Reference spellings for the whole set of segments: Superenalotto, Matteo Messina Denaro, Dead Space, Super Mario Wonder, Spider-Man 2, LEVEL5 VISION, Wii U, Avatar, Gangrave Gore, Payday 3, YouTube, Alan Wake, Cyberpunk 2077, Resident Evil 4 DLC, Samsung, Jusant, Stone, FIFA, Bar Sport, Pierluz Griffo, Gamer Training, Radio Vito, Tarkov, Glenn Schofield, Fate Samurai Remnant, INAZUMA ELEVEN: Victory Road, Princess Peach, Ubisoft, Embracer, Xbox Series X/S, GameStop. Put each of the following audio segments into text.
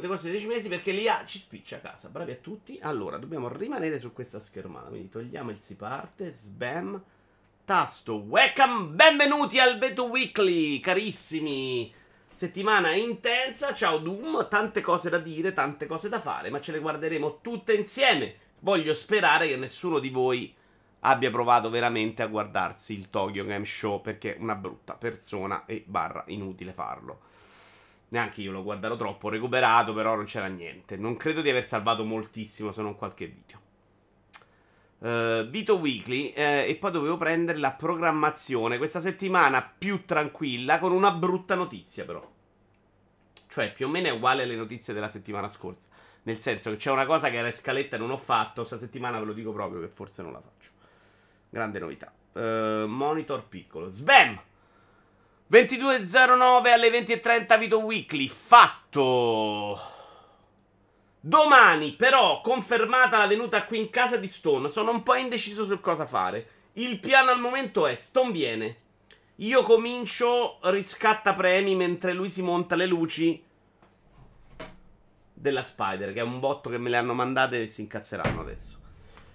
Nel corso di 10 mesi perché l'IA ci spiccia a casa. Bravi a tutti. Allora, dobbiamo rimanere su questa schermata. Quindi togliamo il si parte, spam, tasto, welcome, benvenuti al Vito Weekly, carissimi. Settimana intensa, ciao Doom, tante cose da dire, tante cose da fare, ma ce le guarderemo tutte insieme. Voglio sperare che nessuno di voi abbia provato veramente a guardarsi il Tokyo Game Show, perché è una brutta persona e barra inutile farlo. Neanche io l'ho guardato troppo, ho recuperato, però non c'era niente. Non credo di aver salvato moltissimo, se non qualche video. Vito Weekly, e poi dovevo prendere la programmazione. Questa settimana più tranquilla, con una brutta notizia però. Cioè, più o meno è uguale alle notizie della settimana scorsa. Nel senso che c'è una cosa che era in scaletta e non ho fatto. Sta settimana ve lo dico proprio che forse non la faccio. Grande novità. Monitor piccolo. Sbam! 22.09 alle 20.30 Vito Weekly, fatto! Domani però, confermata la venuta qui in casa di Stone, sono un po' indeciso su cosa fare. Il piano al momento è, Stone viene, io comincio riscatta premi mentre lui si monta le luci della Spider, che è un botto che me le hanno mandate e si incazzeranno adesso.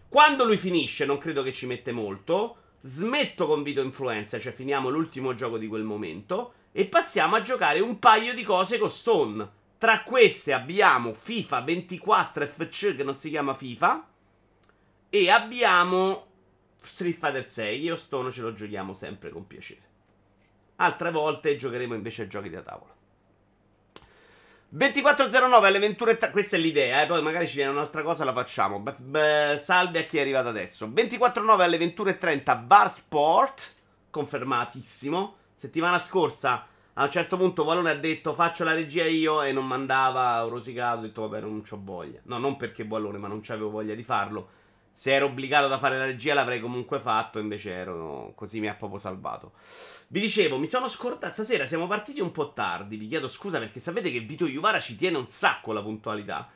Quando lui finisce, non credo che ci mette molto, smetto con Vito Influenza, cioè finiamo l'ultimo gioco di quel momento e passiamo a giocare un paio di cose con Stone. Tra queste abbiamo FIFA 24 FC, che non si chiama FIFA, e abbiamo Street Fighter 6. Io Stone ce lo giochiamo sempre con piacere. Altre volte giocheremo invece a giochi da tavola. 24.09 alle 21.30, questa è l'idea, poi magari ci viene un'altra cosa, la facciamo. Salve a chi è arrivato adesso. 24.09 alle 21.30 Bar Sport, confermatissimo. Settimana scorsa a un certo punto Vallone ha detto faccio la regia io e non mandava, ho rosicato, ho detto vabbè non c'ho voglia. No, non perché Vallone, ma non c'avevo voglia di farlo. Se ero obbligato da fare la regia l'avrei comunque fatto, invece ero così, mi ha proprio salvato. Vi dicevo, mi sono scordato, stasera siamo partiti un po' tardi, vi chiedo scusa perché sapete che Vito Iuvara ci tiene un sacco la puntualità,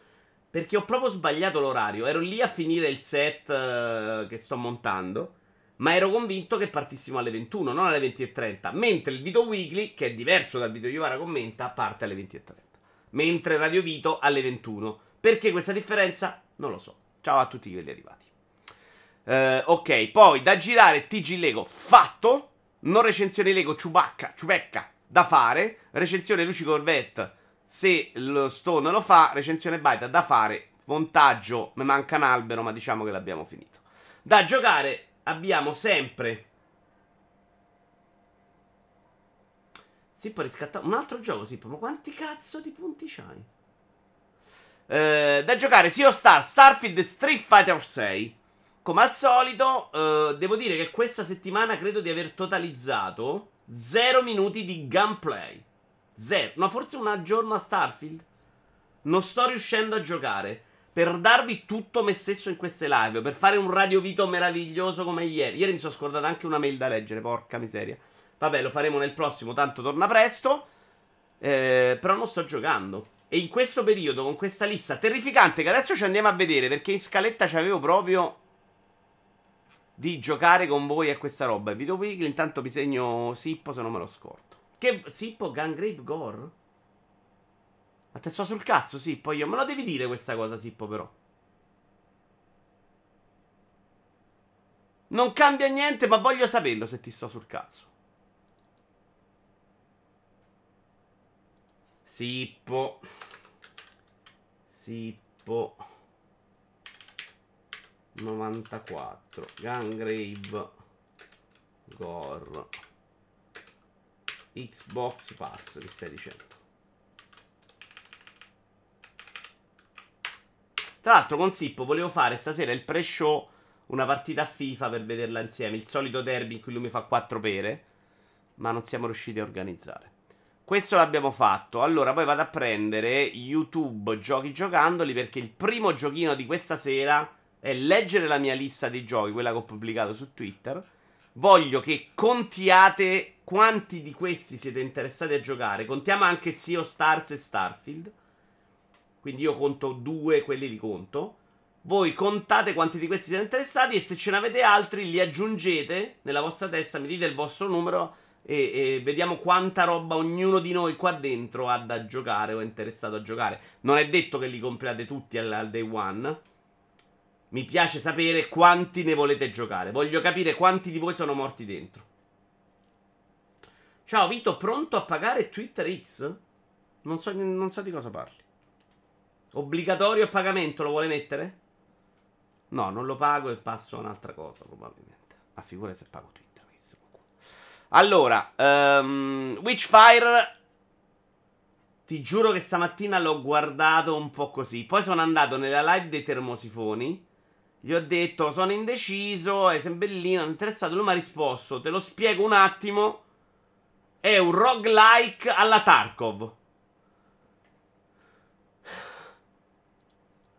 perché ho proprio sbagliato l'orario, ero lì a finire il set che sto montando, ma ero convinto che partissimo alle 21, non alle 20.30, mentre il Vito Weekly, che è diverso dal Vito Iuvara commenta, parte alle 20.30, mentre Radio Vito alle 21, perché questa differenza non lo so. Ciao a tutti quelli arrivati. Ok, poi da girare TG Lego fatto, non recensione Lego Ciubecca da fare, recensione Luci Corvette se lo Stone lo fa, recensione Baita da fare, montaggio mi manca un albero ma diciamo che l'abbiamo finito. Da giocare abbiamo sempre si può riscattare un altro gioco, si può, ma quanti cazzo di punti c'hai? Da giocare Sea of Stars, Starfield e Street Fighter 6. Come al solito, devo dire che questa settimana credo di aver totalizzato 0 minuti di gameplay. 0. Ma forse una giorno a Starfield? Non sto riuscendo a giocare. Per darvi tutto me stesso in queste live, per fare un Radio Vito meraviglioso come ieri. Ieri mi sono scordato anche una mail da leggere, porca miseria. Vabbè, lo faremo nel prossimo, tanto torna presto. Però non sto giocando. E in questo periodo, con questa lista terrificante, che adesso ci andiamo a vedere, perché in scaletta c'avevo proprio di giocare con voi a questa roba. Vito Weekly, intanto vi segno Sippo se non me lo scordo. Che Sippo? Gangrave Gore? Ma te sto sul cazzo Sippo, io me lo devi dire questa cosa Sippo però. Non cambia niente ma voglio saperlo se ti sto sul cazzo. Sippo 94 Gangrave Gore Xbox Pass, mi stai dicendo? Tra l'altro con Sippo volevo fare stasera il pre-show, una partita a FIFA per vederla insieme, il solito derby in cui lui mi fa 4 pere, ma non siamo riusciti a organizzare. Questo l'abbiamo fatto. Allora poi vado a prendere YouTube Giochi Giocandoli, perché il primo giochino di questa sera è leggere la mia lista dei giochi, quella che ho pubblicato su Twitter. Voglio che contiate quanti di questi siete interessati a giocare. Contiamo anche Sea of Stars e Starfield. Quindi io conto 2, quelli li conto. Voi contate quanti di questi siete interessati e se ce ne avete altri li aggiungete nella vostra testa, mi dite il vostro numero E vediamo quanta roba ognuno di noi qua dentro ha da giocare o è interessato a giocare. Non è detto che li compriate tutti al day one. Mi piace sapere quanti ne volete giocare. Voglio capire quanti di voi sono morti dentro. Ciao Vito, pronto a pagare Twitter X? Non so di cosa parli. Obbligatorio il pagamento, lo vuole mettere? No, non lo pago e passo a un'altra cosa probabilmente. Ma figura se pago Twitter. Allora, Witchfire, ti giuro che stamattina l'ho guardato un po' così. Poi sono andato nella live dei termosifoni, gli ho detto sono indeciso, è bellino, è interessato, lui mi ha risposto, te lo spiego un attimo, è un roguelike alla Tarkov.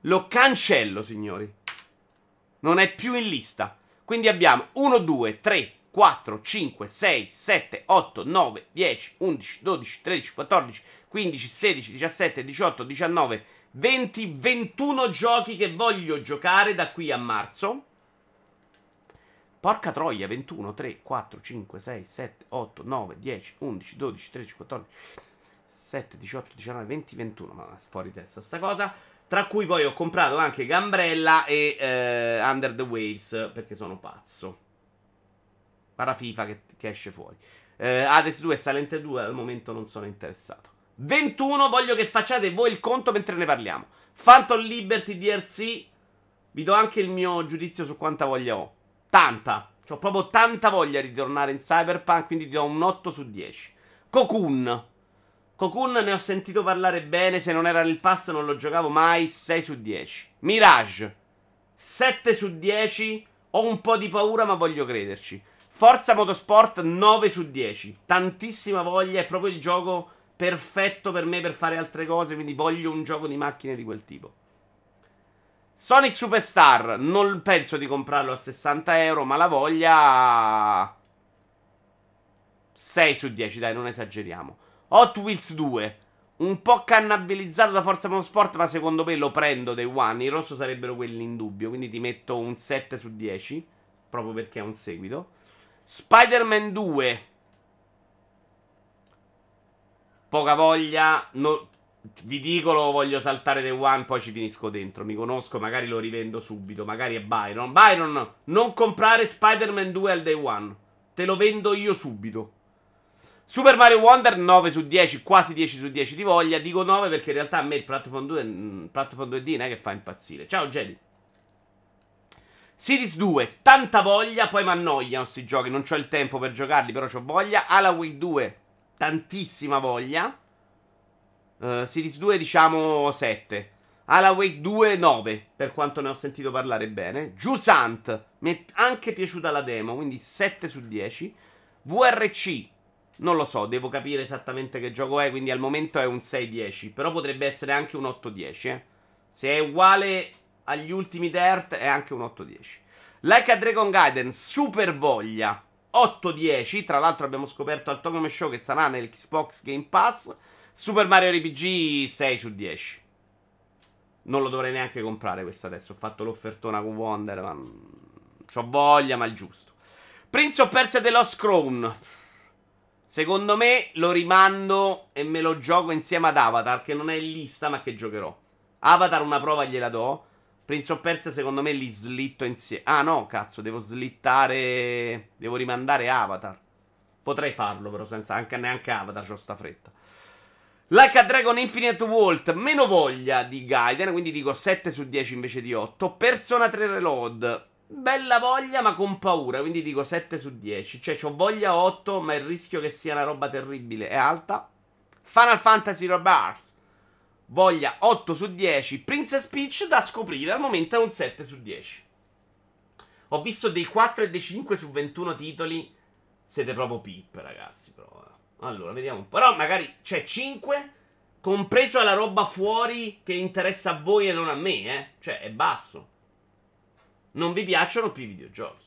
Lo cancello, signori. Non è più in lista. Quindi abbiamo 1, 2, 3... 4, 5, 6, 7, 8, 9, 10, 11, 12, 13, 14, 15, 16, 17, 18, 19, 20, 21 giochi che voglio giocare da qui a marzo. Porca troia, 21, 3, 4, 5, 6, 7, 8, 9, 10, 11, 12, 13, 14, 17, 18, 19, 20, 21. Ma fuori testa sta cosa. Tra cui poi ho comprato anche Gambrella e Under the Waves perché sono pazzo. Para FIFA che esce fuori. Hades 2 e Silent 2 al momento non sono interessato. 21, voglio che facciate voi il conto mentre ne parliamo. Phantom Liberty DLC. Vi do anche il mio giudizio su quanta voglia ho. Tanta. C'ho proprio tanta voglia di tornare in Cyberpunk, quindi ti do un 8 su 10. Cocoon. Cocoon ne ho sentito parlare bene, se non era nel pass non lo giocavo mai, 6 su 10. Mirage. 7 su 10. Ho un po' di paura, ma voglio crederci. Forza Motorsport 9 su 10, tantissima voglia, è proprio il gioco perfetto per me per fare altre cose, quindi voglio un gioco di macchine di quel tipo. Sonic Superstar, non penso di comprarlo a €60, ma la voglia 6 su 10, dai, non esageriamo. Hot Wheels 2, un po' cannabilizzato da Forza Motorsport, ma secondo me lo prendo dei one, i rosso sarebbero quelli in dubbio, quindi ti metto un 7 su 10, proprio perché è un seguito. Spider-Man 2, poca voglia, no, vi dico lo voglio saltare day one, poi ci finisco dentro, mi conosco, magari lo rivendo subito, magari è Byron. Byron, non comprare Spider-Man 2 al day one, te lo vendo io subito. Super Mario Wonder 9 su 10, quasi 10 su 10 di voglia, dico 9 perché in realtà a me il platform 2D non è che fa impazzire. Ciao Jedi. Cities 2, tanta voglia, poi mi annoiano sti giochi, non c'ho il tempo per giocarli, però c'ho voglia. Halloween 2, tantissima voglia. Cities 2, diciamo 7. Halloween 2, 9, per quanto ne ho sentito parlare bene. Jusant, mi è anche piaciuta la demo, quindi 7 su 10. VRC, non lo so, devo capire esattamente che gioco è, quindi al momento è un 6-10, però potrebbe essere anche un 8-10. Se è uguale agli ultimi Dirt è anche un 8-10. Like a Dragon Gaiden, super voglia, 8-10. Tra l'altro abbiamo scoperto al Tokyo Game Show che sarà nel Xbox Game Pass. Super Mario RPG 6 su 10. Non lo dovrei neanche comprare questo adesso. Ho fatto l'offertona con Wonder, ma c'ho voglia, ma il giusto. Prince of Persia The Lost Crown, secondo me lo rimando e me lo gioco insieme ad Avatar, che non è in lista ma che giocherò. Avatar una prova gliela do. Prince of Persia secondo me li slitto insieme. Ah no, cazzo, devo slittare, devo rimandare Avatar. Potrei farlo però senza neanche Avatar, c'ho sta fretta. Like a Dragon Infinite Wealth, meno voglia di Gaiden, quindi dico 7 su 10 invece di 8. Persona 3 Reload, bella voglia ma con paura, quindi dico 7 su 10. Cioè c'ho voglia 8, ma il rischio che sia una roba terribile è alta. Final Fantasy Rebirth, voglia 8 su 10. Princess Peach da scoprire, al momento è un 7 su 10. Ho visto dei 4 e dei 5 su 21 titoli. Siete proprio pip, ragazzi. Però. Allora, vediamo un po'. Però magari c'è 5, compreso la roba fuori che interessa a voi e non a me, eh. Cioè, è basso. Non vi piacciono più i videogiochi.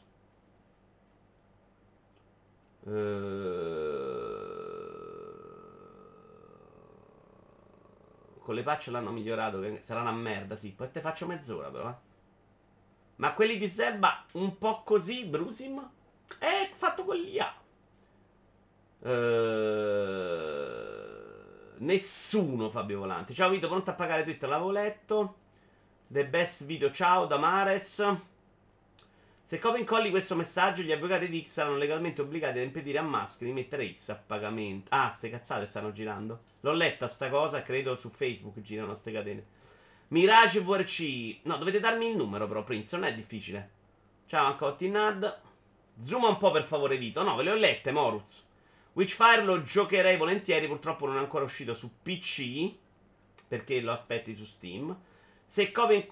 Con le patch l'hanno migliorato, sarà una merda, sì. Poi te faccio mezz'ora, però, eh. Ma quelli di Serba, un po' così, Brusim? Fatto con l'IA. Nessuno. Fabio Volante, ciao Vito, pronto a pagare Twitter, l'avevo letto. The best Vito, ciao da Mares. Se copia e incolli questo messaggio, gli avvocati di X saranno legalmente obbligati ad impedire a Musk di mettere X a pagamento. Ah, ste cazzate stanno girando. L'ho letta sta cosa, credo su Facebook girano ste catene. Mirage VRC. No, dovete darmi il numero però, Prince, non è difficile. Ciao anche Ottinad. Zooma un po' per favore Vito. No, ve le ho lette, Moruz. Witchfire lo giocherei volentieri, purtroppo non è ancora uscito su PC, perché lo aspetti su Steam. Se copia in...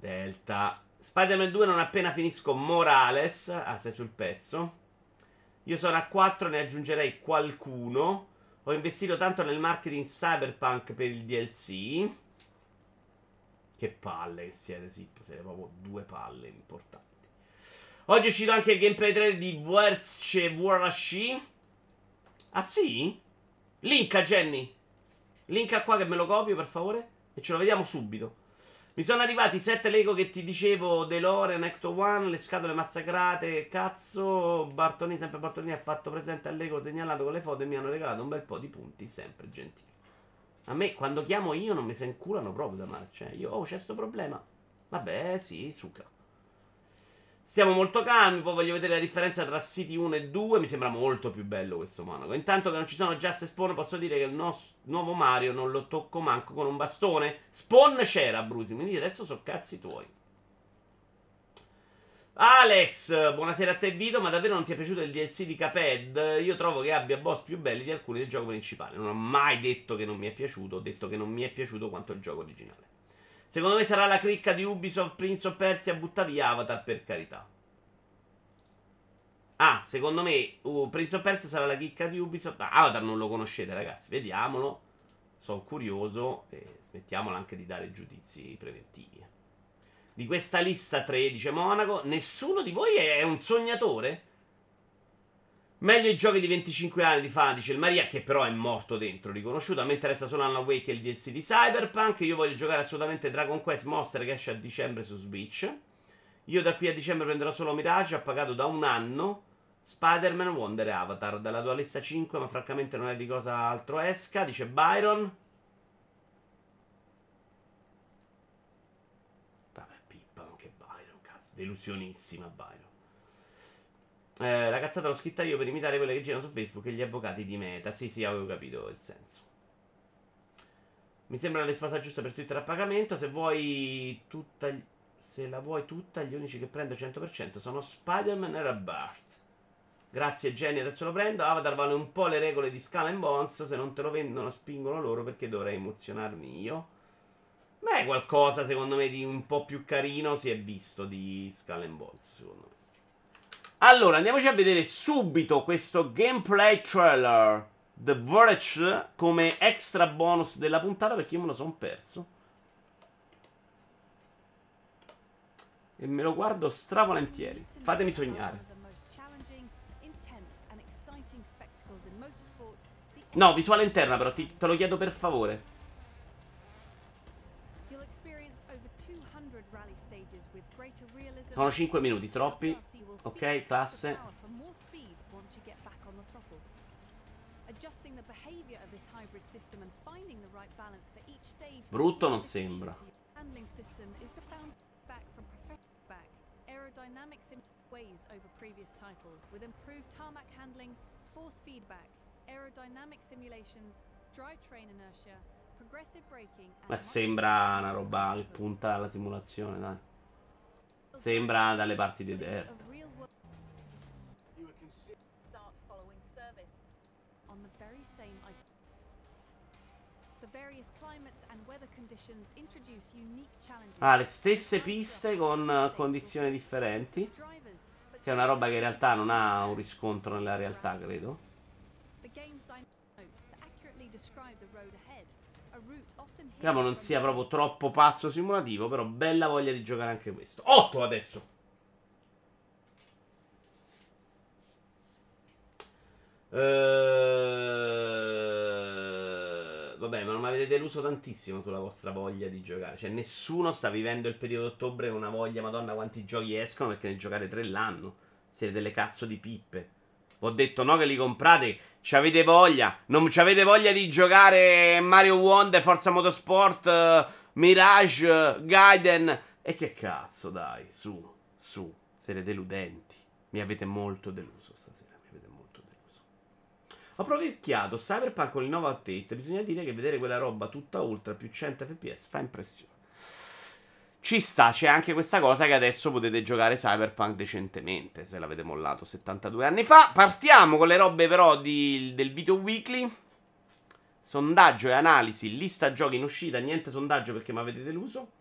Delta. Spider-Man 2 non appena finisco Morales. Ah, sei sul pezzo. Io sono a 4, ne aggiungerei qualcuno. Ho investito tanto nel marketing Cyberpunk per il DLC. Che palle che siete, sì, siete proprio due palle importanti. Oggi è uscito anche il gameplay trailer di Warshi. Ah sì? Linka Jenny. Linka qua che me lo copio per favore e ce lo vediamo subito. Mi sono arrivati 7 Lego che ti dicevo, DeLorean, Ecto One, le scatole massacrate, cazzo, Bartolini, sempre Bartolini ha fatto presente al Lego segnalato con le foto e mi hanno regalato un bel po' di punti, sempre gentili. A me, quando chiamo io, non mi se incurano proprio da male, cioè, io, oh, c'è sto problema. Vabbè, sì, suca. Stiamo molto calmi, poi voglio vedere la differenza tra City 1 e 2, mi sembra molto più bello questo Monaco. Intanto che non ci sono già se Spawn, posso dire che il nuovo Mario non lo tocco manco con un bastone. Spawn c'era, Brusi, quindi adesso so cazzi tuoi. Alex, buonasera a te Vito, ma davvero non ti è piaciuto il DLC di Cuphead? Io trovo che abbia boss più belli di alcuni del gioco principale. Non ho mai detto che non mi è piaciuto, ho detto che non mi è piaciuto quanto il gioco originale. Secondo me sarà la cricca di Ubisoft, Prince of Persia, butta via Avatar per carità. Ah, secondo me Prince of Persia sarà la cricca di Ubisoft. Ah, Avatar non lo conoscete ragazzi, vediamolo. Sono curioso e smettiamola anche di dare giudizi preventivi. Di questa lista 3, dice Monaco, nessuno di voi è un sognatore? Meglio i giochi di 25 anni di fan, dice il Maria, che però è morto dentro, riconosciuto. A me interessa solo Alan Wake e il DLC di Cyberpunk. Io voglio giocare assolutamente Dragon Quest Monster che esce a dicembre su Switch. Io da qui a dicembre prenderò solo Mirage, ho pagato da un anno Spider-Man, Wonder e Avatar dalla tua lista 5, ma francamente non è di cosa altro esca, dice Byron. Vabbè, pippa, anche Byron, cazzo, delusionissima Byron. La cazzata l'ho scritta io per imitare quelle che girano su Facebook e gli avvocati di Meta. Sì, sì, avevo capito il senso. Mi sembra la risposta giusta per Twitter a pagamento. Se la vuoi tutta, gli unici che prendo 100% sono Spider-Man e Rabbart. Grazie Jenny, adesso lo prendo. Avatar vale un po' le regole di Skull and Bones. Se non te lo vendono, spingono loro, perché dovrei emozionarmi io. Beh, qualcosa secondo me di un po' più carino si è visto di Skull and Bones, secondo me. Allora, andiamoci a vedere subito questo gameplay trailer The Verge come extra bonus della puntata, perché io me lo sono perso e me lo guardo stravolentieri. Fatemi sognare. No, visuale interna però, te lo chiedo per favore. Sono 5 minuti, troppi. Ok, classe. Brutto non sembra. Beh, sembra una roba che punta alla simulazione, dai. Sembra dalle parti di Dirt. Ah, le stesse piste con condizioni differenti, che è una roba che in realtà non ha un riscontro nella realtà, credo. Speriamo non sia proprio troppo pazzo simulativo, però bella voglia di giocare anche questo. 8 adesso. Vabbè, ma non mi avete deluso tantissimo sulla vostra voglia di giocare. Cioè, nessuno sta vivendo il periodo d'ottobre con una voglia, madonna quanti giochi escono, perché ne giocate 3 l'anno. Siete delle cazzo di pippe. ho detto no che li comprate, ci avete voglia, non ci avete voglia di giocare Mario Wonder, Forza Motorsport, Mirage, Gaiden, e che cazzo dai, su, siete deludenti, mi avete molto deluso stasera, mi avete molto deluso. Ho provocchiato Cyberpunk con il nuovo update, bisogna dire che vedere quella roba tutta ultra più 100 fps fa impressione. Ci sta, c'è anche questa cosa che adesso potete giocare Cyberpunk decentemente, se l'avete mollato 72 anni fa. Partiamo con le robe però del Vito Weekly. Sondaggio e analisi, lista giochi in uscita, niente sondaggio perché mi avete deluso.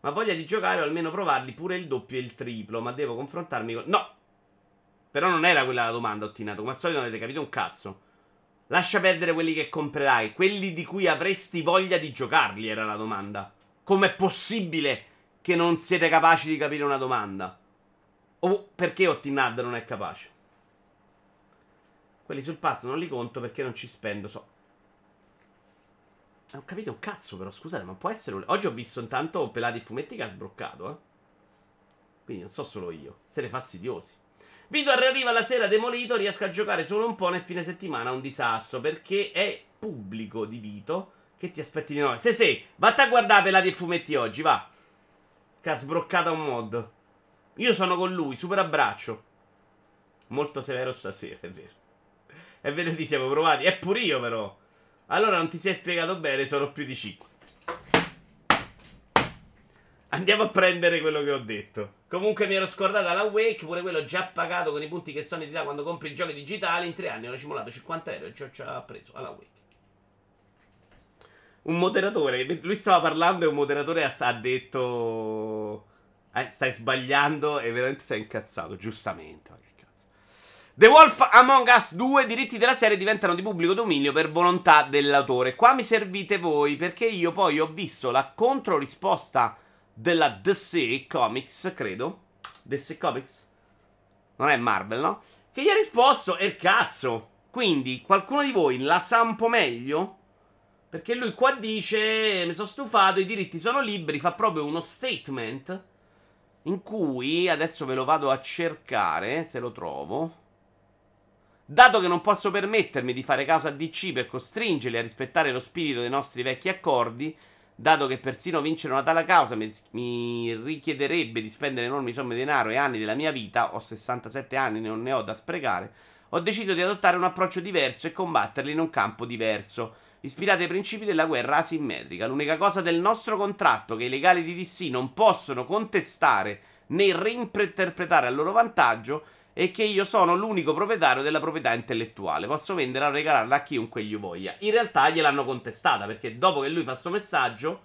Ma voglia di giocare o almeno provarli pure il doppio e il triplo, ma devo confrontarmi con... No! Però non era quella la domanda, ho tinato, come al solito non avete capito un cazzo. Lascia perdere quelli che comprerai, quelli di cui avresti voglia di giocarli era la domanda. Com'è possibile che non siete capaci di capire una domanda? O perché Ottinad non è capace? Quelli sul pazzo non li conto perché non ci spendo, so. Non ho capito un cazzo però, scusate, ma può essere... Oggi ho visto intanto Pelati e Fumetti che ha sbroccato, eh? Quindi non so solo io, siete fastidiosi. Vito arriva la sera demolito, riesco a giocare solo un po' nel fine settimana, un disastro, perché è pubblico di Vito... Che ti aspetti di noi? Se, vatta a guardare Pelati e Fumetti oggi, va. Che ha sbroccato un mod. Io sono con lui, super abbraccio. Molto severo stasera, è vero. È vero, ti siamo provati. È pure io, però. Allora non ti sei spiegato bene, sono più di 5. Andiamo a prendere quello che ho detto. Comunque mi ero scordata la Wake, pure quello già pagato con i punti che Sony ti dà quando compri giochi digitali. In 3 anni hanno cimolato 50 euro e ciò ci ha preso alla Wake. Un moderatore, lui stava parlando e un moderatore ha detto stai sbagliando e veramente sei incazzato, giustamente, ma che cazzo. The Wolf Among Us 2, diritti della serie diventano di pubblico dominio per volontà dell'autore. Qua mi servite voi perché io poi ho visto la controrisposta della DC Comics, credo. DC Comics? Non è Marvel, no? Che gli ha risposto e cazzo. Quindi qualcuno di voi la sa un po' meglio? Perché lui qua dice, mi sono stufato, i diritti sono liberi, fa proprio uno statement in cui, adesso ve lo vado a cercare, se lo trovo. Dato che non posso permettermi di fare causa a DC per costringerli a rispettare lo spirito dei nostri vecchi accordi, dato che persino vincere una tale causa mi richiederebbe di spendere enormi somme di denaro e anni della mia vita, ho 67 anni, non ne ho da sprecare, ho deciso di adottare un approccio diverso e combatterli in un campo diverso. Ispirate ai principi della guerra asimmetrica. L'unica cosa del nostro contratto che i legali di DC non possono contestare né reinterpretare a loro vantaggio è che io sono l'unico proprietario della proprietà intellettuale. Posso venderla o regalarla a chiunque io voglia. In realtà gliel'hanno contestata perché dopo che lui fa sto messaggio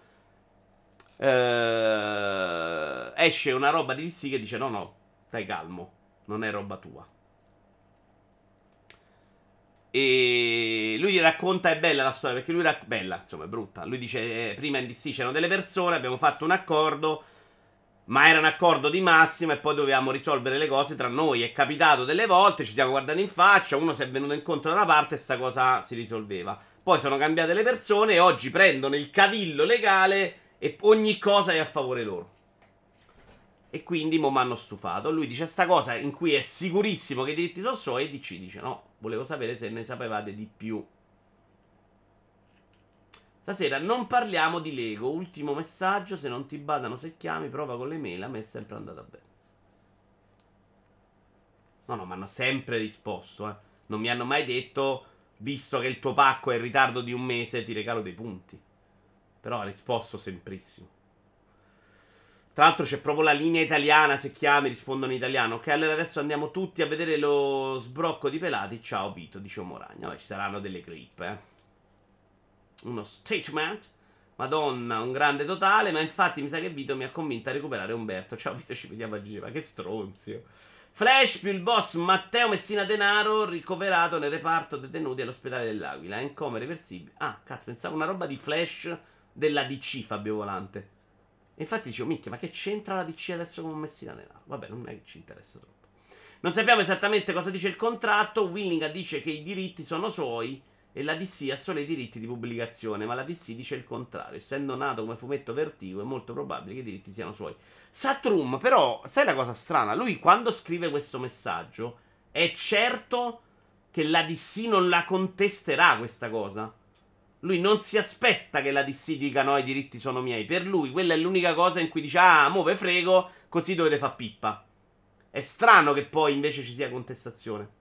esce una roba di DC che dice no, stai calmo, non è roba tua. E lui gli racconta, è bella la storia perché lui bella, insomma è brutta. Lui dice, prima in DC c'erano delle persone, abbiamo fatto un accordo, ma era un accordo di massima e poi dovevamo risolvere le cose tra noi. È capitato delle volte, ci siamo guardati in faccia, uno si è venuto incontro da una parte e sta cosa si risolveva. Poi sono cambiate le persone e oggi prendono il cavillo legale e ogni cosa è a favore loro. E quindi mo' mi hanno stufato. Lui dice sta cosa in cui è sicurissimo che i diritti sono suoi e DC dice no. Volevo sapere se ne sapevate di più. Stasera non parliamo di Lego. Ultimo messaggio, se non ti badano se chiami, prova con le mail, a me è sempre andata bene. No, mi hanno sempre risposto, eh. Non mi hanno mai detto, visto che il tuo pacco è in ritardo di un mese, ti regalo dei punti. Però ha risposto semprissimo. Tra l'altro c'è proprio la linea italiana, se chiami rispondono in italiano. Ok, allora adesso andiamo tutti a vedere lo sbrocco di Pelati. Ciao Vito, dice Moragna. Vabbè, ci saranno delle clip, eh. Uno statement. Madonna, un grande totale. Ma infatti mi sa che Vito mi ha convinto a recuperare Umberto. Ciao Vito, ci vediamo a Giva. Che stronzio. Flash più il boss Matteo Messina Denaro ricoverato nel reparto detenuti all'ospedale dell'Aquila. In coma reversibile. Ah, cazzo, pensavo una roba di Flash della DC, Fabio Volante. Infatti dicevo, minchia, ma che c'entra la DC adesso con Messina Denaro? Vabbè, non è che ci interessa troppo. Non sappiamo esattamente cosa dice il contratto. Willinga dice che i diritti sono suoi e la DC ha solo i diritti di pubblicazione, ma la DC dice il contrario. Essendo nato come fumetto Vertigo è molto probabile che i diritti siano suoi. Satrum, però, sai la cosa strana? Lui quando scrive questo messaggio è certo che la DC non la contesterà questa cosa. Lui non si aspetta che la DC dica no, i diritti sono miei. Per lui quella è l'unica cosa in cui dice ah, mo ve frego, così dovete fa pippa. È strano che poi invece ci sia contestazione.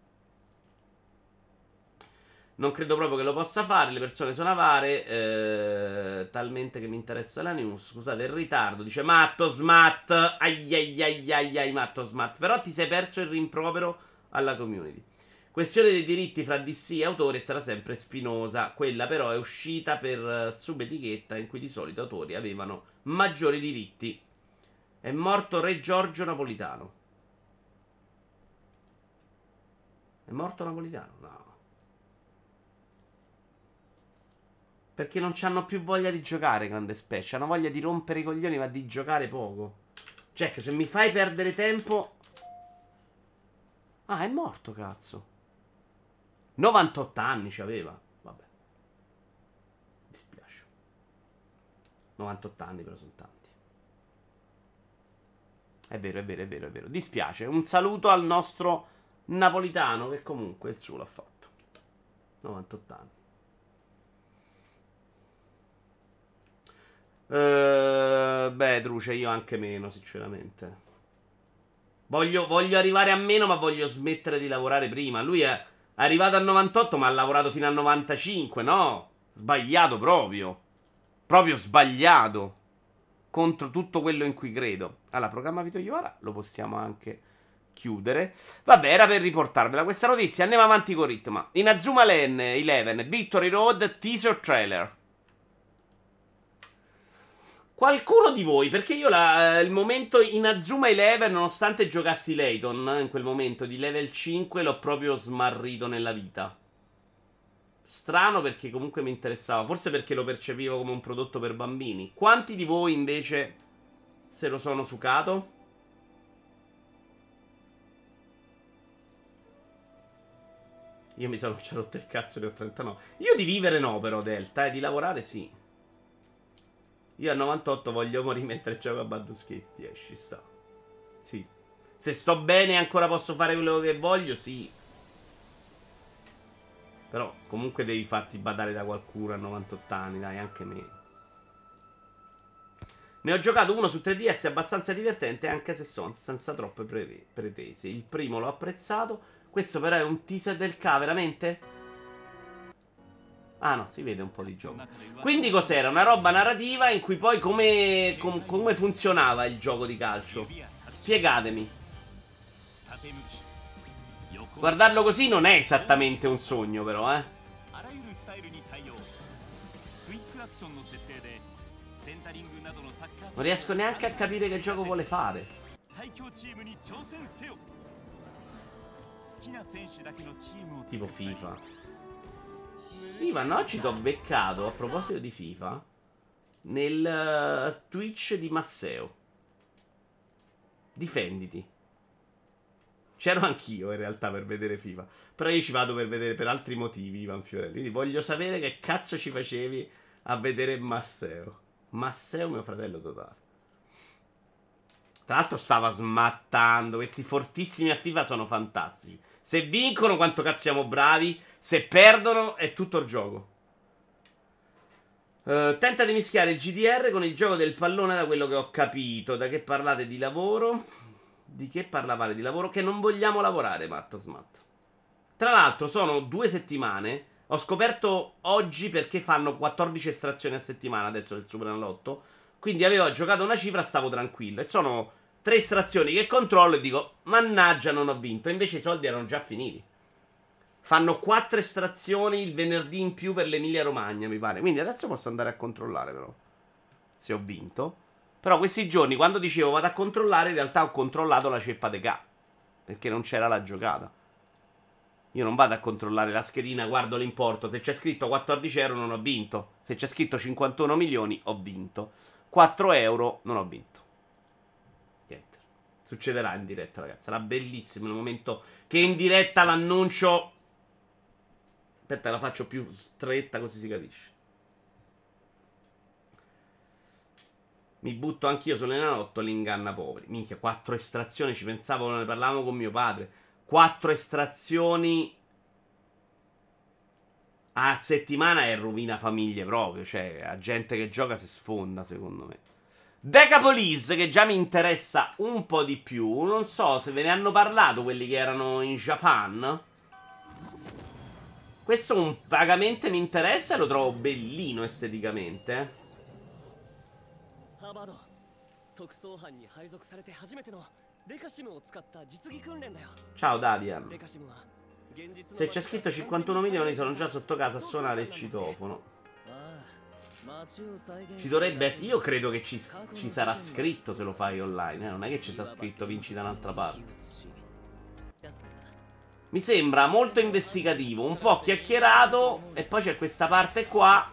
Non credo proprio che lo possa fare, le persone sono avare, talmente che mi interessa la news. Scusate il ritardo, dice Matto Smat, aiaiaiaiai Matto Smat, però ti sei perso il rimprovero alla community. Questione dei diritti fra DC e autori sarà sempre spinosa, quella però è uscita per subetichetta in cui di solito autori avevano maggiori diritti. È morto Re Giorgio Napolitano. È morto Napolitano? No. Perché non c'hanno più voglia di giocare, grande specie. Hanno voglia di rompere i coglioni, ma di giocare poco. Jack, se mi fai perdere tempo... Ah, è morto, cazzo. 98 anni c'aveva. Vabbè. Mi dispiace. 98 anni però sono tanti. È vero, è vero, è vero, è vero. Dispiace. Un saluto al nostro Napolitano, che comunque il suo l'ha fatto. 98 anni. Beh, Druce, io anche meno, sinceramente. Voglio arrivare a meno, ma voglio smettere di lavorare prima. Lui è arrivato a 98, ma ha lavorato fino a 95, no? Sbagliato proprio. Proprio sbagliato. Contro tutto quello in cui credo. Allora, programma Vito Iovara lo possiamo anche chiudere. Vabbè, era per riportarvela questa notizia. Andiamo avanti con ritmo. Inazuma Lane 11 Victory Road teaser trailer. Qualcuno di voi, perché io il momento Inazuma 11, nonostante giocassi Layton in quel momento di level 5, l'ho proprio smarrito nella vita. Strano, perché comunque mi interessava, forse perché lo percepivo come un prodotto per bambini. Quanti di voi invece se lo sono sucato? Io mi sono già rotto il cazzo, ne ho 39. Io di vivere no però, Delta, e di lavorare sì. Io a 98 voglio morire mentre gioco a Baldur's Gate 10, ci sta. Sì. Se sto bene e ancora posso fare quello che voglio, sì. Però comunque devi farti badare da qualcuno a 98 anni, dai, anche me. Ne ho giocato uno su 3DS, abbastanza divertente, anche se senza troppe pretese. Il primo l'ho apprezzato, questo però è un teaser del K, veramente? Ah no, si vede un po' di gioco. Quindi cos'era? Una roba narrativa in cui poi come funzionava il gioco di calcio? Spiegatemi. Guardarlo così non è esattamente un sogno però, eh. Non riesco neanche a capire che gioco vuole fare. Tipo FIFA. Ivan, oggi ti ho beccato, a proposito di FIFA, nel Twitch di Masseo. Difenditi. C'ero anch'io in realtà per vedere FIFA, però io ci vado per vedere per altri motivi, Ivan Fiorelli. Quindi voglio sapere che cazzo ci facevi a vedere Masseo. Masseo, mio fratello totale. Tra l'altro stava smattando. Questi fortissimi a FIFA sono fantastici. Se vincono quanto cazzo siamo bravi, se perdono è tutto il gioco. Tenta di mischiare il GDR con il gioco del pallone, da quello che ho capito. Da che parlate di lavoro? Di che parlavate di lavoro? Che non vogliamo lavorare, Matto Smat. Tra l'altro sono 2 settimane. Ho scoperto oggi perché fanno 14 estrazioni a settimana adesso del Superenalotto. Quindi avevo giocato una cifra, stavo tranquillo, e sono 3 estrazioni che controllo e dico mannaggia, non ho vinto. Invece i soldi erano già finiti. Fanno 4 estrazioni il venerdì in più per l'Emilia Romagna, mi pare. Quindi adesso posso andare a controllare però se ho vinto. Però questi giorni quando dicevo vado a controllare, in realtà ho controllato la ceppa de K, perché non c'era la giocata. Io non vado a controllare la schedina, guardo l'importo. Se c'è scritto 14 euro non ho vinto. Se c'è scritto 51 milioni ho vinto. 4 euro non ho vinto. Succederà in diretta, ragazzi. Sarà bellissimo il momento che in diretta l'annuncio. Aspetta, la faccio più stretta così si capisce. Mi butto anch'io sull'enalotto, l'inganna poveri. Minchia, 4 estrazioni, ci pensavo, ne parlavamo con mio padre. 4 estrazioni a settimana e rovina famiglie proprio. Cioè, la gente che gioca si sfonda, secondo me. Decapolis, che già mi interessa un po' di più. Non so se ve ne hanno parlato quelli che erano in Japan. Questo vagamente mi interessa e lo trovo bellino esteticamente. Ciao Davian. Se c'è scritto 51 milioni sono già sotto casa a suonare il citofono. Ci dovrebbe essere. Io credo che ci sarà scritto se lo fai online, eh? Non è che ci sta scritto vinci da un'altra parte. Mi sembra molto investigativo, un po' chiacchierato. E poi c'è questa parte qua.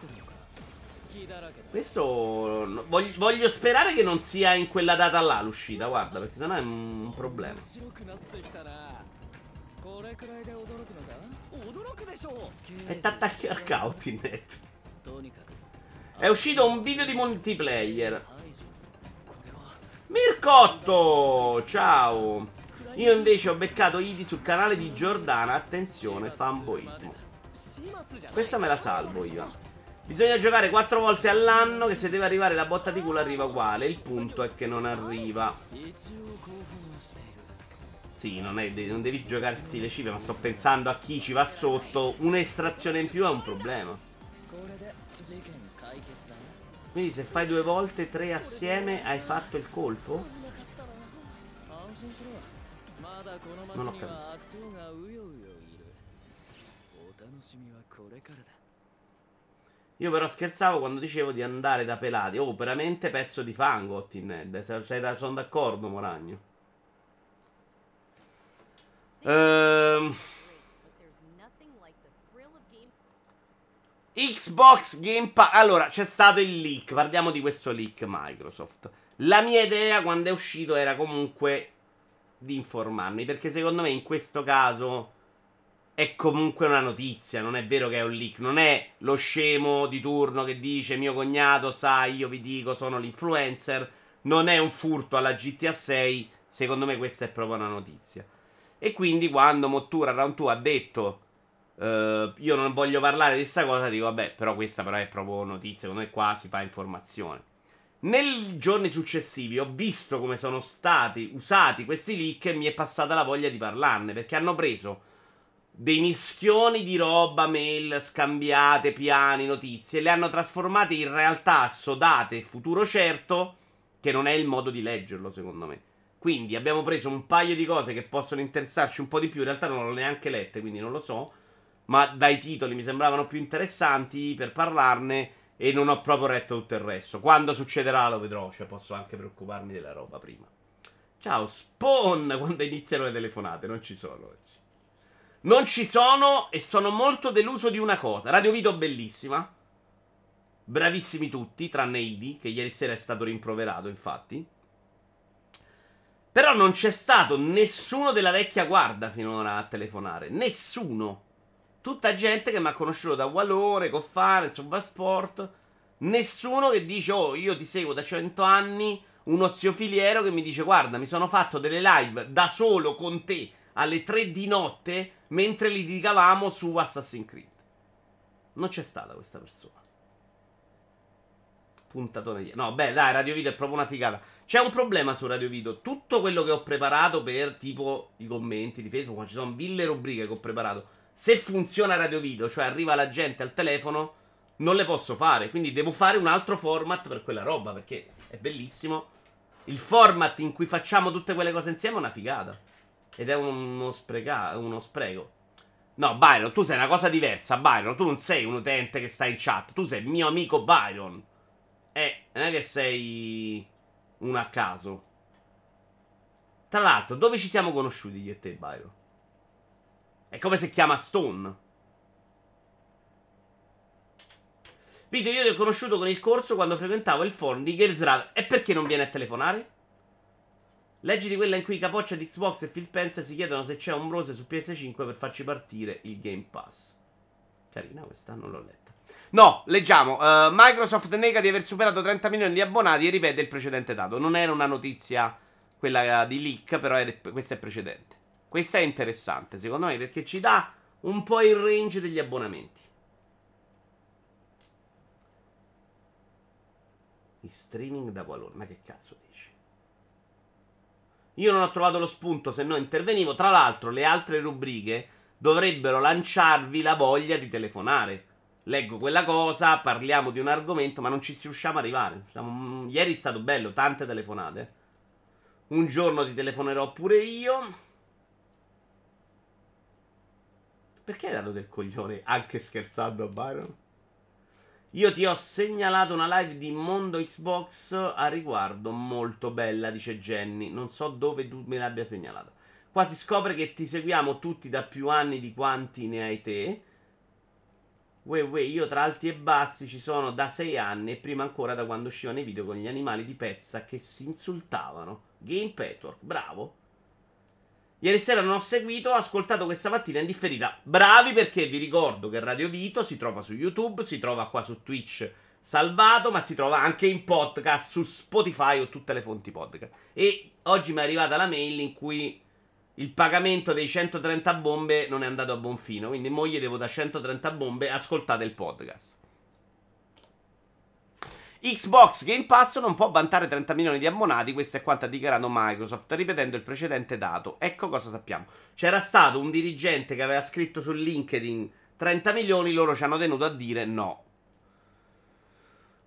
Questo voglio sperare che non sia in quella data là l'uscita, guarda, perché sennò è un problema. E t'attacchi al caos in net. È uscito un video di multiplayer. Mircotto, ciao. Io invece ho beccato Idi sul canale di Giordana. Attenzione, fanboismo. Questa me la salvo io. Bisogna giocare 4 volte all'anno, che se deve arrivare la botta di culo arriva uguale. Il punto è che non arriva. Sì, non devi giocarsi le cifre, ma sto pensando a chi ci va sotto. Un'estrazione in più è un problema. Quindi se fai 2 volte, 3 assieme, hai fatto il colpo? Non ho capito. Io però scherzavo quando dicevo di andare da pelati. Oh, veramente pezzo di fango, Ottined. Sono d'accordo, Moragno. Xbox Game Pass. Allora, c'è stato il leak. Parliamo di questo leak Microsoft. La mia idea quando è uscito era comunque di informarmi, perché secondo me in questo caso è comunque una notizia, non è vero che è un leak. Non è lo scemo di turno che dice mio cognato sa, io vi dico, sono l'influencer. Non è un furto alla GTA 6, secondo me questa è proprio una notizia. E quindi quando Mottura Round 2 ha detto io non voglio parlare di questa cosa, dico vabbè, però questa però è proprio notizia, secondo me qua si fa informazione. Nei giorni successivi ho visto come sono stati usati questi leak e mi è passata la voglia di parlarne, perché hanno preso dei mischioni di roba, mail scambiate, piani, notizie, le hanno trasformate in realtà assodate, futuro certo, che non è il modo di leggerlo secondo me. Quindi abbiamo preso un paio di cose che possono interessarci un po' di più, in realtà non l'ho neanche lette, quindi non lo so, ma dai titoli mi sembravano più interessanti per parlarne e non ho proprio retto tutto il resto. Quando succederà lo vedrò, cioè posso anche preoccuparmi della roba prima. Ciao Spawn, quando iniziano le telefonate, non ci sono oggi. Non ci sono e sono molto deluso di una cosa. Radio Vito bellissima. Bravissimi tutti, tranne Idi, che ieri sera è stato rimproverato, infatti. Però non c'è stato nessuno della vecchia guarda finora a telefonare. Nessuno. Tutta gente che mi ha conosciuto da Valore, Coffare, Subsport. Nessuno che dice, oh, io ti seguo da 100 anni. Uno zio filiero che mi dice, guarda, mi sono fatto delle live da solo con te alle 3 di notte mentre litigavamo su Assassin's Creed. Non c'è stata questa persona. Puntatone di... No, beh, dai, Radio Vito è proprio una figata. C'è un problema su Radio Vito. Tutto quello che ho preparato per, tipo, i commenti di Facebook, ci sono 1000 rubriche che ho preparato. Se funziona Radio Vito, cioè arriva la gente al telefono, non le posso fare. Quindi devo fare un altro format per quella roba, perché è bellissimo. Il format in cui facciamo tutte quelle cose insieme è una figata. Ed è uno spreco. No, Byron, tu sei una cosa diversa, Byron. Tu non sei un utente che sta in chat. Tu sei mio amico Byron. Non è che sei un a caso. Tra l'altro, dove ci siamo conosciuti io e te, Byron? È come se chiama Stone. Vito, io ti ho conosciuto con il corso quando frequentavo il forum di Games Radar. E perché non viene a telefonare? Leggi di quella in cui Capoccia di Xbox e Phil Spencer si chiedono se c'è un browser su PS5 per farci partire il Game Pass. Carina questa, non l'ho letta. No, leggiamo. Microsoft nega di aver superato 30 milioni di abbonati e ripete il precedente dato. Non era una notizia quella di leak, però questa è precedente. Questa è interessante, secondo me, perché ci dà un po' il range degli abbonamenti. I streaming da qualora, ma che cazzo dici? Io non ho trovato lo spunto, se no intervenivo. Tra l'altro, le altre rubriche dovrebbero lanciarvi la voglia di telefonare. Leggo quella cosa, parliamo di un argomento, ma non ci riusciamo ad arrivare. Ieri è stato bello, tante telefonate. Un giorno ti telefonerò pure io. Perché hai dato del coglione anche scherzando a Byron? Io ti ho segnalato una live di Mondo Xbox a riguardo, molto bella, dice Jenny. Non so dove tu me l'abbia segnalata. Qua si scopre che ti seguiamo tutti da più anni di quanti ne hai te. Io tra alti e bassi ci sono da 6 anni e prima ancora da quando uscivano i video con gli animali di pezza che si insultavano. Game Petwork, bravo. Ieri sera non ho seguito, ho ascoltato questa mattina in differita. Bravi, perché vi ricordo che Radio Vito si trova su YouTube, si trova qua su Twitch salvato, ma si trova anche in podcast su Spotify o tutte le fonti podcast. E oggi mi è arrivata la mail in cui il pagamento dei 130 bombe non è andato a buon fine, quindi mo gli devo da 130 bombe, ascoltate il podcast. Xbox Game Pass non può vantare 30 milioni di abbonati, questo è quanto ha dichiarato Microsoft, ripetendo il precedente dato. Ecco cosa sappiamo. C'era stato un dirigente che aveva scritto su LinkedIn 30 milioni, loro ci hanno tenuto a dire no.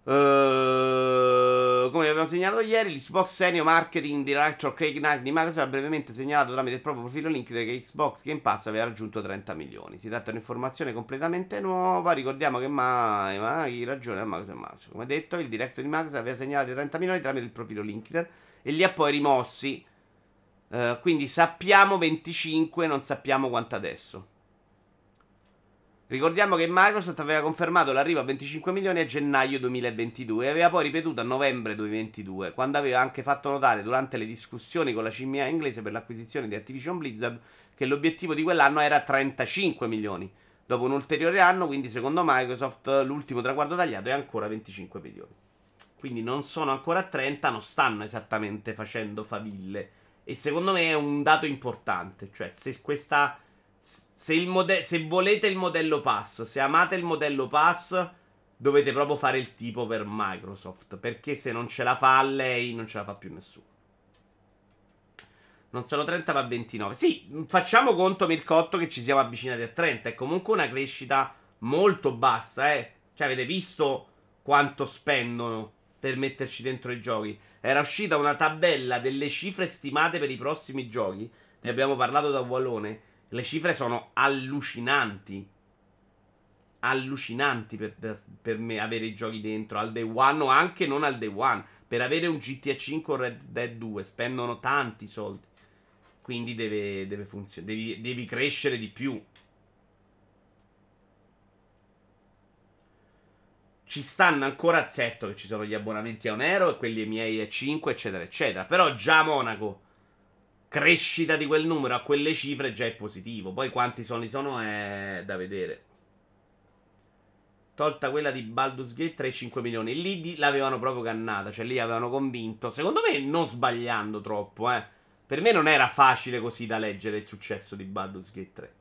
Come abbiamo segnalato ieri, l'Xbox Senior Marketing Director Craig Knight di Microsoft ha brevemente segnalato tramite il proprio profilo LinkedIn che Xbox Game Pass aveva raggiunto 30 milioni. Si tratta di un'informazione completamente nuova. Ricordiamo che mai ragione a Microsoft. Come detto, il director di Microsoft aveva segnalato 30 milioni tramite il profilo LinkedIn e li ha poi rimossi. Quindi sappiamo 25, non sappiamo quanto adesso. Ricordiamo che Microsoft aveva confermato l'arrivo a 25 milioni a gennaio 2022 e aveva poi ripetuto a novembre 2022, quando aveva anche fatto notare durante le discussioni con la CMA inglese per l'acquisizione di Activision Blizzard che l'obiettivo di quell'anno era 35 milioni. Dopo un ulteriore anno, quindi secondo Microsoft, l'ultimo traguardo tagliato è ancora 25 milioni. Quindi non sono ancora a 30, non stanno esattamente facendo faville. E secondo me è un dato importante, cioè se questa... Se volete il modello pass, se amate il modello pass, dovete proprio fare il tipo per Microsoft, perché se non ce la fa lei, non ce la fa più nessuno. Non sono 30 ma 29. Sì, facciamo conto, Mircotto, che ci siamo avvicinati a 30. È comunque una crescita molto bassa, eh. Cioè avete visto quanto spendono per metterci dentro i giochi. Era uscita una tabella delle cifre stimate per i prossimi giochi. Ne abbiamo parlato da Vallone. Le cifre sono allucinanti. Allucinanti per me avere i giochi dentro al day one o anche non al day one. Per avere un GTA 5 o Red Dead 2 spendono tanti soldi. Quindi deve funzionare. Devi crescere di più. Ci stanno ancora, certo che ci sono gli abbonamenti a 1 euro e quelli miei a 5, eccetera, eccetera. Però già Monaco, crescita di quel numero a quelle cifre già è positivo. Poi quanti soldi sono è da vedere. Tolta quella di Baldur's Gate 3, 5 milioni. Lì l'avevano proprio cannata, cioè lì avevano convinto. Secondo me non sbagliando troppo, eh. Per me non era facile così da leggere il successo di Baldur's Gate 3.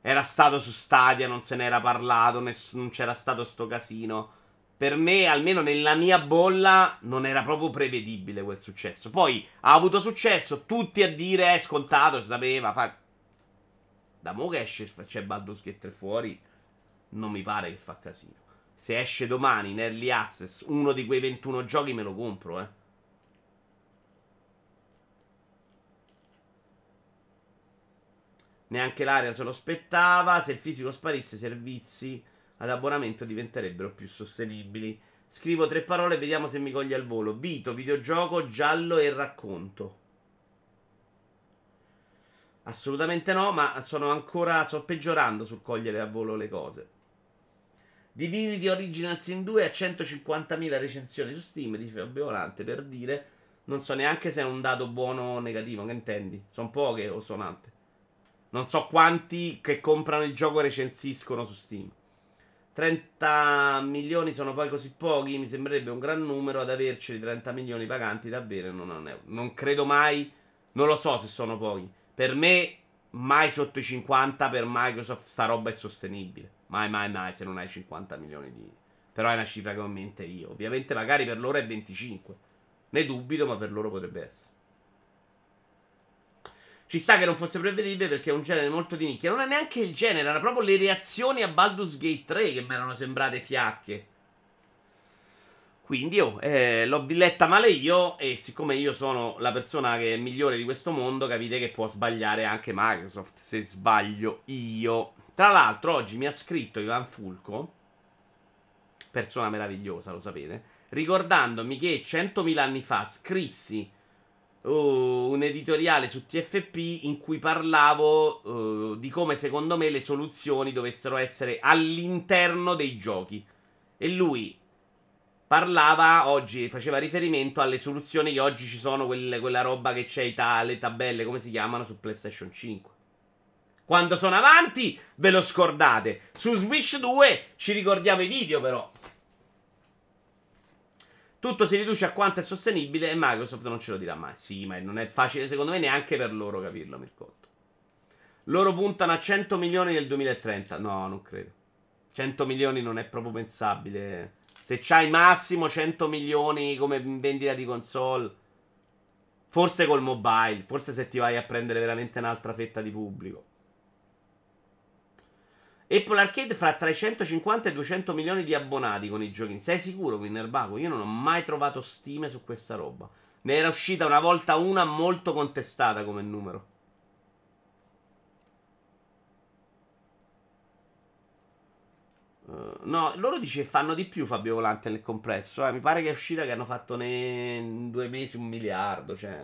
Era stato su Stadia, non se n'era parlato, non c'era stato sto casino. Per me, almeno nella mia bolla, non era proprio prevedibile quel successo. Poi ha avuto successo, tutti a dire, è scontato, si sapeva. Da mo' che esce, c'è Baldur's Gate 3 fuori, non mi pare che fa casino. Se esce domani in Early Access uno di quei 21 giochi me lo compro, eh. Neanche l'area se lo aspettava, se il fisico sparisse i servizi ad abbonamento diventerebbero più sostenibili. Scrivo 3 parole e vediamo se mi coglie al volo. Vito, videogioco, giallo e racconto. Assolutamente no, ma sto peggiorando sul cogliere al volo le cose. Divini di Original Sin 2 a 150.000 recensioni su Steam, dice Fabio Volante, per dire. Non so neanche se è un dato buono o negativo, che intendi? Sono poche o sono tante? Non so quanti che comprano il gioco recensiscono su Steam. 30 milioni sono poi così pochi, mi sembrerebbe un gran numero ad averceli 30 milioni paganti davvero, non credo mai, non lo so se sono pochi. Per me mai sotto i 50 per Microsoft sta roba è sostenibile. Mai se non hai 50 milioni di... Però è una cifra che ho in mente io. Ovviamente magari per loro è 25. Ne dubito, ma per loro potrebbe essere. Ci sta che non fosse prevedibile perché è un genere molto di nicchia. Non è neanche il genere, erano proprio le reazioni a Baldur's Gate 3 che mi erano sembrate fiacche. Quindi io l'ho letta male io, e siccome io sono la persona che è migliore di questo mondo, capite che può sbagliare anche Microsoft se sbaglio io. Tra l'altro oggi mi ha scritto Ivan Fulco, persona meravigliosa, lo sapete, ricordandomi che 100.000 anni fa scrissi un editoriale su TFP in cui parlavo di come secondo me le soluzioni dovessero essere all'interno dei giochi, e lui... parlava oggi, faceva riferimento alle soluzioni che oggi ci sono, quella roba che c'è, le tabelle, come si chiamano, su PlayStation 5. Quando sono avanti, ve lo scordate. Su Switch 2 ci ricordiamo i video, però. Tutto si riduce a quanto è sostenibile e Microsoft non ce lo dirà mai. Sì, ma non è facile, secondo me, neanche per loro capirlo, Mircotto. Loro puntano a 100 milioni nel 2030. No, non credo. 100 milioni non è proprio pensabile... Se c'hai massimo 100 milioni come vendita di console, forse col mobile, forse se ti vai a prendere veramente un'altra fetta di pubblico. Apple Arcade fra tra i 150 e 200 milioni di abbonati con i giochini. Sei sicuro, Winnerbago? Io non ho mai trovato stime su questa roba. Ne era uscita una volta una molto contestata come numero. No, loro dice fanno di più Fabio Volante nel complesso, mi pare che è uscita che hanno fatto in 2 mesi 1 miliardo, cioè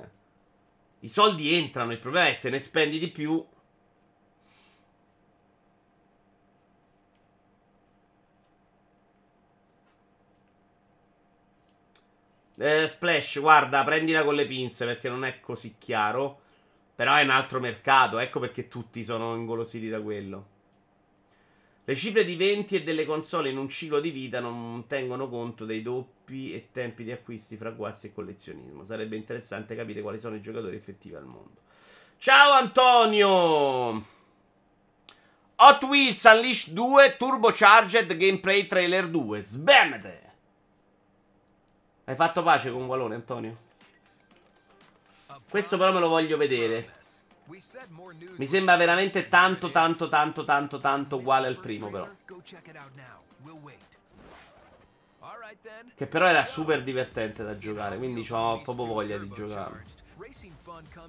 i soldi entrano, il problema è se ne spendi di più. Splash, guarda, prendila con le pinze perché non è così chiaro, però è un altro mercato, ecco perché tutti sono ingolositi da quello. Le cifre di venti e delle console in un ciclo di vita non tengono conto dei doppi e tempi di acquisti fra guasti e collezionismo. Sarebbe interessante capire quali sono i giocatori effettivi al mondo. Ciao Antonio! Hot Wheels Unleashed 2 Turbocharged Gameplay Trailer 2. Sbamate! Hai fatto pace con Vallone, Antonio? Questo però me lo voglio vedere. Mi sembra veramente tanto uguale al primo, però. Che però era super divertente da giocare, quindi ho proprio voglia di giocare.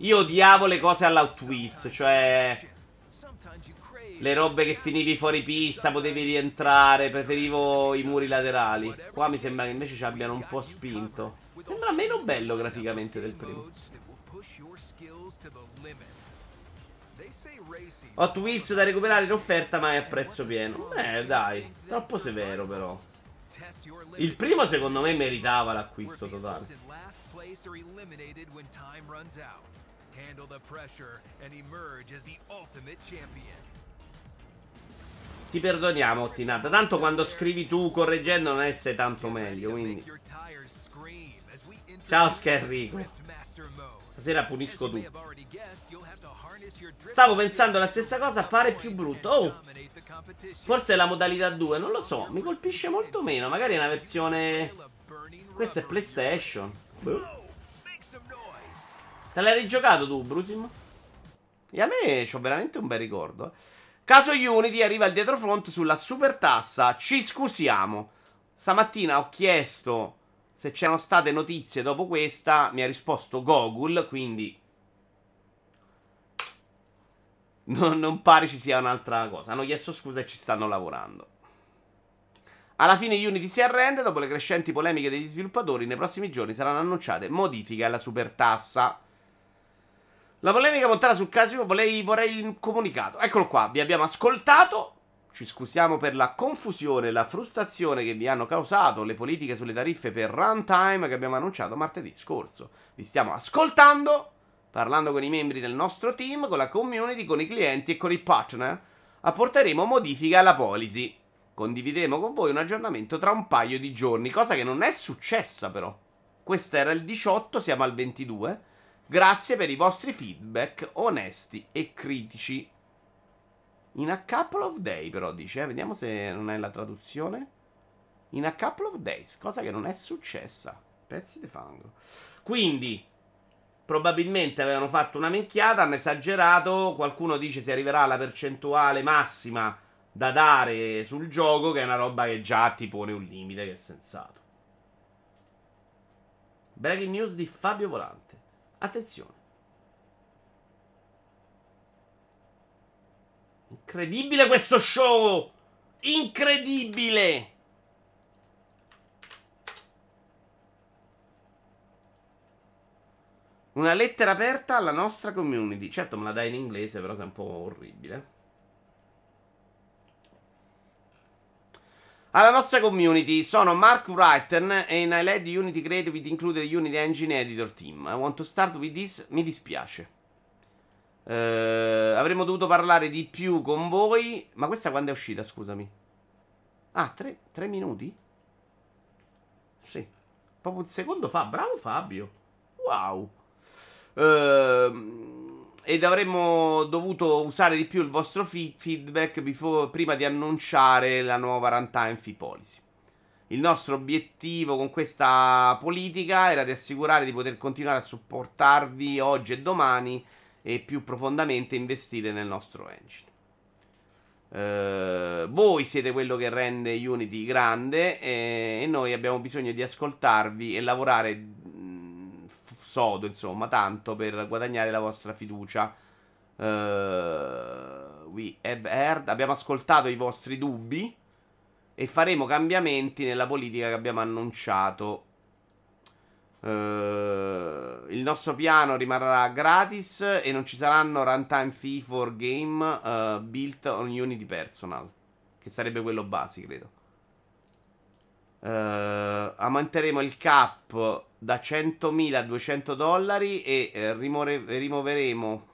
Io odiavo le cose alla Hot Wheels, cioè le robe che finivi fuori pista, potevi rientrare, preferivo i muri laterali. Qua mi sembra che invece ci abbiano un po' spinto. Sembra meno bello graficamente del primo. Hot Wheels da recuperare in offerta ma è a prezzo pieno. Dai, troppo severo però. Il primo secondo me meritava l'acquisto totale. Ti perdoniamo, Ottinata. Tanto quando scrivi tu correggendo non è sei tanto meglio, quindi. Ciao Scherrico. Stasera punisco tu. Stavo pensando la stessa cosa, pare più brutto. Oh, forse è la modalità 2, non lo so. Mi colpisce molto meno. Magari è una versione... Questa è PlayStation. Te l'hai rigiocato tu, Brusim? E a me c'ho veramente un bel ricordo. Caso Unity arriva al dietrofront sulla super tassa. Ci scusiamo. Stamattina ho chiesto se c'erano state notizie dopo questa, mi ha risposto Google, quindi non pare ci sia un'altra cosa. Hanno chiesto scusa e ci stanno lavorando. Alla fine Unity si arrende, dopo le crescenti polemiche degli sviluppatori, nei prossimi giorni saranno annunciate modifiche alla supertassa. La polemica montata sul caso vorrei il comunicato. Eccolo qua, vi abbiamo ascoltato. Ci scusiamo per la confusione e la frustrazione che vi hanno causato le politiche sulle tariffe per runtime che abbiamo annunciato martedì scorso. Vi stiamo ascoltando, parlando con i membri del nostro team, con la community, con i clienti e con i partner. Apporteremo modifiche alla policy. Condivideremo con voi un aggiornamento tra un paio di giorni, cosa che non è successa però. Questo era il 18, siamo al 22. Grazie per i vostri feedback onesti e critici. In a couple of days, però, dice. Vediamo se non è la traduzione. In a couple of days, cosa che non è successa. Pezzi di fango. Quindi, probabilmente avevano fatto una minchiata, hanno esagerato. Qualcuno dice se arriverà alla percentuale massima da dare sul gioco, che è una roba che già ti pone un limite che è sensato. Breaking news di Fabio Volante. Attenzione. Incredibile questo show! Incredibile! Una lettera aperta alla nostra community. Certo me la dai in inglese, però sei un po' orribile. Alla nostra community sono Mark Wrighton and I led the Unity Creative with included Unity Engine Editor Team. I want to start with this. Mi dispiace. Avremmo dovuto parlare di più con voi. Ma questa quando è uscita, scusami? Ah, tre minuti? Sì. Proprio un secondo fa. Bravo Fabio. Wow. Ed avremmo dovuto usare di più il vostro feedback prima di annunciare la nuova runtime fee policy. Il nostro obiettivo con questa politica era di assicurare di poter continuare a supportarvi oggi e domani e più profondamente investire nel nostro engine. Voi siete quello che rende Unity grande e noi abbiamo bisogno di ascoltarvi e lavorare insomma, tanto per guadagnare la vostra fiducia. We have heard. Abbiamo ascoltato i vostri dubbi e faremo cambiamenti nella politica che abbiamo annunciato. Il nostro piano rimarrà gratis e non ci saranno runtime fee for game built on Unity Personal, che sarebbe quello base, credo. Aumenteremo il cap da 100.000 a $200 e rimuoveremo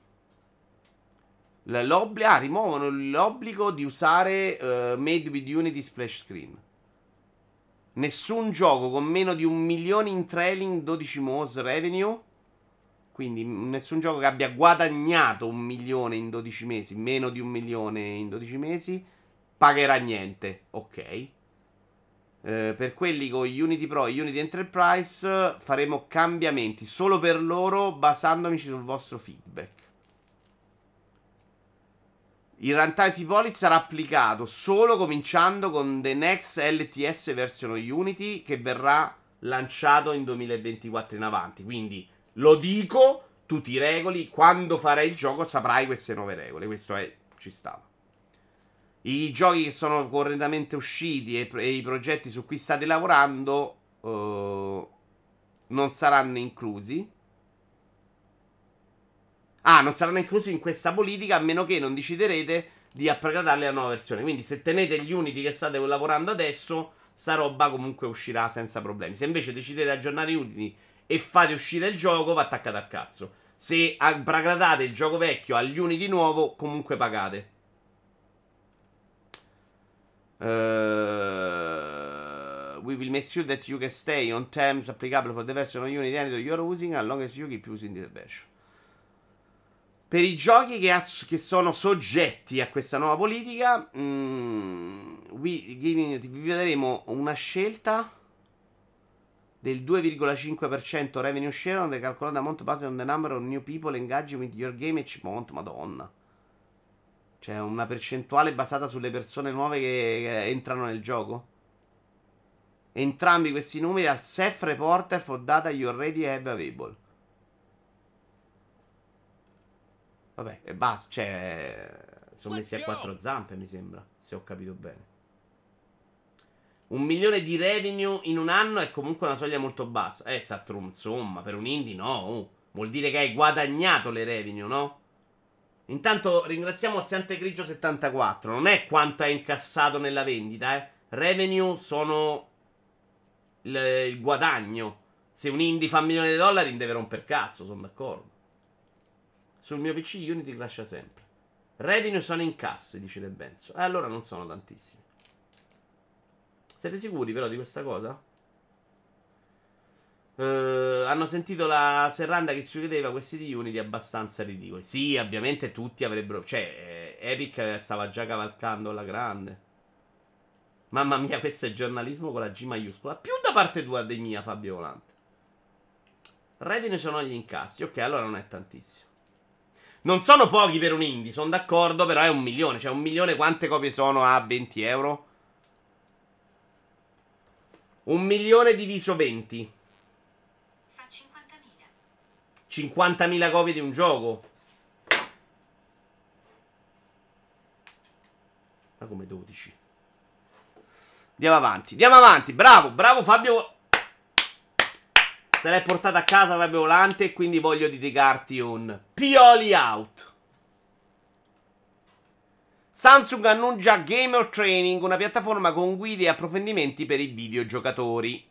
l'obbligo. Ah, rimuovono l'obbligo di usare Made with Unity splash screen. Nessun gioco con meno di 1 milione in trailing 12 months revenue. Quindi nessun gioco che abbia guadagnato 1 milione in 12 mesi, meno di 1 milione in 12 mesi, pagherà niente. Ok. Per quelli con Unity Pro e Unity Enterprise faremo cambiamenti solo per loro basandomi sul vostro feedback. Il runtime fee policy sarà applicato solo cominciando con The Next LTS version Unity, che verrà lanciato in 2024 in avanti. Quindi lo dico, tu ti regoli, quando farai il gioco saprai queste nuove regole. Questo è, ci stava. I giochi che sono correttamente usciti e i progetti su cui state lavorando non saranno inclusi. Ah, non saranno inclusi in questa politica a meno che non deciderete di upgradarli alla nuova versione. Quindi se tenete gli Unity che state lavorando adesso, sta roba comunque uscirà senza problemi. Se invece decidete di aggiornare Unity e fate uscire il gioco, va attaccato a cazzo. Se upgradate il gioco vecchio agli Unity nuovo, comunque pagate. We will make sure that you can stay on terms applicable for the version of Unity editor you are using as long as you keep using this version. Per i giochi che sono soggetti a questa nuova politica, vi daremo una scelta del 2,5% revenue share on the calcolated amount based on the number of new people engaging with your game each month. Madonna. Cioè, una percentuale basata sulle persone nuove che entrano nel gioco. Entrambi questi numeri al self reporter for data you already have available. Vabbè, e basta. Cioè, sono messi a quattro zampe, mi sembra, se ho capito bene. 1 milione di revenue in un anno è comunque una soglia molto bassa. Sattrum, insomma, per un indie no. Vuol dire che hai guadagnato le revenue, no? Intanto ringraziamo Oziante Grigio 74. Non è quanto è incassato nella vendita, eh. Revenue sono il guadagno. Se un indie fa $1 milione deve romper cazzo, sono d'accordo. Sul mio PC Unity crasha sempre. Revenue sono incassi, dice De Benzo. Allora non sono tantissimi. Siete sicuri però di questa cosa? hanno sentito la serranda che suggerideva questi diuniti abbastanza ridicoli. Sì, ovviamente tutti avrebbero... Cioè, Epic stava già cavalcando alla grande. Mamma mia, questo è giornalismo con la G maiuscola. Più da parte tua di mia, Fabio Volante. Reddine sono gli incassi. Ok, allora non è tantissimo. Non sono pochi per un indie, sono d'accordo, però è 1 milione. Cioè, 1 milione quante copie sono a 20 euro? 1 milione diviso 20. Fa 50.000. 50.000 copie di un gioco. Ma come 12? Andiamo avanti, bravo, bravo Fabio. Te l'hai portata a casa Fabio Volante, quindi voglio dedicarti un Pioli Out. Samsung annuncia Gamer Training, una piattaforma con guide e approfondimenti per i videogiocatori.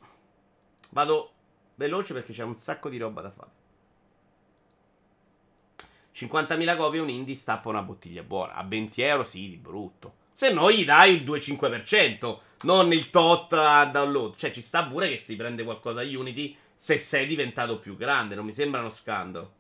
Vado veloce perché c'è un sacco di roba da fare. 50.000 copie, un indie stappa una bottiglia buona. A 20 euro sì, di brutto. Se no gli dai il 2,5%, non il tot a download. Cioè ci sta pure che si prende qualcosa a Unity... Se sei diventato più grande, non mi sembra uno scandalo.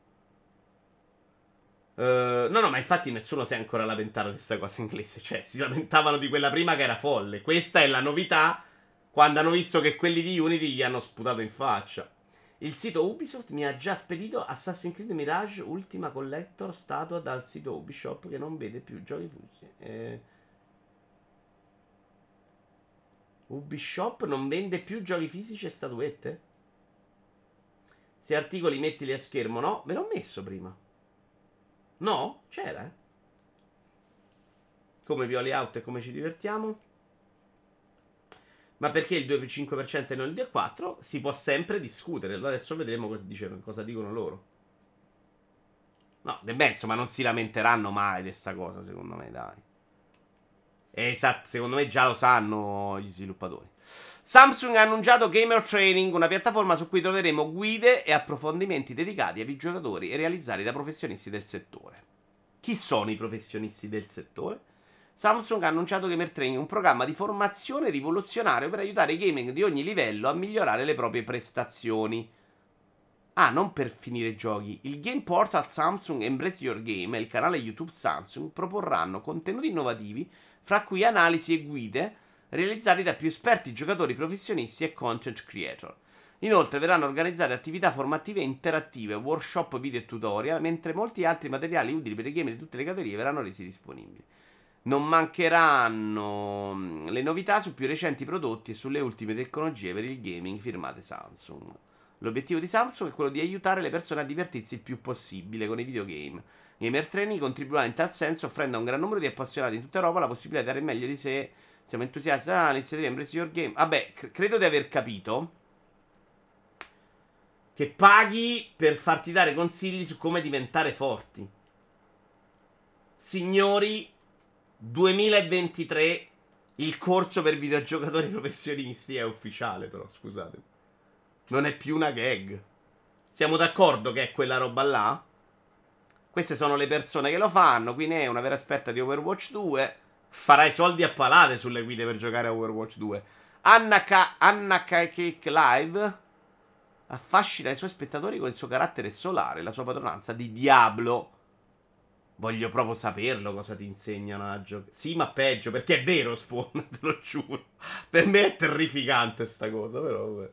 No, ma infatti nessuno si è ancora lamentato di questa cosa inglese. Cioè, si lamentavano di quella prima che era folle. Questa è la novità, quando hanno visto che quelli di Unity gli hanno sputato in faccia. Il sito Ubisoft mi ha già spedito Assassin's Creed Mirage, ultima collector statua dal sito Ubishop che non vede più giochi fuggi. Ubishop non vende più giochi fisici e statuette? Se articoli mettili a schermo, no? Ve l'ho messo prima. No? C'era, eh? Come Pioli Out e come ci divertiamo? Ma perché il 2,5% e non il 2,4%? Si può sempre discutere. Adesso vedremo cosa dicevano, cosa dicono loro. No, beh, insomma, non si lamenteranno mai di questa cosa, secondo me, dai. Esatto, secondo me già lo sanno gli sviluppatori. Samsung ha annunciato Gamer Training, una piattaforma su cui troveremo guide e approfondimenti dedicati ai videogiocatori e realizzati da professionisti del settore. Chi sono i professionisti del settore? Samsung ha annunciato Gamer Training, un programma di formazione rivoluzionario per aiutare i gaming di ogni livello a migliorare le proprie prestazioni. Ah, non per finire giochi. Il game portal Samsung Embrace Your Game e il canale YouTube Samsung proporranno contenuti innovativi, fra cui analisi e guide realizzati da più esperti, giocatori professionisti e content creator. Inoltre verranno organizzate attività formative interattive, workshop, video e tutorial, mentre molti altri materiali utili per i game di tutte le categorie verranno resi disponibili. Non mancheranno le novità su più recenti prodotti e sulle ultime tecnologie per il gaming firmate Samsung. L'obiettivo di Samsung è quello di aiutare le persone a divertirsi il più possibile con i videogame. Gamer Training contribuirà in tal senso offrendo a un gran numero di appassionati in tutta Europa la possibilità di dare il meglio di sé. Siamo entusiasti dall'iniziativa Embrace Your Game. Vabbè, credo di aver capito che paghi per farti dare consigli su come diventare forti. Signori, 2023, il corso per videogiocatori professionisti è ufficiale però, scusate. Non è più una gag. Siamo d'accordo che è quella roba là? Queste sono le persone che lo fanno, quindi è una vera esperta di Overwatch 2... Farai soldi a palate sulle guide per giocare a Overwatch 2. Anna Cake Live affascina i suoi spettatori con il suo carattere solare e la sua padronanza di Diablo. Voglio proprio saperlo cosa ti insegnano a giocare. Sì, ma peggio, perché è vero, Spawn, te lo giuro. Per me è terrificante sta cosa, però... Beh.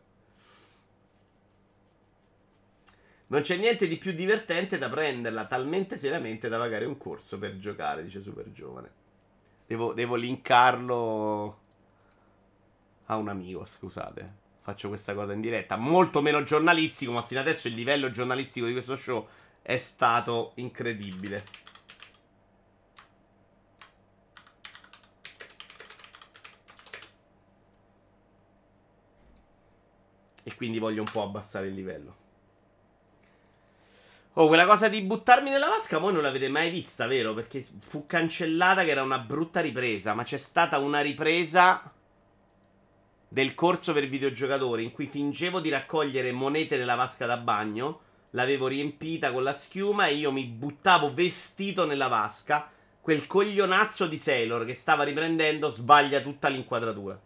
Non c'è niente di più divertente da prenderla talmente seriamente da pagare un corso per giocare, dice Super Giovane. Devo linkarlo a un amico, scusate. Faccio questa cosa in diretta. Molto meno giornalistico, ma fino adesso il livello giornalistico di questo show è stato incredibile. E quindi voglio un po' abbassare il livello. Oh, quella cosa di buttarmi nella vasca voi non l'avete mai vista, vero? Perché fu cancellata che era una brutta ripresa. Ma c'è stata una ripresa del corso per videogiocatori in cui fingevo di raccogliere monete nella vasca da bagno. L'avevo riempita con la schiuma e io mi buttavo vestito nella vasca. Quel coglionazzo di Sailor che stava riprendendo sbaglia tutta l'inquadratura.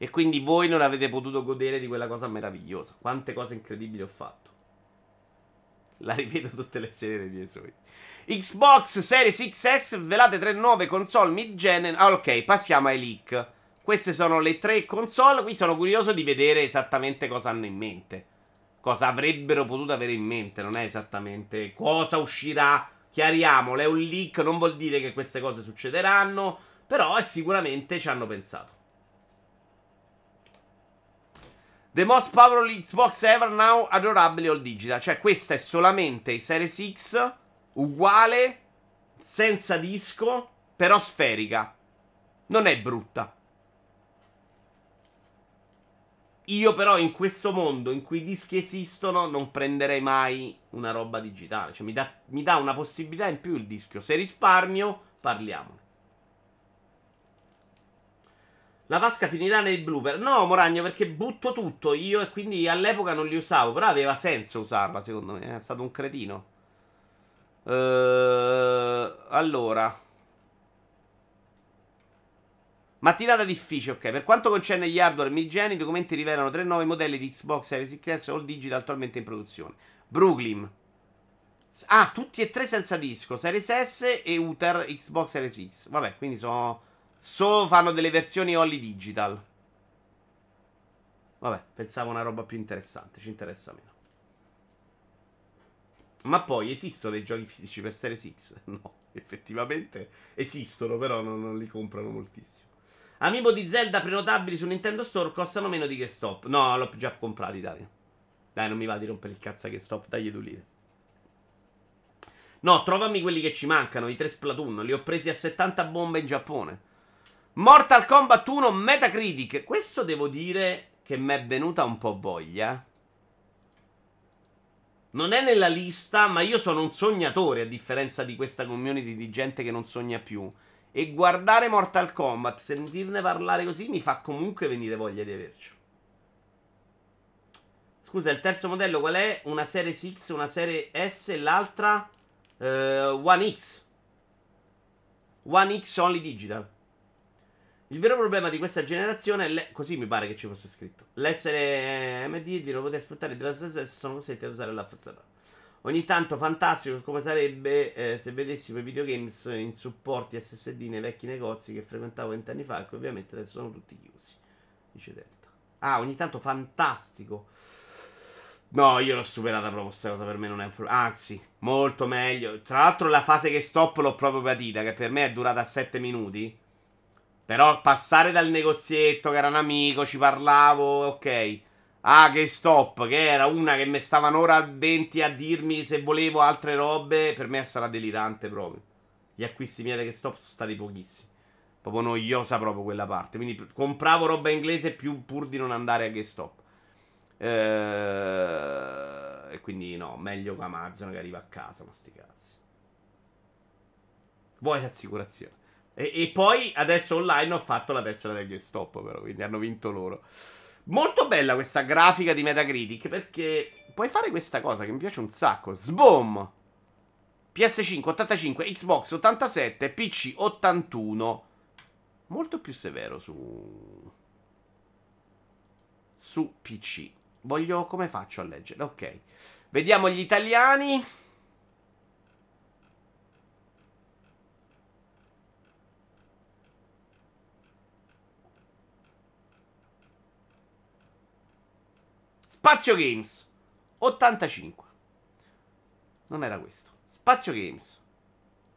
E quindi voi non avete potuto godere di quella cosa meravigliosa. Quante cose incredibili ho fatto. La ripeto tutte le sere nei miei sogni. Xbox Series XS, velate tre nuove console mid-gen. Ah, ok, passiamo ai leak. Queste sono le tre console. Qui sono curioso di vedere esattamente cosa hanno in mente. Cosa avrebbero potuto avere in mente. Non è esattamente cosa uscirà. Chiariamolo, è un leak, non vuol dire che queste cose succederanno. Però sicuramente ci hanno pensato. The most powerful Xbox ever now, adorabile all digital. Cioè questa è solamente i Series X, uguale, senza disco, però sferica. Non è brutta. Io però in questo mondo in cui i dischi esistono non prenderei mai una roba digitale. Cioè mi dà una possibilità in più il dischio. Se risparmio, parliamone. La vasca finirà nei blooper. No, Moragno, perché butto tutto io e quindi all'epoca non li usavo. Però aveva senso usarla, secondo me. È stato un cretino. Allora. Mattinata difficile, ok. Per quanto concerne gli hardware mid-gen, i documenti rivelano tre nuovi modelli di Xbox Series X All Digital attualmente in produzione. Brooklyn. Ah, tutti e tre senza disco. Series S e Uther Xbox Series X. Vabbè, quindi sono... fanno delle versioni Only Digital. Vabbè, pensavo una roba più interessante. Ci interessa meno. Ma poi esistono dei giochi fisici per Series X? No, effettivamente esistono, però non li comprano moltissimo. Amiibo di Zelda prenotabili su Nintendo Store costano meno di GameStop. No, l'ho già comprato, Italia. Dai, non mi va di rompere il cazzo a GameStop. Dagli edulire. No, trovami quelli che ci mancano. I tre Splatoon. Li ho presi a 70 bombe in Giappone. Mortal Kombat 1 Metacritic. Questo devo dire che mi è venuta un po' voglia. Non è nella lista, ma io sono un sognatore, a differenza di questa community di gente che non sogna più. E guardare Mortal Kombat, sentirne parlare così, mi fa comunque venire voglia di averci. Scusa, il terzo modello qual è? Una serie X, una serie S e l'altra? One X. One X Only Digital. Il vero problema di questa generazione è così mi pare che ci fosse scritto. L'essere MD di non poter sfruttare della stessa sono costretti ad usare la FSR. Ogni tanto fantastico come sarebbe se vedessimo i videogames in supporti SSD nei vecchi negozi che frequentavo 20 anni fa, che ovviamente adesso sono tutti chiusi. Dice Delta. Ah, ogni tanto fantastico. No, io l'ho superata proprio questa cosa, per me non è un problema. Anzi, molto meglio. Tra l'altro la fase che stop l'ho proprio patita, che per me è durata 7 minuti. Però passare dal negozietto, che era un amico, ci parlavo, ok. Ah, che stop, che era una che mi stava un'ora al 20 a dirmi se volevo altre robe. Per me sarà delirante proprio. Gli acquisti miei che stop sono stati pochissimi. Proprio noiosa proprio quella parte. Quindi compravo roba inglese più pur di non andare a GameStop. E quindi no, meglio che Amazon che arriva a casa, ma sti cazzi. Vuoi l'assicurazione? E poi adesso online ho fatto la tessera del GameStop, però, quindi hanno vinto loro. Molto bella questa grafica di Metacritic, perché puoi fare questa cosa che mi piace un sacco. Sboom! PS5 85, Xbox 87, PC 81. Molto più severo su PC. Voglio... come faccio a leggere? Ok. Vediamo gli italiani. Spazio Games 85. Non era questo. Spazio Games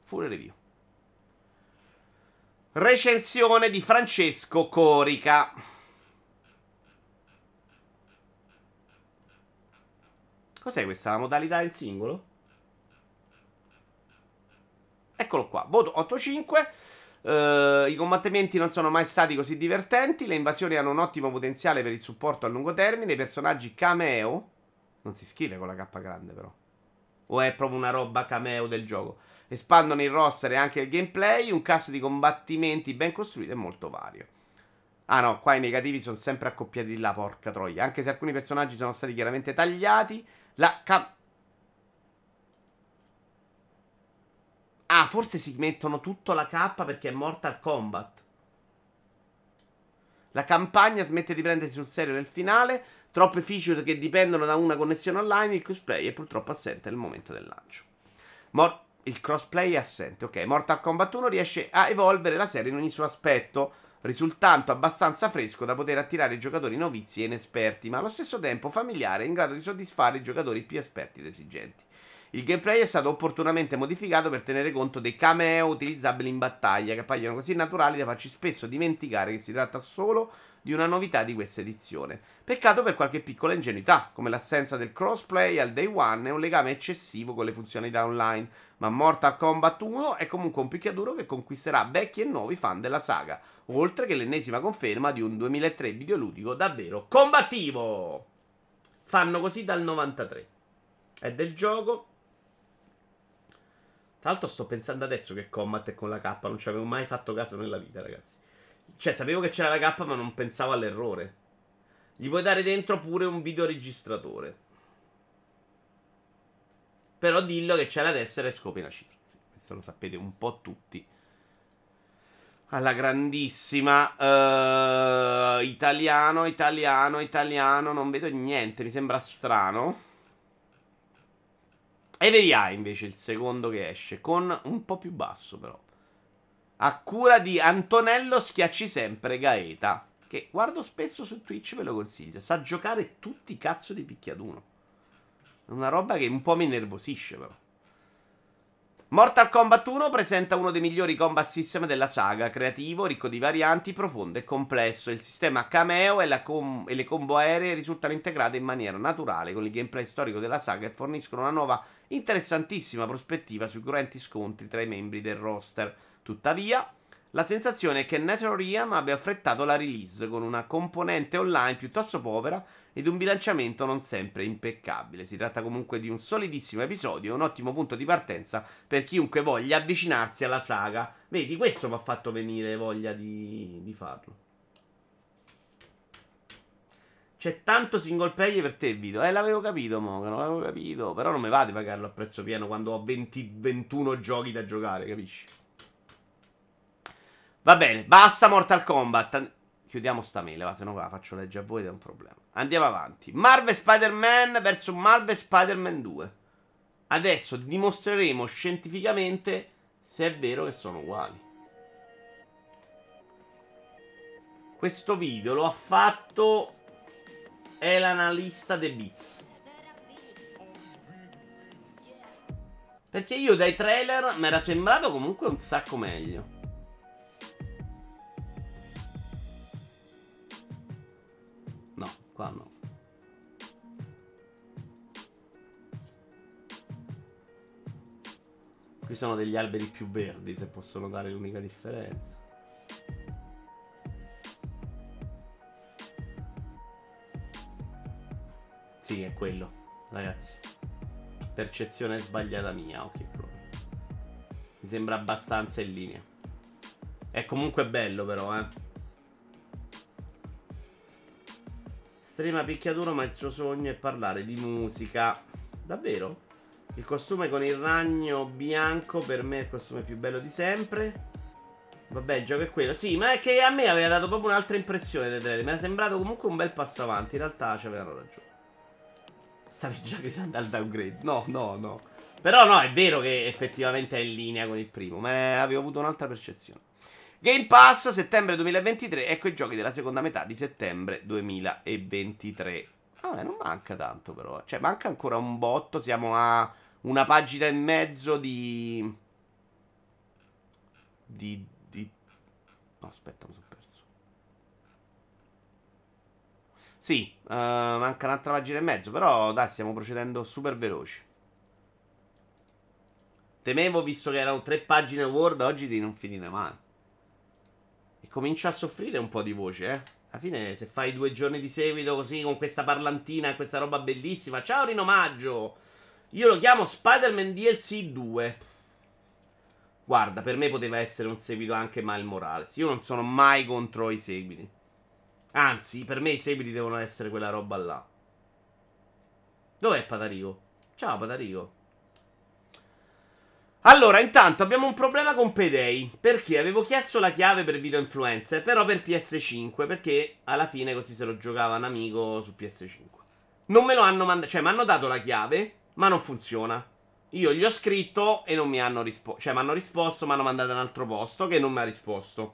full review. Recensione di Francesco Corica. Cos'è questa? La modalità in singolo? Eccolo qua. Voto 8-5. I combattimenti non sono mai stati così divertenti. Le invasioni hanno un ottimo potenziale per il supporto a lungo termine. I personaggi cameo. Non si scrive con la K grande, però. O è proprio una roba cameo del gioco. Espandono il roster e anche il gameplay. Un cast di combattimenti ben costruito e molto vario. Ah no, qua i negativi sono sempre accoppiati di là. Porca troia. Anche se alcuni personaggi sono stati chiaramente tagliati. Ah, forse si mettono tutto la K perché è Mortal Kombat. La campagna smette di prendersi sul serio nel finale. Troppe feature che dipendono da una connessione online. Il crossplay è purtroppo assente nel momento del lancio. Il crossplay è assente, ok. Mortal Kombat 1 riesce a evolvere la serie in ogni suo aspetto, risultando abbastanza fresco da poter attirare i giocatori novizi e inesperti, ma allo stesso tempo familiare e in grado di soddisfare i giocatori più esperti ed esigenti. Il gameplay è stato opportunamente modificato per tenere conto dei cameo utilizzabili in battaglia, che appaiono così naturali da farci spesso dimenticare che si tratta solo di una novità di questa edizione. Peccato per qualche piccola ingenuità, come l'assenza del crossplay al day one e un legame eccessivo con le funzionalità online, ma Mortal Kombat 1 è comunque un picchiaduro che conquisterà vecchi e nuovi fan della saga, oltre che l'ennesima conferma di un 2003 videoludico davvero combattivo. Fanno così dal 93. È del gioco. Tra l'altro sto pensando adesso che Combat è con la K, non ci avevo mai fatto caso nella vita, ragazzi. Cioè, sapevo che c'era la K, ma non pensavo all'errore. Gli puoi dare dentro pure un videoregistratore. Però dillo che c'è la tessera e scopi una cifra. Sì, questo lo sapete un po' tutti. Alla grandissima. Italiano, non vedo niente, mi sembra strano. E vediamo invece il secondo che esce, con un po' più basso però. A cura di Antonello Schiacci Sempre Gaeta, che guardo spesso su Twitch, ve lo consiglio. Sa giocare tutti i cazzo di picchiaduno. È una roba che un po' mi nervosisce però. Mortal Kombat 1 presenta uno dei migliori combat system della saga, creativo, ricco di varianti, profondo e complesso. Il sistema cameo e le combo aeree risultano integrate in maniera naturale con il gameplay storico della saga e forniscono una nuova interessantissima prospettiva sui currenti scontri tra i membri del roster. Tuttavia, la sensazione è che NetherRealm abbia affrettato la release con una componente online piuttosto povera ed un bilanciamento non sempre impeccabile. Si tratta comunque di un solidissimo episodio e un ottimo punto di partenza per chiunque voglia avvicinarsi alla saga. Vedi, questo mi ha fatto venire voglia di farlo. C'è tanto single player per te, Vito. L'avevo capito, Mogano, Però non mi va di pagarlo a prezzo pieno quando ho 21 giochi da giocare, capisci? Va bene, basta Mortal Kombat. Chiudiamo sta mail, va, se no la faccio leggere a voi ed è un problema. Andiamo avanti. Marvel Spider-Man vs. Marvel Spider-Man 2. Adesso dimostreremo scientificamente se è vero che sono uguali. Questo video lo ha fatto... è l'analista dei Beats. Perché io dai trailer mi era sembrato comunque un sacco meglio. No, qua no. Qui sono degli alberi più verdi, se posso notare l'unica differenza. Sì, è quello, ragazzi. Percezione sbagliata mia, ok, mi sembra abbastanza in linea. È comunque bello però, Streama picchiaduro, ma il suo sogno è parlare di musica. Davvero? Il costume con il ragno bianco per me è il costume più bello di sempre. Vabbè, il gioco è quello. Sì, ma è che a me aveva dato proprio un'altra impressione dei trailer. Mi era sembrato comunque un bel passo avanti. In realtà ci avevano ragione. Stavi già gridando al downgrade. No. Però no, è vero che effettivamente è in linea con il primo, ma avevo avuto un'altra percezione. Game Pass settembre 2023. Ecco i giochi della seconda metà di settembre 2023. Vabbè, non manca tanto però. Cioè, manca ancora un botto. Siamo a una pagina e mezzo di... No, aspetta, mi sono perso. Sì, manca un'altra pagina e mezzo, però dai, stiamo procedendo super veloci. Temevo, visto che erano 3 pagine Word, oggi di non finire mai. E comincio a soffrire un po' di voce, Alla fine, se fai 2 giorni di seguito così, con questa parlantina e questa roba bellissima... Ciao Rinomaggio! Io lo chiamo Spider-Man DLC 2. Guarda, per me poteva essere un seguito anche Miles Morales. Io non sono mai contro i seguiti. Anzi, per me i seguiti devono essere quella roba là. Dov'è Patarico? Ciao Patarico. Allora, intanto abbiamo un problema con Payday, perché avevo chiesto la chiave per Video Influencer, però per PS5, perché alla fine così se lo giocava un amico su PS5. Non me lo hanno mandato, cioè mi hanno dato la chiave, ma non funziona. Io gli ho scritto e non mi hanno risposto, cioè mi hanno risposto, mi hanno mandato a un altro posto che non mi ha risposto.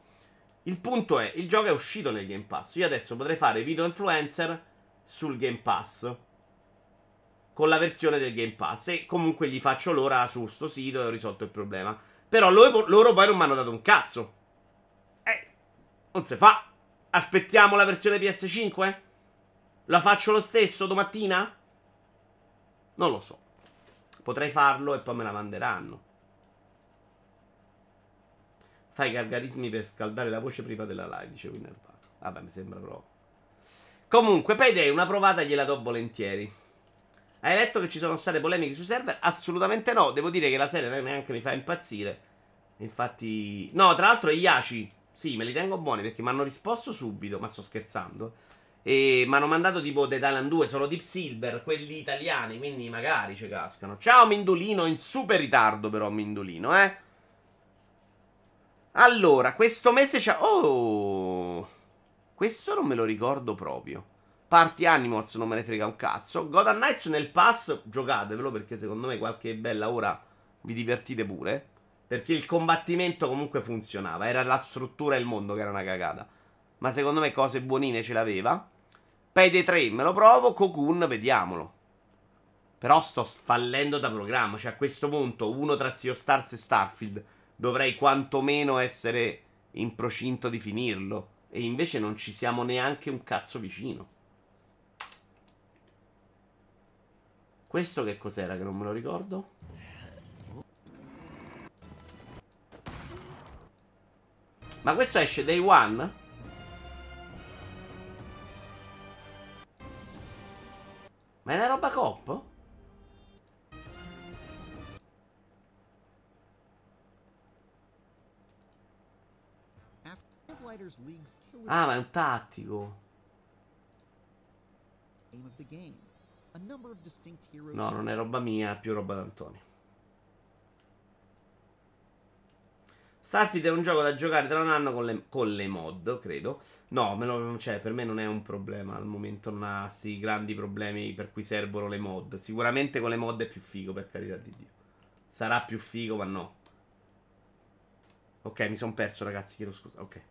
Il punto è, il gioco è uscito nel Game Pass, io adesso potrei fare Video Influencer sul Game Pass, con la versione del Game Pass, e comunque gli faccio l'ora su sto sito e ho risolto il problema. Però loro poi non mi hanno dato un cazzo. Non si fa. Aspettiamo la versione PS5? La faccio lo stesso domattina? Non lo so. Potrei farlo e poi me la manderanno. Fai gargarismi per scaldare la voce prima della live, dice Winnerpack. Vabbè, mi sembra proprio. Comunque, Payday, una provata gliela do volentieri. Hai letto che ci sono state polemiche sui server? Assolutamente no, devo dire che la serie neanche mi fa impazzire. Infatti... No, tra l'altro gli ACI, sì, me li tengo buoni perché mi hanno risposto subito, ma sto scherzando. E mi hanno mandato tipo Dead Island 2, sono Deep Silver, quelli italiani, quindi magari ci cascano. Ciao Mindolino, in super ritardo però Mindolino, eh. Allora, questo mese c'ha... Oh! Questo non me lo ricordo proprio. Party Animals non me ne frega un cazzo. God of Nights nel pass, giocatevelo perché secondo me qualche bella ora vi divertite pure, perché il combattimento comunque funzionava, era la struttura e il mondo che era una cagata, ma secondo me cose buonine ce l'aveva. Payday 3 me lo provo, Cocoon vediamolo. Però sto fallendo da programma, cioè a questo punto uno tra Sea of Stars e Starfield dovrei quantomeno essere in procinto di finirlo, e invece non ci siamo neanche un cazzo vicino. Questo che cos'era che non me lo ricordo? Ma questo esce Day One? Ma è una roba coop? Ah, ma è un tattico. No, non è roba mia, è più roba d'Antonio. Starfield è un gioco da giocare tra un anno con le mod, credo. No, cioè, per me non è un problema. Al momento non ha sti grandi problemi per cui servono le mod. Sicuramente con le mod è più figo, per carità di Dio. Sarà più figo, ma no. Ok, mi sono perso, ragazzi, chiedo scusa. Ok.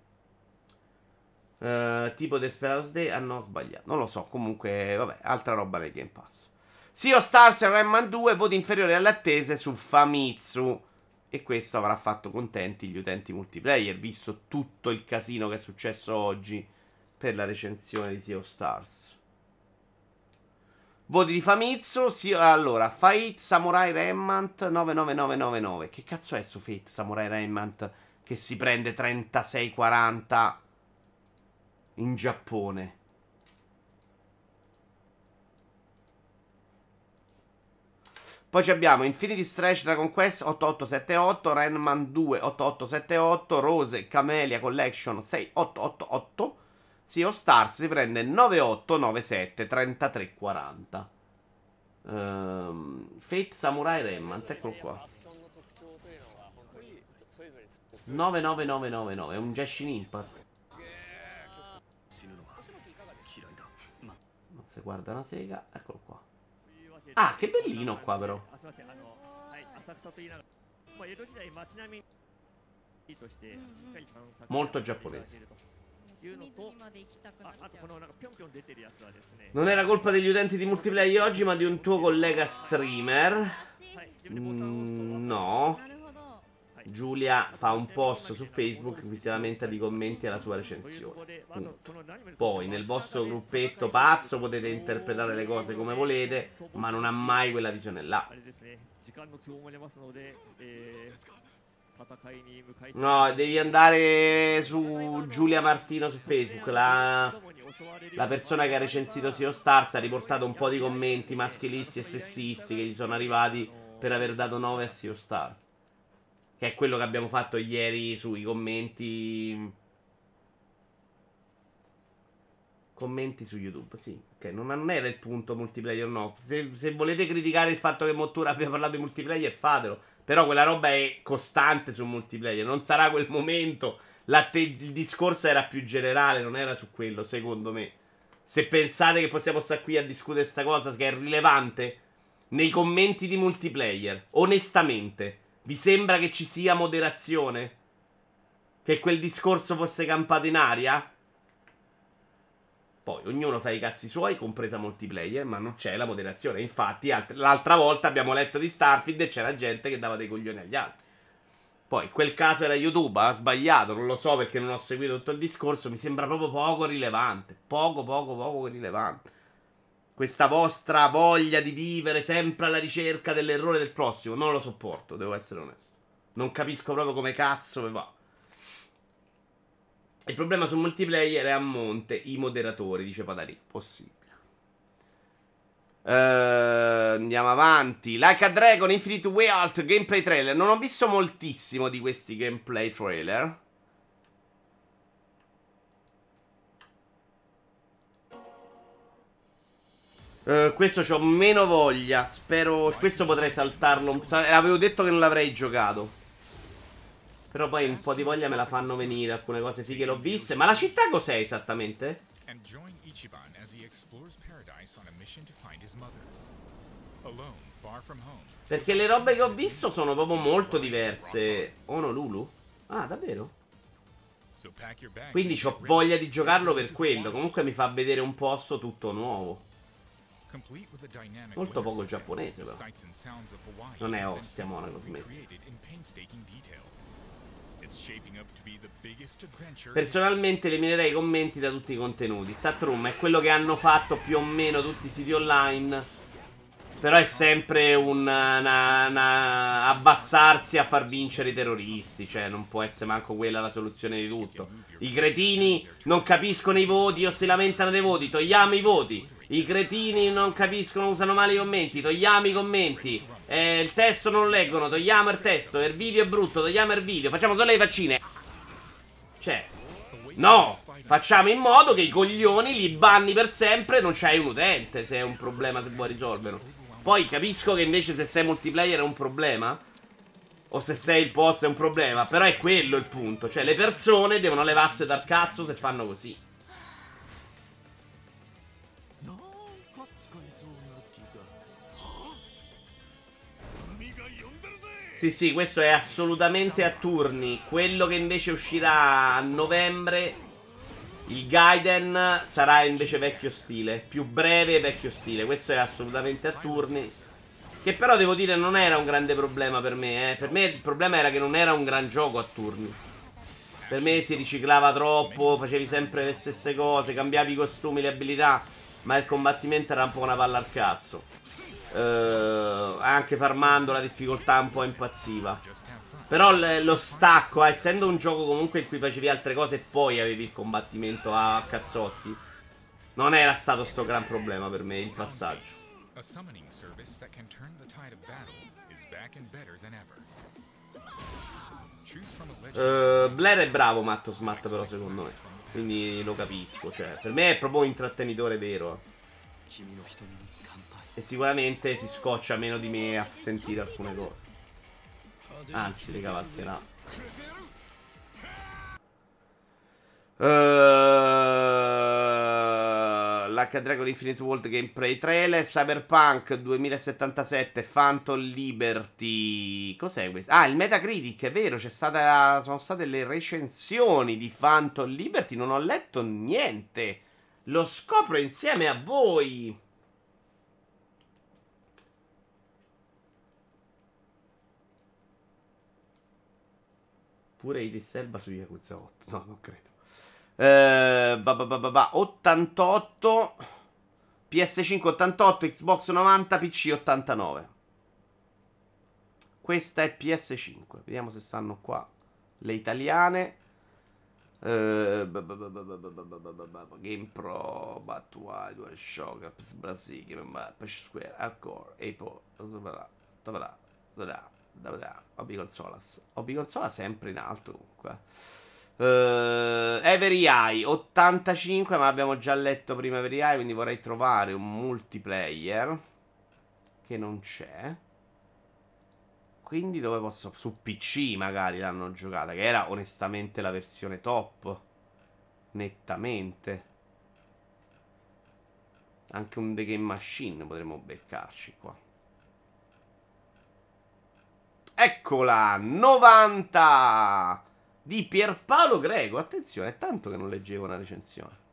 Tipo Desperados Day, ah no, sbagliato, non lo so, comunque vabbè, altra roba nel Game Pass. Sea of Stars e Rayman 2, voti inferiori alle attese su Famitsu, e questo avrà fatto contenti gli utenti multiplayer, visto tutto il casino che è successo oggi per la recensione di Sea of Stars. Voti di Famitsu, allora Fate Samurai Remnant 99999. Che cazzo è su Fate Samurai Remnant che si prende 36-40 in Giappone? Poi ci abbiamo Infinity Stretch Dragon Quest 8878, Renman 2 8878, Rose Camellia Collection 6888. Sea of Stars si prende 9897 3340. Fate Samurai Remnant, eccolo qua, 99999. È un Genshin Impact. Guarda una sega, eccolo qua. Ah, che bellino qua però. Molto giapponese. Non era colpa degli utenti di multiplayer oggi, ma di un tuo collega streamer. No, Giulia fa un post su Facebook che si lamenta di commenti alla sua recensione. Poi nel vostro gruppetto pazzo potete interpretare le cose come volete, ma non ha mai quella visione là. No, devi andare su Giulia Martino su Facebook, la persona che ha recensito Sea of Stars ha riportato un po' di commenti maschilisti e sessisti che gli sono arrivati per aver dato 9 a Sea of Stars, che è quello che abbiamo fatto ieri sui commenti su YouTube, sì. Ok, non era il punto multiplayer, no. Se volete criticare il fatto che Mottura abbia parlato di multiplayer, fatelo. Però quella roba è costante su multiplayer. Non sarà quel momento. Il discorso era più generale, non era su quello, secondo me. Se pensate che possiamo stare qui a discutere sta cosa che è rilevante nei commenti di multiplayer, onestamente, vi sembra che ci sia moderazione? Che quel discorso fosse campato in aria? Poi ognuno fa i cazzi suoi, compresa multiplayer, ma non c'è la moderazione. Infatti l'altra volta abbiamo letto di Starfield e c'era gente che dava dei coglioni agli altri. Poi in quel caso era YouTube, ha sbagliato, non lo so perché non ho seguito tutto il discorso. Mi sembra proprio poco rilevante, poco rilevante. Questa vostra voglia di vivere sempre alla ricerca dell'errore del prossimo, non lo sopporto, devo essere onesto. Non capisco proprio come cazzo vi va. Il problema sul multiplayer è a monte, i moderatori, dice Padarì. Possibile. Andiamo avanti. Like a Dragon Infinite Wealth gameplay trailer. Non ho visto moltissimo di questi gameplay trailer. Questo c'ho meno voglia. Spero. Questo potrei saltarlo. Avevo detto che non l'avrei giocato. Però poi un po' di voglia me la fanno venire, alcune cose fighe l'ho viste. Ma la città cos'è esattamente? Perché le robe che ho visto sono proprio molto diverse. Honolulu? Ah, davvero? Quindi ho voglia di giocarlo per quello. Comunque mi fa vedere un posto tutto nuovo. Molto poco giapponese però. Non è Ostia Monaco, smetto. Personalmente eliminerei i commenti da tutti i contenuti. Chatroom è quello che hanno fatto più o meno tutti i siti online. Però è sempre una abbassarsi a far vincere i terroristi. Cioè non può essere manco quella la soluzione di tutto. I cretini non capiscono i voti o si lamentano dei voti, togliamo i voti. I cretini non capiscono, usano male i commenti, togliamo i commenti. Il testo non leggono, togliamo il testo. Il video è brutto, togliamo il video. Facciamo solo le vaccine. Cioè, no, facciamo in modo che i coglioni li banni per sempre. Non c'hai un utente, se è un problema, se vuoi risolverlo. Poi capisco che invece se sei multiplayer è un problema, o se sei il post è un problema. Però è quello il punto. Cioè le persone devono levarsi dal cazzo se fanno così. Sì, sì, questo è assolutamente a turni. Quello che invece uscirà a novembre, il Gaiden, sarà invece vecchio stile. Più breve e vecchio stile. Questo è assolutamente a turni. Che però devo dire non era un grande problema per me, eh. Per me il problema era che non era un gran gioco a turni. Per me si riciclava troppo, facevi sempre le stesse cose, cambiavi i costumi, le abilità. Ma il combattimento era un po' una palla al cazzo. Anche farmando la difficoltà un po' impazziva. Però lo stacco, essendo un gioco comunque in cui facevi altre cose e poi avevi il combattimento a cazzotti, non era stato sto gran problema per me il passaggio. Blair è bravo Matto Smart però secondo me, quindi lo capisco, cioè per me è proprio un intrattenitore vero. E sicuramente si scoccia meno di me a sentire alcune cose. Anzi, le cavalcherà. Like a Dragon Infinite World gameplay trailer. Cyberpunk 2077 Phantom Liberty. Cos'è questo? Ah, il Metacritic, è vero, sono state le recensioni di Phantom Liberty. Non ho letto niente. Lo scopro insieme a voi. Pure i disserba su Yakuza 8. No, non credo. 88 PS5 88, Xbox 90, PC 89. Questa è PS5. Vediamo se stanno qua le italiane. GamePro, Batwai, DualShock, Brasile, Patch Square, Hardcore, Apple. Obiconsola sempre in alto comunque. Every Eye 85, ma abbiamo già letto prima Every Eye, quindi vorrei trovare un multiplayer che non c'è. Quindi dove posso? Su PC magari l'hanno giocata, che era onestamente la versione top, nettamente. Anche un The Game Machine potremmo beccarci qua. Eccola, 90 di Pierpaolo Greco. Attenzione, è tanto che non leggevo una recensione.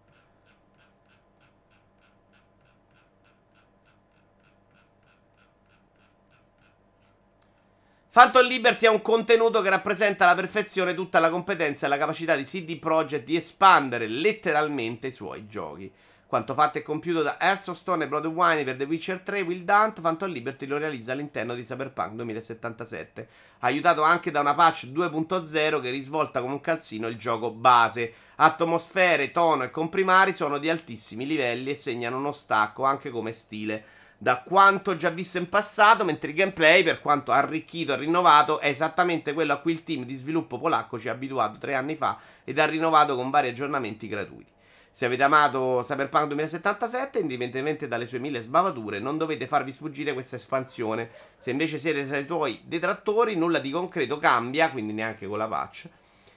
Phantom Liberty è un contenuto che rappresenta alla perfezione tutta la competenza e la capacità di CD Projekt di espandere letteralmente i suoi giochi. Quanto fatto e compiuto da Hearthstone e Breath of the Wild per The Witcher 3, Wild Hunt, Phantom Liberty lo realizza all'interno di Cyberpunk 2077, aiutato anche da una patch 2.0 che risvolta come un calzino il gioco base. Atmosfere, tono e comprimari sono di altissimi livelli e segnano uno stacco anche come stile da quanto già visto in passato, mentre il gameplay, per quanto arricchito e rinnovato, è esattamente quello a cui il team di sviluppo polacco ci ha abituato 3 anni fa ed ha rinnovato con vari aggiornamenti gratuiti. Se avete amato Cyberpunk 2077, indipendentemente dalle sue 1000 sbavature, non dovete farvi sfuggire questa espansione. Se invece siete tra i tuoi detrattori, nulla di concreto cambia, quindi neanche con la patch,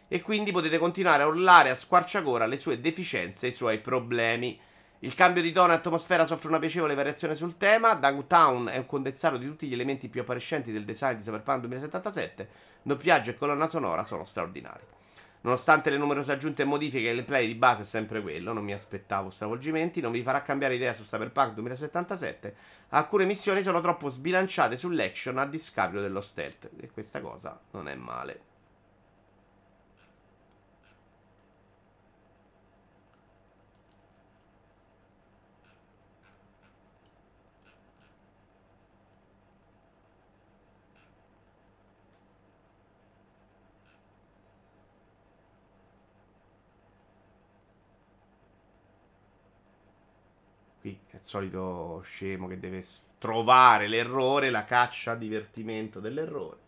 e quindi potete continuare a urlare a squarciagora le sue deficienze e i suoi problemi. Il cambio di tono e atmosfera soffre una piacevole variazione sul tema. Downtown è un condensato di tutti gli elementi più appariscenti del design di Cyberpunk 2077. Doppiaggio e colonna sonora sono straordinari. Nonostante le numerose aggiunte e modifiche, il play di base è sempre quello. Non mi aspettavo stravolgimenti, non vi farà cambiare idea su Cyberpunk 2077. Alcune missioni sono troppo sbilanciate sull'action a discapito dello stealth, e questa cosa non è male. È il solito scemo che deve trovare l'errore, la caccia a divertimento dell'errore.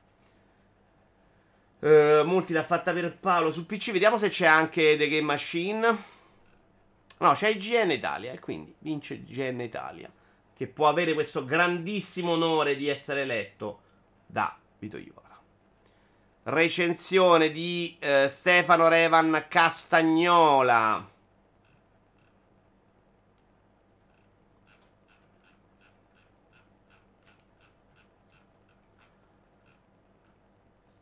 Multi l'ha fatta per Paolo su PC. Vediamo se c'è anche The Game Machine. No, c'è IGN Italia e quindi vince IGN Italia, che può avere questo grandissimo onore di essere letto da Vito Iovara. Recensione di Stefano Revan Castagnola.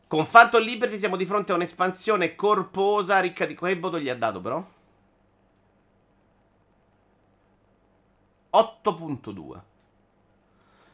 Con Phantom Liberty siamo di fronte a un'espansione corposa, ricca di... Che voto gli ha dato però? 8.2.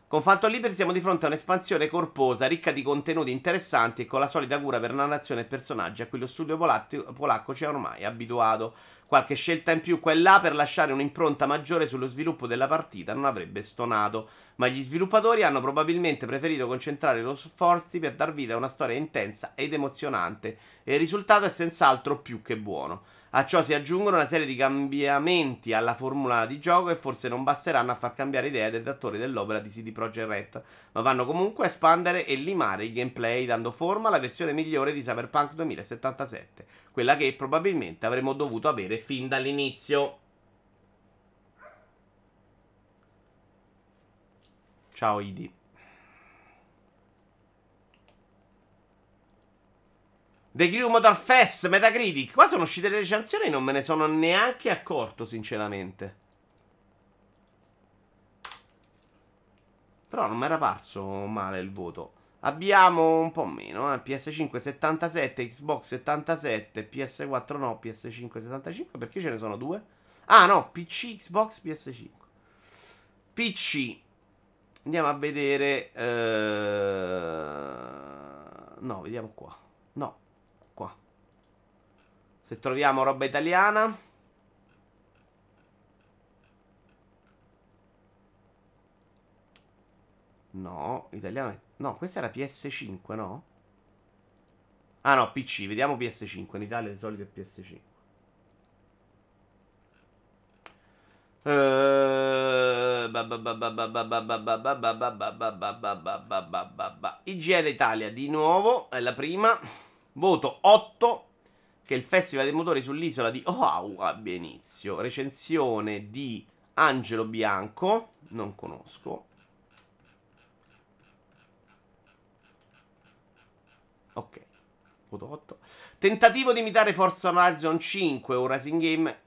Con Phantom Liberty siamo di fronte a un'espansione corposa, ricca di contenuti interessanti e con la solita cura per narrazione e personaggi a cui lo studio polacco ci ha ormai abituato. Qualche scelta in più qua e là per lasciare un'impronta maggiore sullo sviluppo della partita non avrebbe stonato, ma gli sviluppatori hanno probabilmente preferito concentrare i loro sforzi per dar vita a una storia intensa ed emozionante, e il risultato è senz'altro più che buono. A ciò si aggiungono una serie di cambiamenti alla formula di gioco che forse non basteranno a far cambiare idea del datore dell'opera di CD Projekt Red, ma vanno comunque a espandere e limare il gameplay, dando forma alla versione migliore di Cyberpunk 2077, quella che probabilmente avremmo dovuto avere fin dall'inizio. Ciao Idi. The Crew Motor Fest, Metacritic. Qua sono uscite le recensioni e non me ne sono neanche accorto, sinceramente. Però non mi era parso male il voto. Abbiamo un po' meno, PS5 77, Xbox 77, PS4 no, PS5 75, perché ce ne sono due? Ah no, PC, Xbox, PS5. PC. Andiamo a vedere... No, vediamo qua. No. Se troviamo roba italiana. No, italiana. No, questa era PS5, no? Ah no, PC, vediamo PS5. In Italia di solito è PS5. IGN Italia di nuovo, è la prima. Voto 8. Che il festival dei motori sull'isola di Oahu abbia inizio. Recensione di Angelo Bianco. Non conosco. Ok, voto 8. Tentativo di imitare Forza Horizon 5, un racing game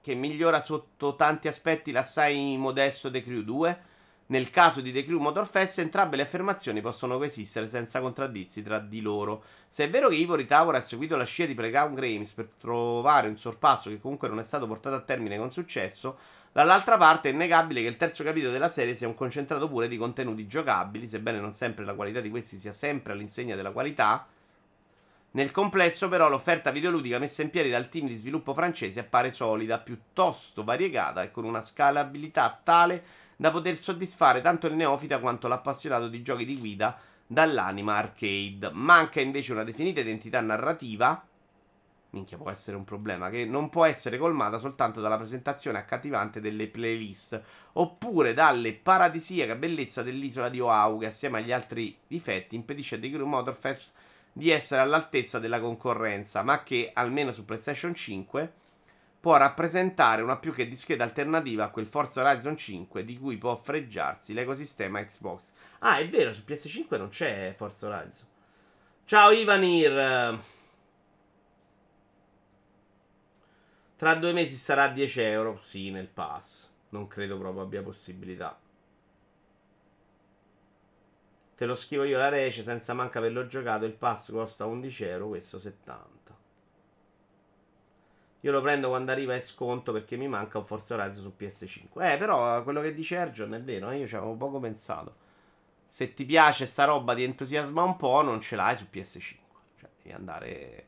che migliora sotto tanti aspetti l'assai modesto The Crew 2. Nel caso di The Crew Motor Fest, entrambe le affermazioni possono coesistere senza contraddirsi tra di loro. Se è vero che Ivory Tower ha seguito la scia di Playground Games per trovare un sorpasso che comunque non è stato portato a termine con successo, dall'altra parte è innegabile che il terzo capitolo della serie sia un concentrato pure di contenuti giocabili, sebbene non sempre la qualità di questi sia sempre all'insegna della qualità. Nel complesso, però, l'offerta videoludica messa in piedi dal team di sviluppo francese appare solida, piuttosto variegata e con una scalabilità tale da poter soddisfare tanto il neofita quanto l'appassionato di giochi di guida dall'anima arcade. Manca invece una definita identità narrativa, minchia può essere un problema, che non può essere colmata soltanto dalla presentazione accattivante delle playlist, oppure dalle paradisiaca bellezza dell'isola di Oahu, che assieme agli altri difetti impedisce a The Crew Motor Fest di essere all'altezza della concorrenza, ma che, almeno su PlayStation 5, può rappresentare una più che discreta alternativa a quel Forza Horizon 5 di cui può fregiarsi l'ecosistema Xbox. Ah, è vero, su PS5 non c'è Forza Horizon. Ciao Ivanir! Tra 2 mesi sarà a €10, sì, nel pass. Non credo proprio abbia possibilità. Te lo scrivo io la rece senza manca averlo giocato, il pass costa €11, questo 70. Io lo prendo quando arriva e sconto perché mi manca un Forza Horizon su PS5. Però quello che dice Ergion è vero, io ci avevo poco pensato. Se ti piace sta roba ti entusiasma un po', non ce l'hai su PS5. Cioè, devi andare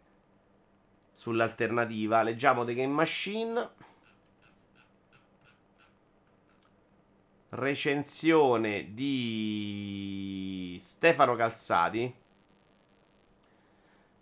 sull'alternativa. Leggiamo The Game Machine. Recensione di Stefano Calzati.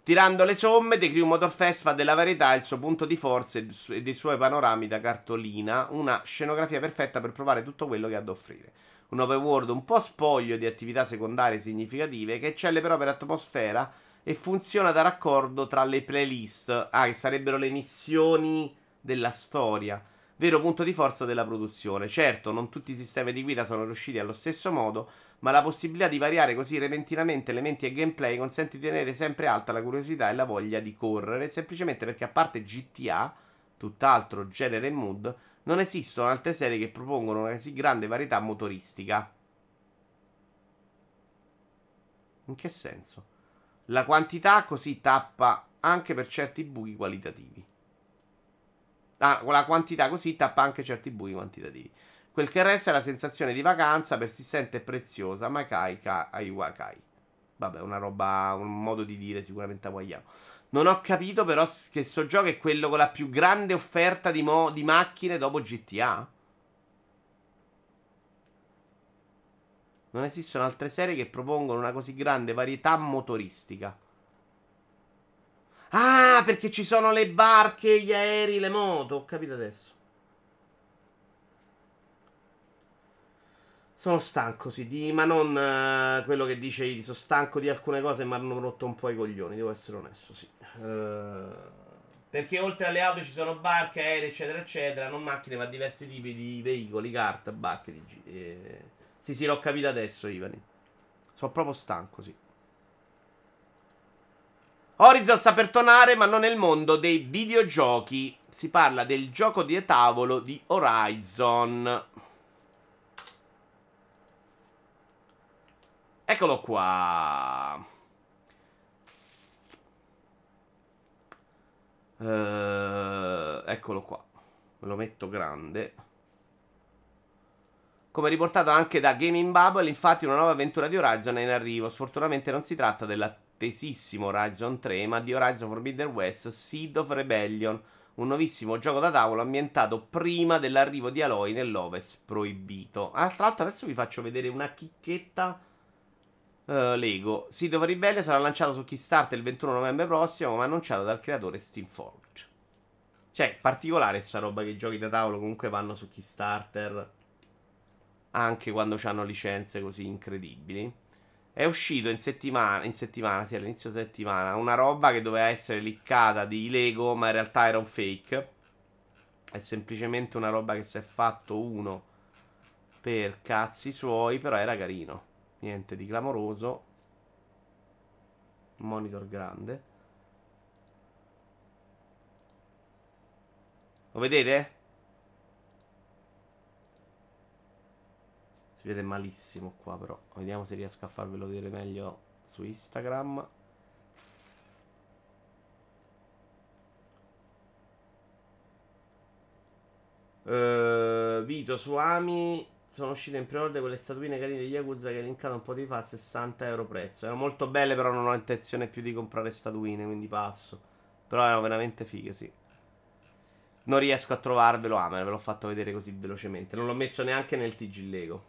Tirando le somme, The Crew Motor Fest fa della varietà il suo punto di forza e dei suoi panorami da cartolina, una scenografia perfetta per provare tutto quello che ha da offrire. Un open world un po' spoglio di attività secondarie significative, che eccelle però per atmosfera e funziona da raccordo tra le playlist, che sarebbero le missioni della storia, vero punto di forza della produzione. Certo, non tutti i sistemi di guida sono riusciti allo stesso modo, ma la possibilità di variare così repentinamente elementi e gameplay consente di tenere sempre alta la curiosità e la voglia di correre, semplicemente perché, a parte GTA, tutt'altro genere e mood, non esistono altre serie che propongono una così grande varietà motoristica. In che senso? La quantità così tappa anche per certi buchi qualitativi. La quantità così tappa anche certi buchi quantitativi. Quel che resta è la sensazione di vacanza persistente e preziosa. Makai Aiwakai. Vabbè, una roba, un modo di dire sicuramente hawaiano. Non ho capito però che sto gioco è quello con la più grande offerta di macchine dopo GTA. Non esistono altre serie che propongono una così grande varietà motoristica. Ah, perché ci sono le barche, gli aerei, le moto. Ho capito adesso. Sono stanco, sì, ma non quello che dice Idi. Sono stanco di alcune cose, ma hanno rotto un po' i coglioni, devo essere onesto, sì. Perché oltre alle auto ci sono barche, aerei, eccetera, eccetera. Non macchine, ma diversi tipi di veicoli, carta, barche, Sì, l'ho capito adesso, Ivani. Sono proprio stanco, sì. Horizon sta per tornare, ma non nel mondo dei videogiochi. Si parla del gioco di tavolo di Horizon. Eccolo qua. Eccolo qua. Me lo metto grande. Come riportato anche da Gaming Bubble, infatti una nuova avventura di Horizon è in arrivo. Sfortunatamente non si tratta della tesissimo Horizon 3, ma di Horizon Forbidden West, Seed of Rebellion, un nuovissimo gioco da tavolo ambientato prima dell'arrivo di Aloy nell'Ovest proibito. Tra l'altro adesso vi faccio vedere una chicchetta Lego. Seed of Rebellion sarà lanciato su Kickstarter il 21 novembre prossimo, come annunciato dal creatore Steamforge. Cioè, particolare sta roba che i giochi da tavolo comunque vanno su Kickstarter anche quando hanno licenze così incredibili. È uscito in settimana, sì, all'inizio settimana, una roba che doveva essere liccata di Lego, ma in realtà era un fake. È semplicemente una roba che si è fatto uno per cazzi suoi, però era carino. Niente di clamoroso. monitor grande. Lo vedete? Si vede malissimo qua, però vediamo se riesco a farvelo vedere meglio su Instagram. Vito, su Ami sono uscite in pre-order quelle statuine carine di Yakuza che hai linkato un po' di fa, €60 prezzo. Erano molto belle, però non ho intenzione più di comprare statuine, quindi passo. Però erano veramente fighe, sì. Non riesco a trovarvelo, ah, ma ve l'ho fatto vedere così velocemente. Non l'ho messo neanche nel TG Lego.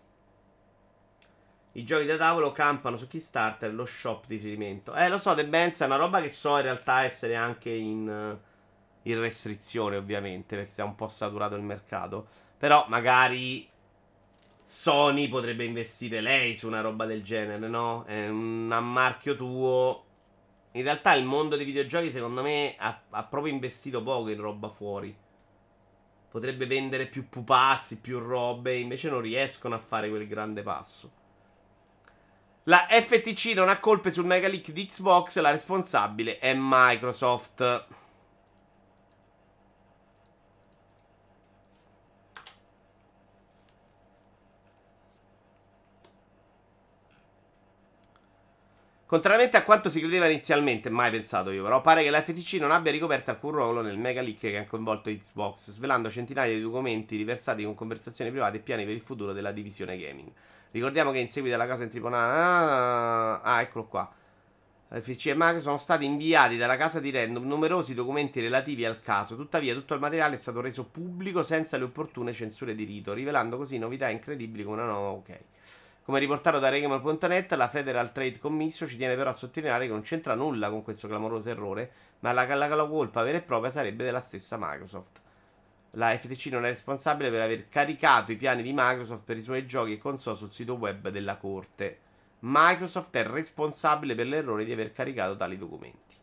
I giochi da tavolo campano su Kickstarter, lo shop di riferimento. Lo so, The Benz è una roba che so in realtà essere anche in restrizione, ovviamente, perché si è un po' saturato il mercato. Però magari Sony potrebbe investire lei su una roba del genere, no? È un marchio tuo. In realtà il mondo dei videogiochi, secondo me, ha proprio investito poco in roba fuori. Potrebbe vendere più pupazzi, più robe, invece non riescono a fare quel grande passo. La FTC non ha colpe sul mega leak di Xbox, la responsabile è Microsoft. Contrariamente a quanto si credeva inizialmente, mai pensato io, però pare che la FTC non abbia ricoperto alcun ruolo nel mega leak che ha coinvolto Xbox, svelando centinaia di documenti riversati con conversazioni private e piani per il futuro della divisione gaming. Ricordiamo che in seguito alla casa intripolata... Ah, eccolo qua. La FTC e Microsoft sono stati inviati dalla casa di Random numerosi documenti relativi al caso, tuttavia tutto il materiale è stato reso pubblico senza le opportune censure di rito, rivelando così novità incredibili come una nuova... Ok. Come riportato da Regamer.net, la Federal Trade Commission ci tiene però a sottolineare che non c'entra nulla con questo clamoroso errore, ma la colpa vera e propria sarebbe della stessa Microsoft. La FTC non è responsabile per aver caricato i piani di Microsoft per i suoi giochi e console sul sito web della Corte. Microsoft è responsabile per l'errore di aver caricato tali documenti.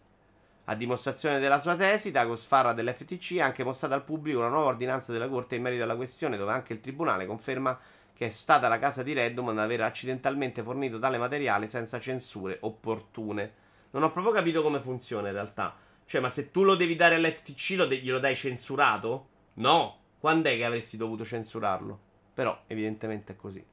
A dimostrazione della sua tesi, Dago Sfarra dell'FTC ha anche mostrato al pubblico una nuova ordinanza della Corte in merito alla questione, dove anche il Tribunale conferma che è stata la casa di Redmond ad aver accidentalmente fornito tale materiale senza censure opportune. Non ho proprio capito come funziona in realtà. Cioè, ma se tu lo devi dare all'FTC, glielo dai censurato? No! Quando è che avresti dovuto censurarlo? Però, evidentemente è così.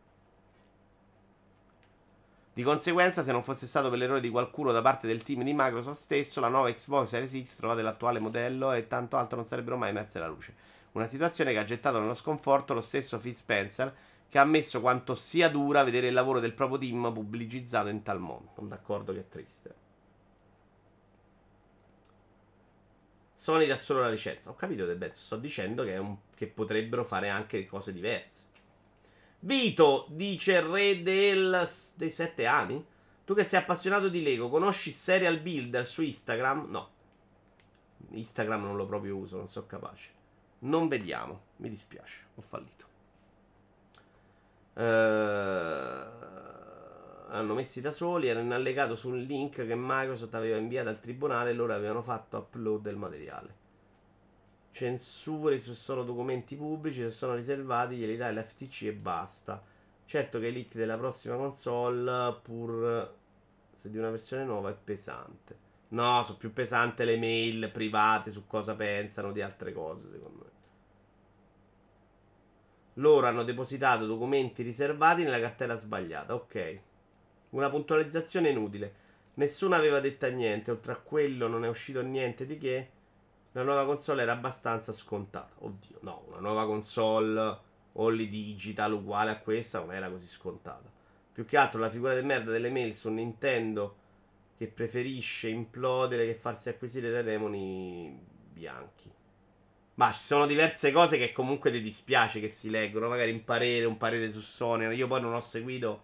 Di conseguenza, se non fosse stato per l'errore di qualcuno da parte del team di Microsoft stesso, la nuova Xbox Series X, trovate l'attuale modello e tanto altro, non sarebbero mai emerse alla luce. Una situazione che ha gettato nello sconforto lo stesso Phil Spencer, che ha ammesso quanto sia dura vedere il lavoro del proprio team pubblicizzato in tal modo. Sono d'accordo che è triste. Sony dà solo la licenza. Ho capito, De Benz. Sto dicendo che potrebbero fare anche cose diverse. Vito dice, re dei 7 anni. Tu che sei appassionato di Lego, conosci Serial Builder su Instagram? No. Instagram non lo proprio uso, non sono capace. Non vediamo. Mi dispiace, ho fallito. L'hanno messi da soli. Era in allegato su un link che Microsoft aveva inviato al tribunale e loro avevano fatto upload del materiale. Censure se sono documenti pubblici, se sono riservati glieli dai l'FTC e basta. Certo che i leak della prossima console, pur se di una versione nuova, è pesante. No, sono più pesante le mail private su cosa pensano di altre cose, secondo me. Loro hanno depositato documenti riservati nella cartella sbagliata. Ok. Una puntualizzazione inutile. Nessuno aveva detto niente. Oltre a quello non è uscito niente di che. La nuova console era abbastanza scontata. Oddio, no. Una nuova console only digital uguale a questa non era così scontata. Più che altro la figura di merda delle mail su Nintendo, che preferisce implodere che farsi acquisire dai demoni bianchi. Ma ci sono diverse cose che comunque ti dispiace che si leggono, magari un parere su Sony. Io poi non ho seguito,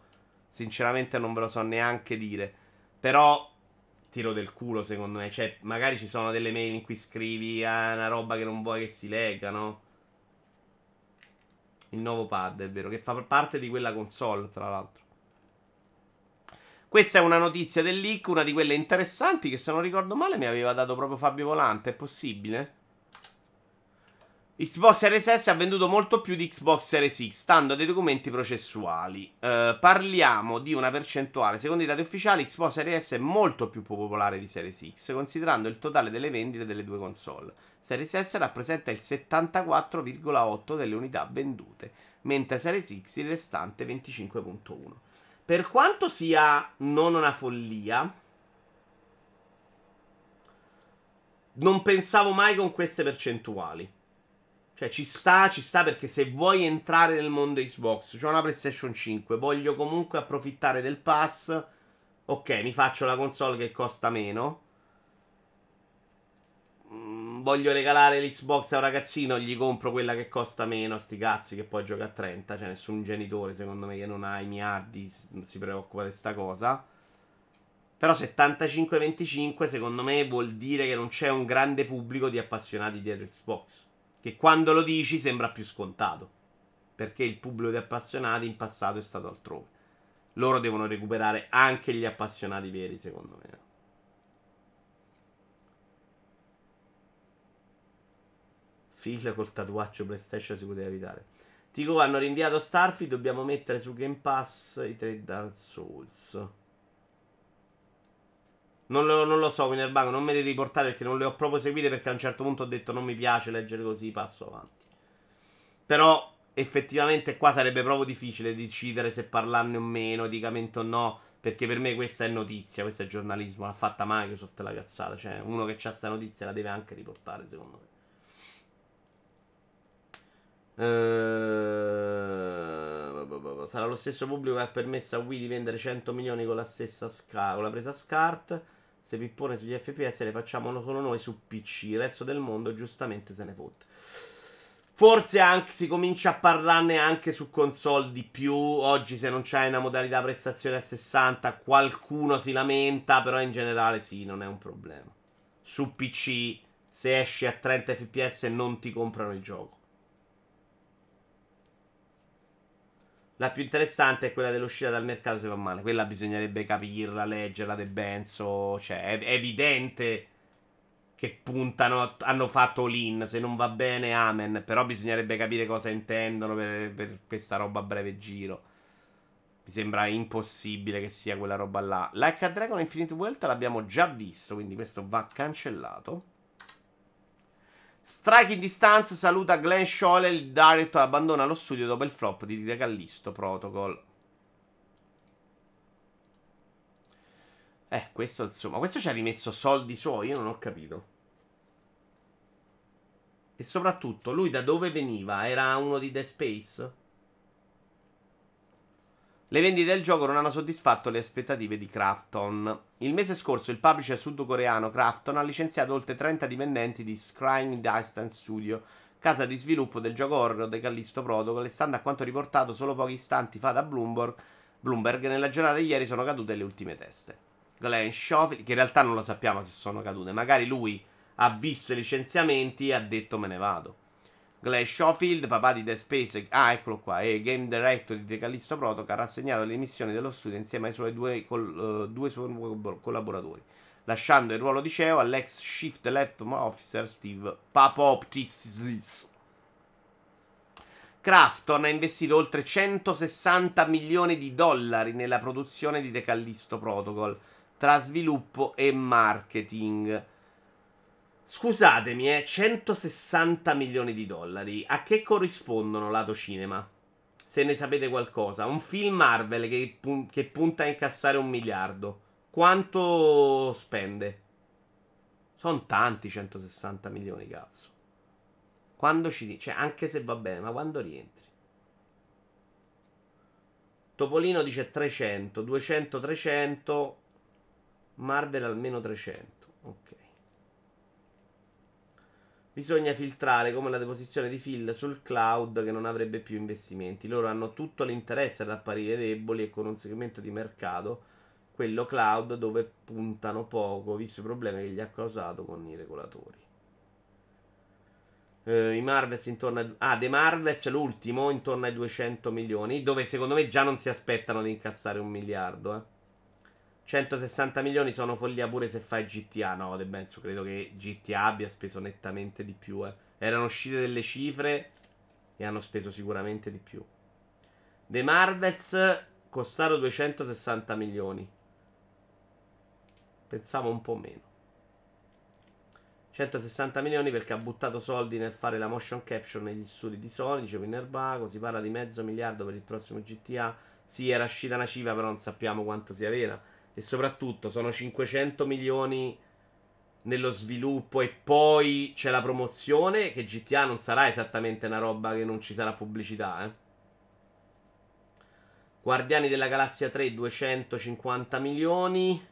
sinceramente non ve lo so neanche dire. Però tiro del culo, secondo me. Cioè, magari ci sono delle mail in cui scrivi una roba che non vuoi che si legga, no? Il nuovo pad, è vero, che fa parte di quella console, tra l'altro. Questa è una notizia del leak, una di quelle interessanti che, se non ricordo male, mi aveva dato proprio Fabio Volante. È possibile? Xbox Series S ha venduto molto più di Xbox Series X, stando a dei documenti processuali. Parliamo di una percentuale. Secondo i dati ufficiali, Xbox Series S è molto più popolare di Series X, considerando il totale delle vendite delle due console. Series S rappresenta il 74,8% delle unità vendute, mentre Series X il restante 25,1%. Per quanto sia non una follia, non pensavo mai con queste percentuali. Cioè ci sta perché se vuoi entrare nel mondo Xbox, c'ho una PlayStation 5, voglio comunque approfittare del pass, ok, mi faccio la console che costa meno, voglio regalare l'Xbox a un ragazzino, gli compro quella che costa meno, sti cazzi che poi gioca a 30, cioè nessun genitore secondo me che non ha i miliardi si preoccupa di sta cosa. Però 75-25 secondo me vuol dire che non c'è un grande pubblico di appassionati dietro Xbox, che quando lo dici sembra più scontato, perché il pubblico di appassionati in passato è stato altrove. Loro devono recuperare anche gli appassionati veri, secondo me. Phil col tatuaggio PlayStation si poteva evitare. Dico, hanno rinviato Starfield, dobbiamo mettere su Game Pass i 3 Dark Souls. Non lo so, Winerbango, non me li riportate perché non le ho proprio seguite, perché a un certo punto ho detto non mi piace leggere così, passo avanti. Però effettivamente qua sarebbe proprio difficile decidere se parlarne o meno, edicamente o no, perché per me questa è notizia, questo è giornalismo, l'ha fatta Microsoft la cazzata, cioè uno che c'ha sta notizia la deve anche riportare, secondo me. Sarà lo stesso pubblico che ha permesso a Wii di vendere 100 milioni con la stessa con la presa SCART. Se pippone sugli FPS le facciamo solo noi su PC, il resto del mondo giustamente se ne fotte. Forse anche si comincia a parlarne anche su console di più. Oggi se non c'hai una modalità prestazione a 60 qualcuno si lamenta, però in generale sì, non è un problema. Su PC se esci a 30 FPS non ti comprano il gioco. La più interessante è quella dell'uscita dal mercato, se va male. Quella bisognerebbe capirla, leggerla, De Benso. Cioè, è evidente che puntano, hanno fatto l'in. Se non va bene, amen. Però bisognerebbe capire cosa intendono per questa roba a breve giro. Mi sembra impossibile che sia quella roba là. Like a Dragon Infinite Wealth l'abbiamo già visto, quindi questo va cancellato. Strike in Distance saluta Glenn Scholle, il director abbandona lo studio dopo il flop di The Callisto Protocol. Questo insomma, questo ci ha rimesso soldi suoi, io non ho capito. E soprattutto, lui da dove veniva? Era uno di Dead Space? Le vendite del gioco non hanno soddisfatto le aspettative di Krafton. Il mese scorso il publisher sudcoreano Krafton ha licenziato oltre 30 dipendenti di Scrying Distance Studio, casa di sviluppo del gioco horror The Callisto Protocol, e stando a quanto riportato solo pochi istanti fa da Bloomberg, nella giornata di ieri sono cadute le ultime teste. Glenn Schofield, che in realtà non lo sappiamo se sono cadute, magari lui ha visto i licenziamenti e ha detto me ne vado. Glenn Schofield, papà di Dead Space, eccolo qua, e game director di The Callisto Protocol, ha rassegnato le dimissioni dello studio insieme ai suoi due collaboratori, lasciando il ruolo di CEO all'ex Chief Development Officer Steve Papopoulos. Krafton ha investito oltre 160 milioni di dollari nella produzione di The Callisto Protocol, tra sviluppo e marketing. Scusatemi, 160 milioni di dollari. A che corrispondono lato cinema? Se ne sapete qualcosa. Un film Marvel che punta a incassare 1 miliardo. Quanto spende? Sono tanti 160 milioni, cazzo. Quando ci... Cioè, anche se va bene, ma quando rientri? Topolino dice 300, 200, 300. Marvel almeno 300. Ok. Bisogna filtrare come la deposizione di Phil sul cloud che non avrebbe più investimenti. Loro hanno tutto l'interesse ad apparire deboli e con un segmento di mercato, quello cloud, dove puntano poco, visto i problemi che gli ha causato con i regolatori. I Marvels intorno ai... The Marvels, l'ultimo, intorno ai 200 milioni, dove secondo me già non si aspettano di incassare 1 miliardo, 160 milioni sono follia pure se fai GTA. No, De Benso, credo che GTA abbia speso nettamente di più. Erano uscite delle cifre e hanno speso sicuramente di più. The Marvels costarono 260 milioni. Pensavo un po' meno. 160 milioni perché ha buttato soldi nel fare la motion capture negli studi di Sony, dice Minervago. Si parla di mezzo miliardo per il prossimo GTA. Sì, era uscita una cifra, però non sappiamo quanto sia vera. E soprattutto sono 500 milioni nello sviluppo e poi c'è la promozione, che GTA non sarà esattamente una roba che non ci sarà pubblicità, eh. Guardiani della Galassia 3, 250 milioni.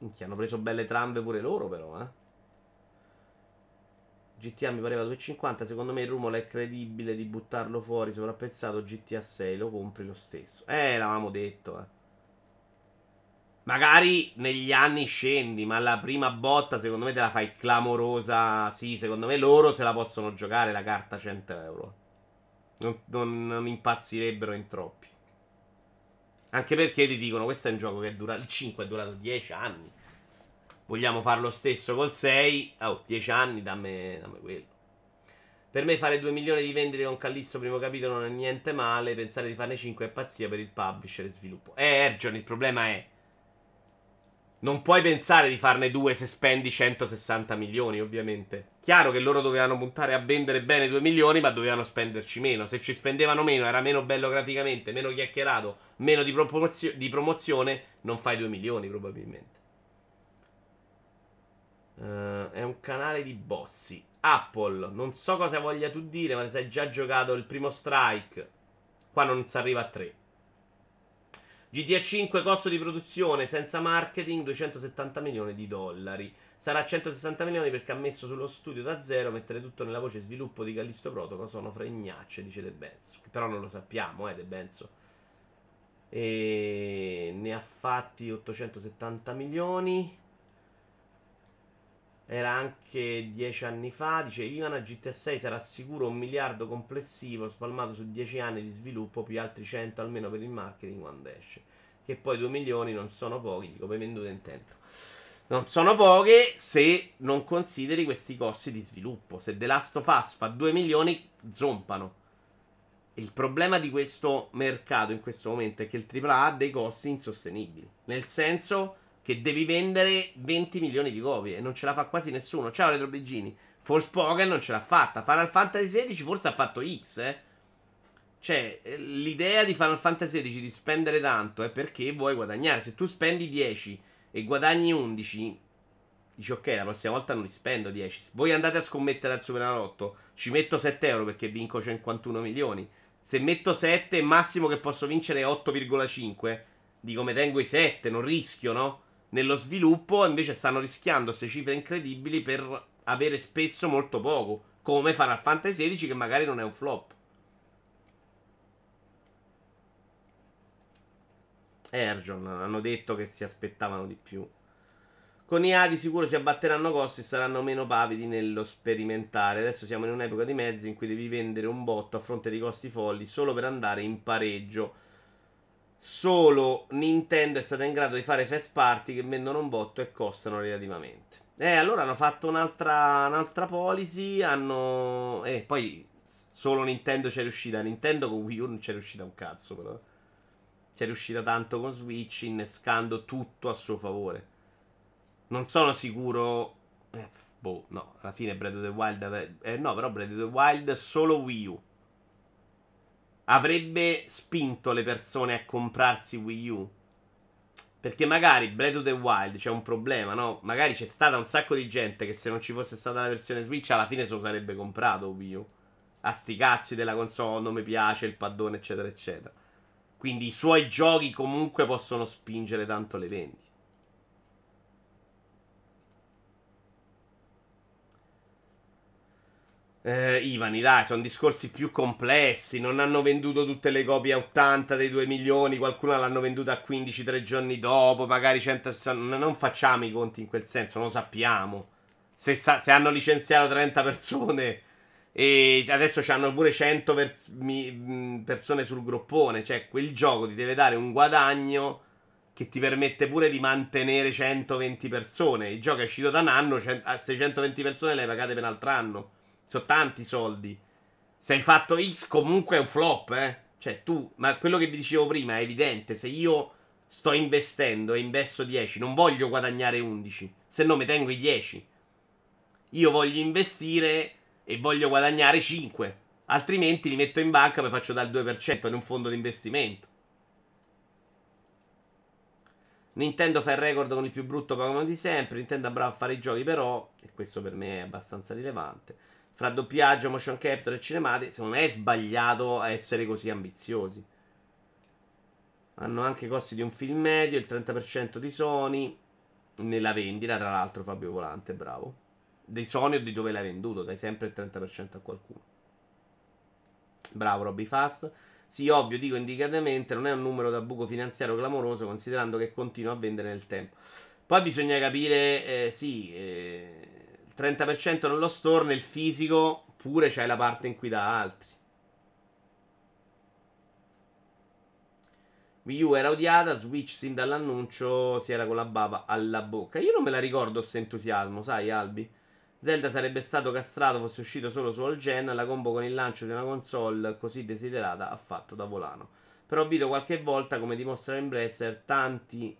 Minchia, hanno preso belle tramve pure loro, però, eh. GTA mi pareva 2,50. Secondo me il rumore è credibile di buttarlo fuori, sovrapprezzato. GTA 6 lo compri lo stesso. L'avevamo detto, eh. Magari negli anni scendi, ma la prima botta secondo me te la fai clamorosa. Sì, secondo me loro se la possono giocare la carta 100 euro. Non impazzirebbero in troppi. Anche perché ti dicono, questo è un gioco che dura, il 5 è durato 10 anni. Vogliamo fare lo stesso col 6? 10 anni, dammi quello. Per me fare 2 milioni di vendite con Callisto primo capitolo non è niente male. Pensare di farne 5 è pazzia per il publisher e sviluppo. Ergion, il problema è, non puoi pensare di farne 2 se spendi 160 milioni, ovviamente. Chiaro che loro dovevano puntare a vendere bene 2 milioni, ma dovevano spenderci meno. Se ci spendevano meno, era meno bello graficamente, meno chiacchierato, meno di promozione, non fai 2 milioni probabilmente. È un canale di bozzi. Apple, non so cosa voglia tu dire, ma se hai già giocato il primo Strike, qua non si arriva a 3. GTA 5 costo di produzione senza marketing 270 milioni di dollari. Sarà 160 milioni perché ha messo sullo studio da zero. Mettere tutto nella voce sviluppo di Callisto Protocol sono fregnacce, dice De Benzo. Però non lo sappiamo, De Benzo. E ne ha fatti 870 milioni. Era anche 10 anni fa, dice Ivana. GTA 6 sarà sicuro 1 miliardo complessivo, spalmato su 10 anni di sviluppo, più altri 100 almeno per il marketing quando esce. Che poi 2 milioni non sono pochi, come vendute intendo. Non sono poche se non consideri questi costi di sviluppo. Se The Last of Us fa 2 milioni, zompano. Il problema di questo mercato in questo momento è che il AAA ha dei costi insostenibili. Nel senso che devi vendere 20 milioni di copie e non ce la fa quasi nessuno. Ciao Retro Biggini. Forspoken non ce l'ha fatta. Final Fantasy XVI forse ha fatto X, eh. Cioè, l'idea di Final Fantasy XVI di spendere tanto è perché vuoi guadagnare. Se tu spendi 10 e guadagni 11, dici ok, la prossima volta non li spendo 10. Voi andate a scommettere al Superenalotto, ci metto 7 euro perché vinco 51 milioni. Se metto 7, massimo che posso vincere è 8,5. Dico, me tengo i 7, non rischio, no? Nello sviluppo invece stanno rischiando queste cifre incredibili per avere spesso molto poco, come Final Fantasy XVI, che magari non è un flop. Ergion, hanno detto che si aspettavano di più. Con IA di sicuro si abbatteranno costi e saranno meno pavidi nello sperimentare. Adesso siamo in un'epoca di mezzo in cui devi vendere un botto a fronte di costi folli solo per andare in pareggio. Solo Nintendo è stata in grado di fare fast party che vendono un botto e costano relativamente. Allora hanno fatto un'altra policy. Hanno. Poi solo Nintendo c'è riuscita. Nintendo con Wii U non c'è riuscita un cazzo, però. C'è riuscita tanto con Switch, innescando tutto a suo favore. Non sono sicuro. No. Alla fine Breath of the Wild. No, però Breath of the Wild solo Wii U avrebbe spinto le persone a comprarsi Wii U, perché magari Breath of the Wild c'è un problema, no? Magari c'è stata un sacco di gente che se non ci fosse stata la versione Switch alla fine se lo sarebbe comprato Wii U. A sti cazzi della console, non mi piace il paddone, eccetera eccetera. Quindi i suoi giochi comunque possono spingere tanto le vendite. Ivani, dai, sono discorsi più complessi. Non hanno venduto tutte le copie a 80 dei 2 milioni. Qualcuna l'hanno venduta a 15 3 giorni dopo. Magari 160. Non facciamo i conti in quel senso. Non lo sappiamo. Se hanno licenziato 30 persone e adesso c'hanno pure 100 persone sul groppone, cioè quel gioco ti deve dare un guadagno che ti permette pure di mantenere 120 persone. Il gioco è uscito da un anno, 620 persone le hai pagate per un altro anno. Sono tanti soldi. Se hai fatto X comunque è un flop, eh. Cioè tu, ma quello che vi dicevo prima è evidente. Se io sto investendo e investo 10, non voglio guadagnare 11, se no mi tengo i 10. Io voglio investire e voglio guadagnare 5, altrimenti li metto in banca e mi faccio dal 2% in un fondo di investimento. Nintendo fa il record con il più brutto Pokémon di sempre. Nintendo è bravo a fare i giochi, però, e questo per me è abbastanza rilevante, fra doppiaggio, motion capture e cinematiche, secondo me è sbagliato a essere così ambiziosi. Hanno anche i costi di un film medio, il 30% di Sony nella vendita, tra l'altro Fabio Volante, bravo. Dei Sony o di dove l'hai venduto, dai sempre il 30% a qualcuno. Bravo Robby Fast. Sì, ovvio, dico indicatamente, non è un numero da buco finanziario clamoroso, considerando che continua a vendere nel tempo. Poi bisogna capire, il 30% nello store, nel fisico, pure c'è la parte in cui dà altri. Wii U era odiata, Switch sin dall'annuncio si era con la bava alla bocca. Io non me la ricordo sto entusiasmo, sai Albi? Zelda sarebbe stato castrato fosse uscito solo su all-gen, la combo con il lancio di una console così desiderata ha fatto da volano. Però Vito qualche volta, come dimostra Embracer, tanti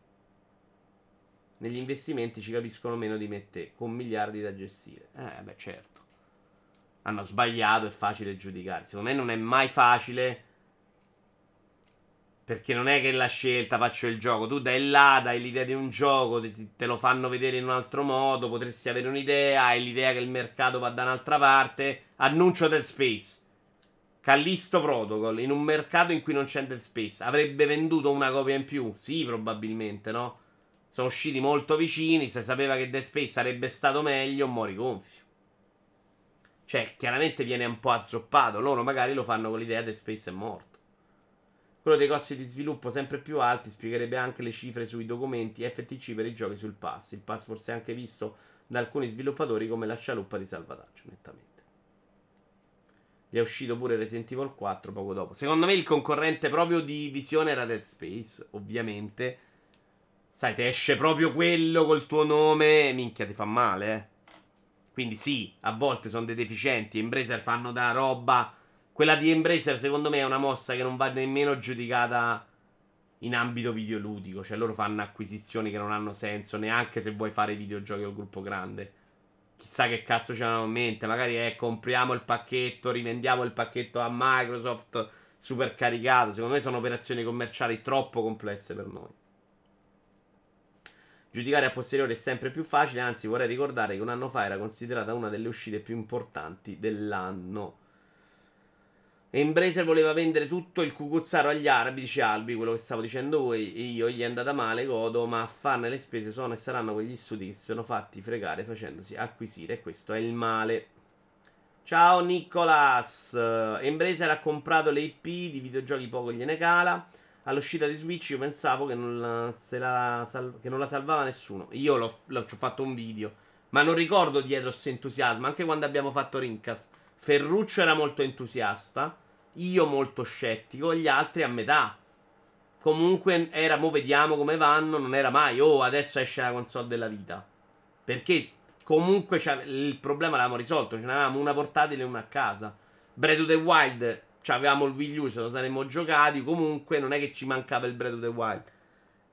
negli investimenti ci capiscono meno di me e te, con miliardi da gestire. Beh, certo. Hanno sbagliato, è facile giudicare. Secondo me non è mai facile, perché non è che la scelta faccio il gioco, tu dai là, dai l'idea di un gioco, te lo fanno vedere in un altro modo, potresti avere un'idea, hai l'idea che il mercato va da un'altra parte, annuncio Dead Space, Callisto Protocol, in un mercato in cui non c'è Dead Space, avrebbe venduto una copia in più? Sì, probabilmente, no? Sono usciti molto vicini, se sapeva che Dead Space sarebbe stato meglio, mori gonfio. Cioè, chiaramente viene un po' azzoppato, loro magari lo fanno con l'idea Dead Space è morto. Quello dei costi di sviluppo sempre più alti spiegherebbe anche le cifre sui documenti FTC per i giochi sul pass. Il pass forse è anche visto da alcuni sviluppatori come la scialuppa di salvataggio, nettamente. Gli è uscito pure Resident Evil 4 poco dopo. Secondo me il concorrente proprio di visione era Dead Space, ovviamente. Sai, te esce proprio quello col tuo nome, minchia, ti fa male, eh. Quindi sì, a volte sono dei deficienti, Embracer fanno da roba. Quella di Embracer secondo me è una mossa che non va nemmeno giudicata in ambito videoludico. Cioè loro fanno acquisizioni che non hanno senso, neanche se vuoi fare videogiochi al gruppo grande. Chissà che cazzo c'hanno in mente. Magari compriamo il pacchetto, rivendiamo il pacchetto a Microsoft super caricato. Secondo me sono operazioni commerciali troppo complesse per noi. Giudicare a posteriori è sempre più facile. Anzi, vorrei ricordare che un anno fa era considerata una delle uscite più importanti dell'anno. Embracer voleva vendere tutto il cucuzzaro agli arabi, dice Albi, quello che stavo dicendo voi, e io gli è andata male, godo, ma a farne le spese sono e saranno quegli studi che si sono fatti fregare facendosi acquisire, e questo è il male. Ciao Nicolas. Embracer ha comprato le IP di videogiochi, poco gliene cala. All'uscita di Switch io pensavo che non la salvava nessuno. Io ho fatto un video, ma non ricordo dietro questo entusiasmo. Anche quando abbiamo fatto Rincast, Ferruccio era molto entusiasta, io molto scettico, gli altri a metà. Comunque era, mo vediamo come vanno, non era mai, oh adesso esce la console della vita. Perché comunque il problema l'avevamo risolto, ce n'avevamo una portatile e una a casa. Breath of the Wild, avevamo il Wii U, ce lo saremmo giocati, comunque non è che ci mancava il Breath of the Wild.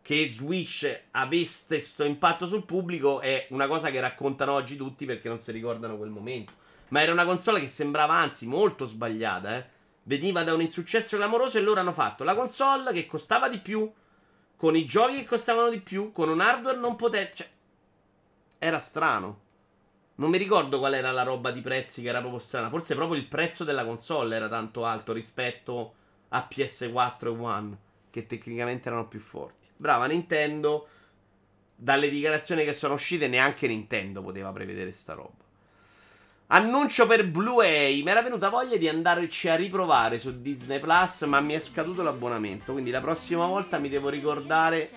Che Switch avesse sto impatto sul pubblico è una cosa che raccontano oggi tutti perché non si ricordano quel momento. Ma era una console che sembrava anzi molto sbagliata, eh. Veniva da un insuccesso clamoroso e loro hanno fatto la console che costava di più, con i giochi che costavano di più, con un hardware non potente. Cioè, era strano. Non mi ricordo qual era la roba di prezzi che era proprio strana. Forse proprio il prezzo della console era tanto alto rispetto a PS4 e One, che tecnicamente erano più forti. Brava Nintendo. Dalle dichiarazioni che sono uscite neanche Nintendo poteva prevedere sta roba. Annuncio per Blu-ray. Mi era venuta voglia di andarci a riprovare su Disney Plus, ma mi è scaduto l'abbonamento, quindi la prossima volta mi devo ricordare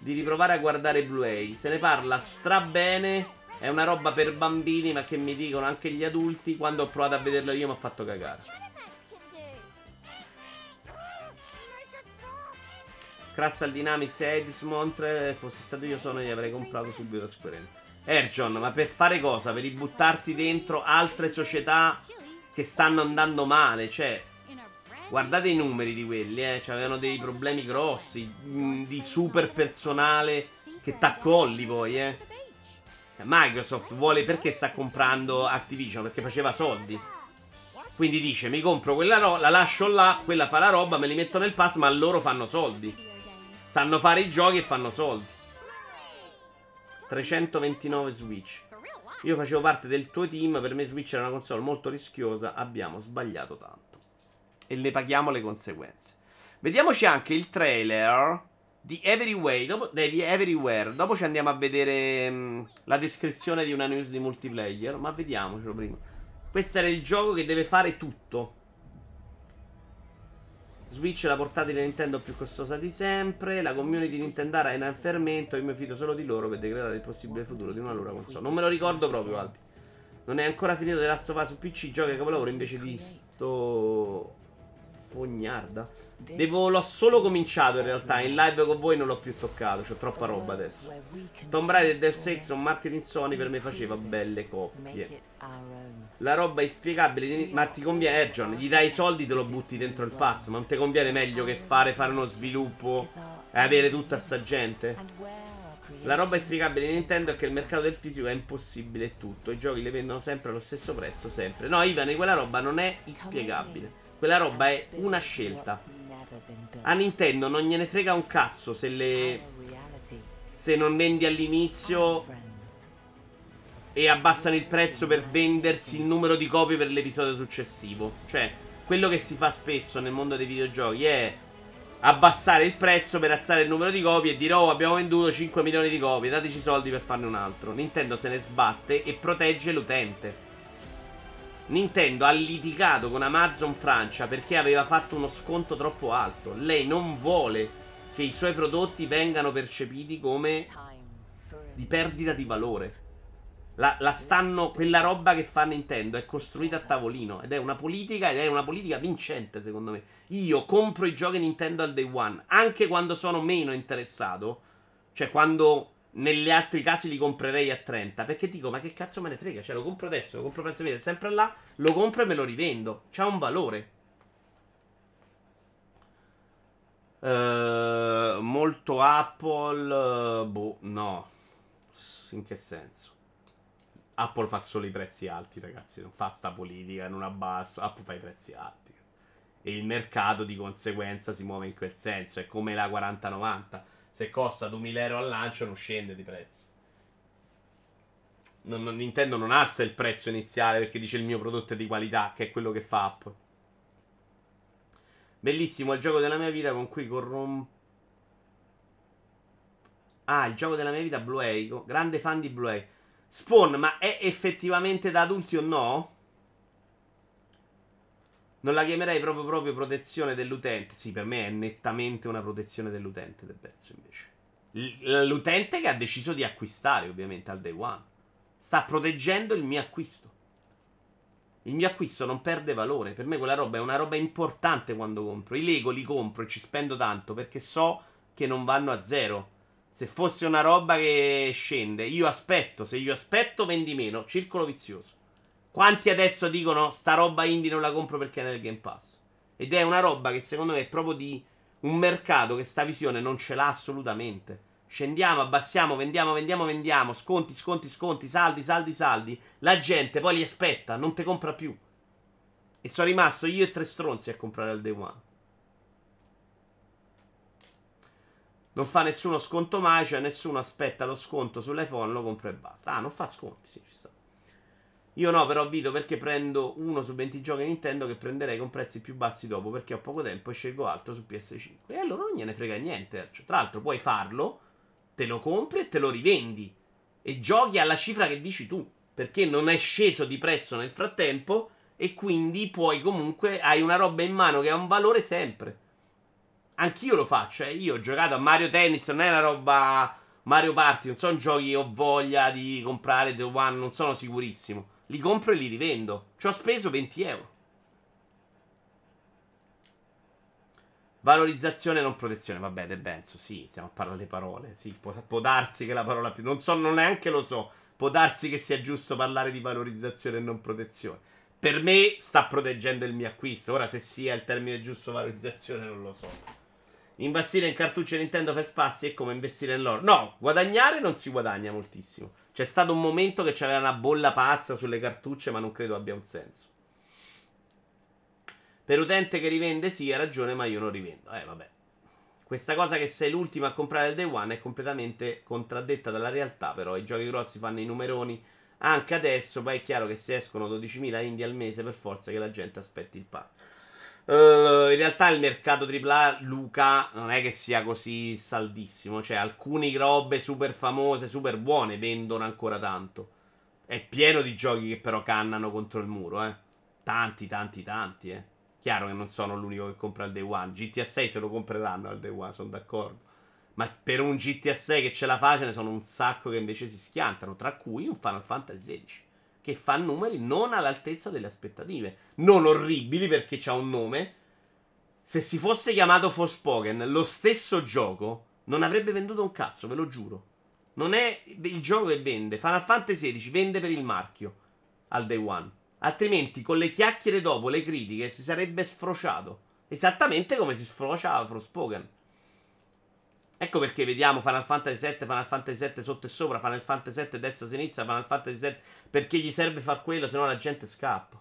di riprovare a guardare Blu-ray. Se ne parla strabene, è una roba per bambini, ma che mi dicono anche gli adulti. Quando ho provato a vederlo io mi ha fatto cagare. Crystal Dynamics e Edismont, fosse stato io Sony, li avrei comprato subito a Square Enix. Erjon, ma per fare cosa? Per ributtarti dentro altre società che stanno andando male, cioè guardate i numeri di quelli, c'avevano dei problemi grossi di super personale che t'accolli poi, Microsoft vuole, perché sta comprando Activision? Perché faceva soldi. Quindi dice, mi compro quella roba, la lascio là, quella fa la roba, me li metto nel pass, ma loro fanno soldi. Sanno fare i giochi e fanno soldi. 329 Switch. Io facevo parte del tuo team, per me Switch era una console molto rischiosa, abbiamo sbagliato tanto. E ne paghiamo le conseguenze. Vediamoci anche il trailer di Everywhere. Dopo ci andiamo a vedere la descrizione di una news di multiplayer, ma vediamocelo prima. Questo era il gioco che deve fare tutto. Switch è la portatile Nintendo più costosa di sempre. La community Nintendara è in fermento. Io mi fido solo di loro per declarare il possibile futuro di una loro console. Non me lo ricordo proprio, Albi. Non è ancora finito The Last of Us su PC. Gioca a capolavoro invece di sto fognarda. L'ho solo cominciato in realtà. In live con voi non l'ho più toccato. C'ho troppa roba adesso. Tomb Raider e Dead Space sono marketing Sony. Per me faceva belle coppie. La roba è inspiegabile. Ma ti conviene, John, gli dai i soldi, te lo butti dentro il pass. Ma non ti conviene meglio che fare uno sviluppo e avere tutta sta gente? La roba inspiegabile di Nintendo è che il mercato del fisico è impossibile e tutto. I giochi le vendono sempre allo stesso prezzo, sempre. No, Ivan, quella roba non è inspiegabile. Quella roba è una scelta. A Nintendo non gliene frega un cazzo se non vendi all'inizio e abbassano il prezzo per vendersi il numero di copie per l'episodio successivo. Cioè, quello che si fa spesso nel mondo dei videogiochi è abbassare il prezzo per alzare il numero di copie e dire, oh, abbiamo venduto 5 milioni di copie, dateci i soldi per farne un altro. Nintendo se ne sbatte e protegge l'utente. Nintendo ha litigato con Amazon Francia perché aveva fatto uno sconto troppo alto. Lei non vuole che i suoi prodotti vengano percepiti come di perdita di valore. Quella roba che fa Nintendo è costruita a tavolino ed è una politica, vincente secondo me. Io compro i giochi Nintendo al day one, anche quando sono meno interessato, cioè quando negli altri casi li comprerei a 30, perché dico, ma che cazzo me ne frega, cioè lo compro adesso, lo compro per sempre, sempre là, lo compro e me lo rivendo, c'ha un valore. Molto Apple, boh, no, in che senso? Apple fa solo i prezzi alti, ragazzi, non fa sta politica, non abbassa, Apple fa i prezzi alti e il mercato di conseguenza si muove in quel senso. È come la 4090, se costa 2000 euro al lancio non scende di prezzo. Nintendo non alza il prezzo iniziale perché dice il mio prodotto è di qualità, che è quello che fa Apple. Bellissimo il gioco della mia vita con cui corrompo. Ah, il gioco della mia vita, Blue Eiko, grande fan di Blue Eiko. Spawn, ma è effettivamente da adulti o no? Non la chiamerei proprio protezione dell'utente. Sì, per me è nettamente una protezione dell'utente del pezzo, invece. L'utente che ha deciso di acquistare, ovviamente, al day one. Sta proteggendo il mio acquisto. Il mio acquisto non perde valore. Per me quella roba è una roba importante quando compro. I Lego li compro e ci spendo tanto perché so che non vanno a zero. Se fosse una roba che scende, io aspetto. Se io aspetto, vendi meno. Circolo vizioso. Quanti adesso dicono, sta roba indie non la compro perché è nel Game Pass? Ed è una roba che secondo me è proprio di un mercato che sta visione non ce l'ha assolutamente. Scendiamo, abbassiamo, vendiamo. Sconti, saldi. La gente poi li aspetta, non te compra più. E sono rimasto io e tre stronzi a comprare al day one. Non fa nessuno sconto mai, cioè nessuno aspetta lo sconto sull'iPhone, lo compro e basta. Ah, non fa sconti, sì, ci sta. Io no, però, Vito, perché prendo uno su 20 giochi Nintendo che prenderei con prezzi più bassi dopo, perché ho poco tempo e scelgo altro su PS5. E allora non gliene frega niente. Cioè, tra l'altro puoi farlo, te lo compri e te lo rivendi. E giochi alla cifra che dici tu, perché non è sceso di prezzo nel frattempo e quindi puoi comunque, hai una roba in mano che ha un valore sempre. Anch'io lo faccio, io ho giocato a Mario Tennis, non è una roba Mario Party, non sono giochi che ho voglia di comprare, The One, non sono sicurissimo. Li compro e li rivendo, ci ho speso 20 euro. Valorizzazione, non protezione. Vabbè, De Benzo, sì, stiamo a parlare di parole. Sì, può darsi che la parola più... Non so, non neanche lo so. Può darsi che sia giusto parlare di valorizzazione e non protezione. Per me sta proteggendo il mio acquisto. Ora, se sia il termine giusto valorizzazione, non lo so. Investire in cartucce Nintendo First Pass è come investire in loro. No, guadagnare non si guadagna moltissimo. C'è stato un momento che c'era una bolla pazza sulle cartucce, ma non credo abbia un senso. Per utente che rivende, sì, ha ragione, ma io non rivendo. Vabbè. Questa cosa che sei l'ultimo a comprare il Day One è completamente contraddetta dalla realtà, però. I giochi grossi fanno i numeroni anche adesso, poi è chiaro che se escono 12.000 indie al mese, per forza che la gente aspetti il pass. In realtà il mercato AAA, Luca, non è che sia così saldissimo. Cioè, alcune robe super famose, super buone, vendono ancora tanto. È pieno di giochi che però cannano contro il muro, eh. Tanti, Chiaro che non sono l'unico che compra il Day One. GTA 6 se lo compreranno al Day One, sono d'accordo. Ma per un GTA 6 che ce la fa, ce ne sono un sacco che invece si schiantano, tra cui un Final Fantasy XVI, che fa numeri non all'altezza delle aspettative. Non orribili, perché c'ha un nome. Se si fosse chiamato Forspoken, lo stesso gioco, non avrebbe venduto un cazzo, ve lo giuro. Non è il gioco che vende. Final Fantasy XVI vende per il marchio al Day One. Altrimenti con le chiacchiere dopo, le critiche, si sarebbe sfrociato. Esattamente come si sfrociava Forspoken. Ecco perché vediamo Final Fantasy VII, Final Fantasy VII sotto e sopra, Final Fantasy VII destra-sinistra, Final Fantasy VII... Perché gli serve far quello, se no la gente scappa.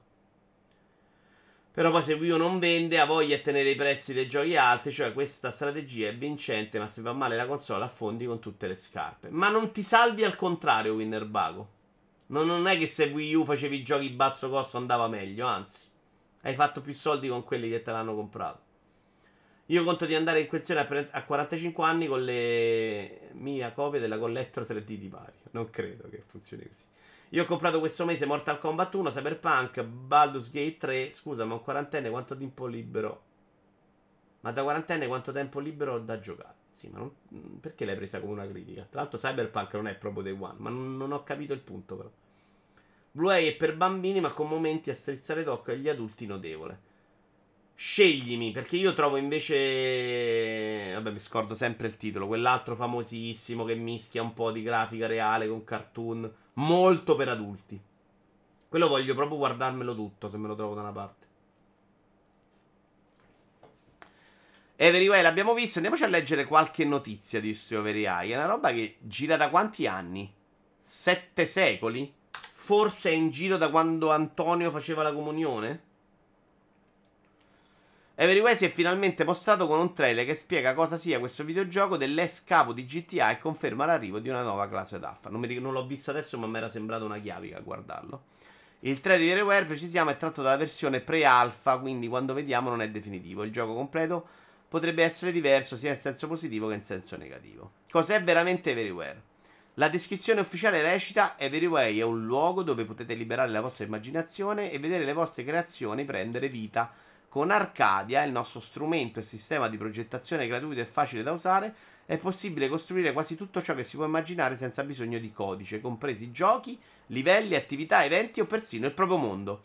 Però poi se Wii U non vende, ha voglia di tenere i prezzi dei giochi alti. Cioè questa strategia è vincente, ma se va male la console affondi con tutte le scarpe. Ma non ti salvi al contrario, Winnerbago. Non è che se Wii U facevi giochi basso costo andava meglio, anzi. Hai fatto più soldi con quelli che te l'hanno comprato. Io conto di andare in pensione a 45 anni con le mia copia della Collector 3D di Mario. Non credo che funzioni così. Io ho comprato questo mese Mortal Kombat 1, Cyberpunk, Baldur's Gate 3. Scusa, ma un quarantenne quanto tempo libero? Ma da quarantenne quanto tempo libero ho da giocare? Sì, ma non... perché l'hai presa come una critica? Tra l'altro Cyberpunk non è proprio Day One, ma non ho capito il punto però. Blu-ray è per bambini, ma con momenti a strizzare d'occhio agli adulti notevole. Sceglimi, perché io trovo invece... Vabbè, mi scordo sempre il titolo. Quell'altro famosissimo che mischia un po' di grafica reale con cartoon. Molto per adulti. Quello voglio proprio guardarmelo tutto, se me lo trovo da una parte. Everywhere l'abbiamo visto. Andiamoci a leggere qualche notizia di Everywhere. È una roba che gira da quanti anni? 7 secoli? Forse è in giro da quando Antonio faceva la comunione? Everywhere si è finalmente mostrato con un trailer che spiega cosa sia questo videogioco dell'ex capo di GTA e conferma l'arrivo di una nuova classe d'affa. Non l'ho visto adesso, ma mi era sembrato una chiavica a guardarlo. Il trailer di Everywhere, precisiamo, è tratto dalla versione pre-alpha, quindi quando vediamo non è definitivo. Il gioco completo potrebbe essere diverso sia in senso positivo che in senso negativo. Cos'è veramente Everywhere? La descrizione ufficiale recita: Everywhere è un luogo dove potete liberare la vostra immaginazione e vedere le vostre creazioni prendere vita. Con Arcadia, il nostro strumento e sistema di progettazione gratuito e facile da usare, è possibile costruire quasi tutto ciò che si può immaginare senza bisogno di codice, compresi giochi, livelli, attività, eventi o persino il proprio mondo.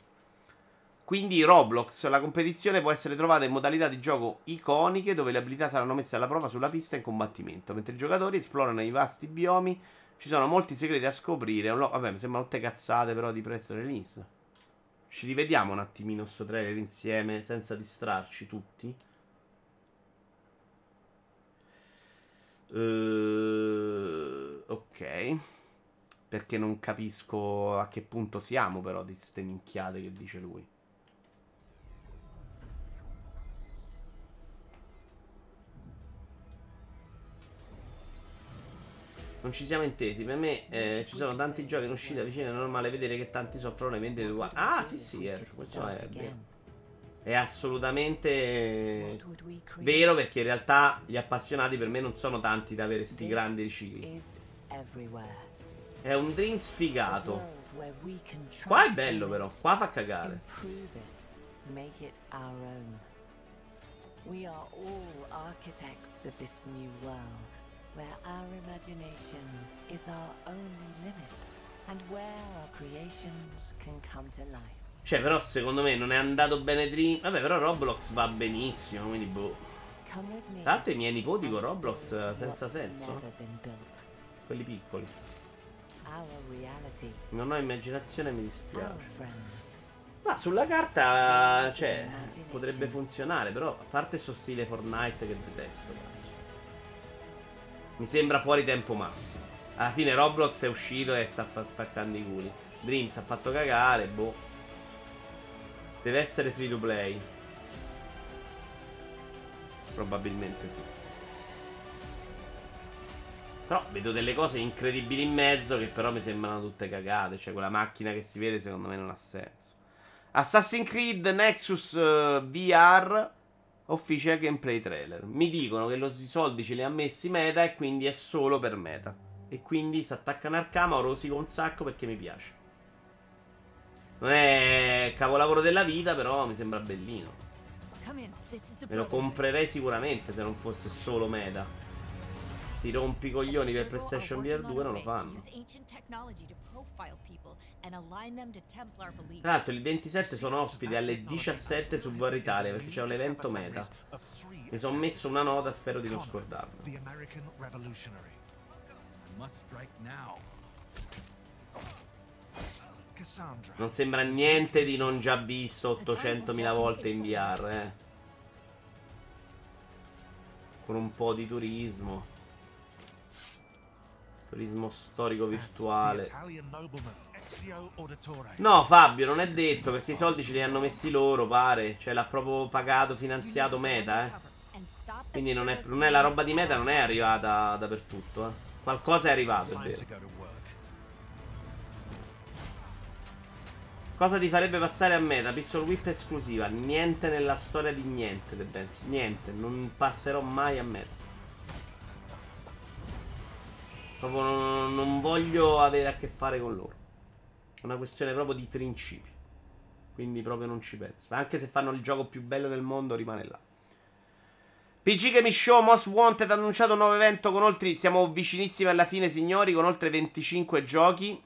Quindi Roblox, la competizione può essere trovata in modalità di gioco iconiche, dove le abilità saranno messe alla prova sulla pista in combattimento, mentre i giocatori esplorano i vasti biomi, ci sono molti segreti da scoprire. Vabbè, mi sembrano tutte cazzate però di press release. Ci rivediamo un attimino sto trailer insieme, senza distrarci tutti. Ok. Perché non capisco a che punto siamo però di ste minchiate che dice lui. Non ci siamo intesi, per me ci sono tanti giochi in uscita vicino, è normale vedere che tanti soffrono e vendete uguali. Ah sì sì, questo è assolutamente vero, perché in realtà gli appassionati per me non sono tanti da avere sti grandi ricicli. È un dream sfigato. Qua è bello però, qua fa cagare. We are all architects of this new world. Where our imagination is our only limit and where our creations can come to life. Cioè, però secondo me non è andato bene Dream. Vabbè, però Roblox va benissimo, quindi boh. Tra l'altro i miei nipoti con Roblox senza senso, quelli piccoli. Non ho immaginazione, mi dispiace. Ma sulla carta, cioè, potrebbe funzionare, però a parte sto stile Fortnite che detesto, cazzo. Mi sembra fuori tempo massimo. Alla fine Roblox è uscito e sta spaccando i culi. Dreams ha fatto cagare, boh. Deve essere free to play. Probabilmente sì. Però vedo delle cose incredibili in mezzo che però mi sembrano tutte cagate. Cioè quella macchina che si vede secondo me non ha senso. Assassin's Creed Nexus VR Official Gameplay Trailer. Mi dicono che i soldi ce li ha messi Meta e quindi è solo per Meta. E quindi si attaccano al camo, rosico un sacco perché mi piace. Non è capolavoro della vita, però mi sembra bellino. Me lo comprerei sicuramente se non fosse solo Meta. Ti rompi i coglioni per PlayStation VR 2 non lo fanno. Tra l'altro il 27 sono ospite alle 17 su War Italia perché c'è un evento Meta. Mi sono messo una nota, spero di non scordarlo. Non sembra niente di non già visto 800.000 volte in VR, con un po' di turismo. Turismo storico virtuale. No Fabio, non è detto, perché i soldi ce li hanno messi loro, pare. Cioè l'ha proprio pagato, finanziato Meta, Quindi non è la roba di Meta, non è arrivata dappertutto, Qualcosa è arrivato, è vero. Cosa ti farebbe passare a Meta? Pistol Whip esclusiva. Niente nella storia di niente, penso. Niente, non passerò mai a Meta. Proprio non voglio avere a che fare con loro. È una questione proprio di principi. Quindi proprio non ci penso. Ma anche se fanno il gioco più bello del mondo, rimane là. PG Game Show Most Wanted ha annunciato un nuovo evento con oltre... Siamo vicinissimi alla fine, signori, con oltre 25 giochi.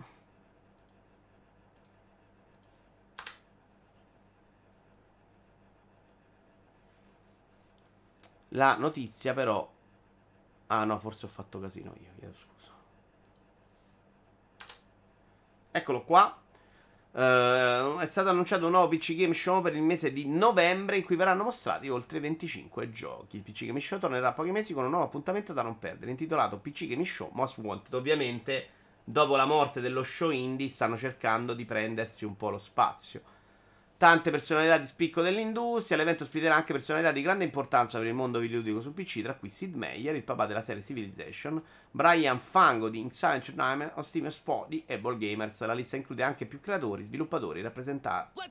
La notizia però... Ah no, forse ho fatto casino io, chiedo scusa. Eccolo qua. È stato annunciato un nuovo PC Game Show per il mese di novembre in cui verranno mostrati oltre 25 giochi. Il PC Game Show tornerà a pochi mesi con un nuovo appuntamento da non perdere, intitolato PC Game Show Most Wanted. Ovviamente, dopo la morte dello show indie, stanno cercando di prendersi un po' lo spazio. Tante personalità di spicco dell'industria. L'evento ospiterà anche personalità di grande importanza per il mondo videoludico su PC, tra cui Sid Meier, il papà della serie Civilization, Brian Fango di Silent Nightmare o Steven Spo di Able Gamers. La lista include anche più creatori, sviluppatori, rappresentanti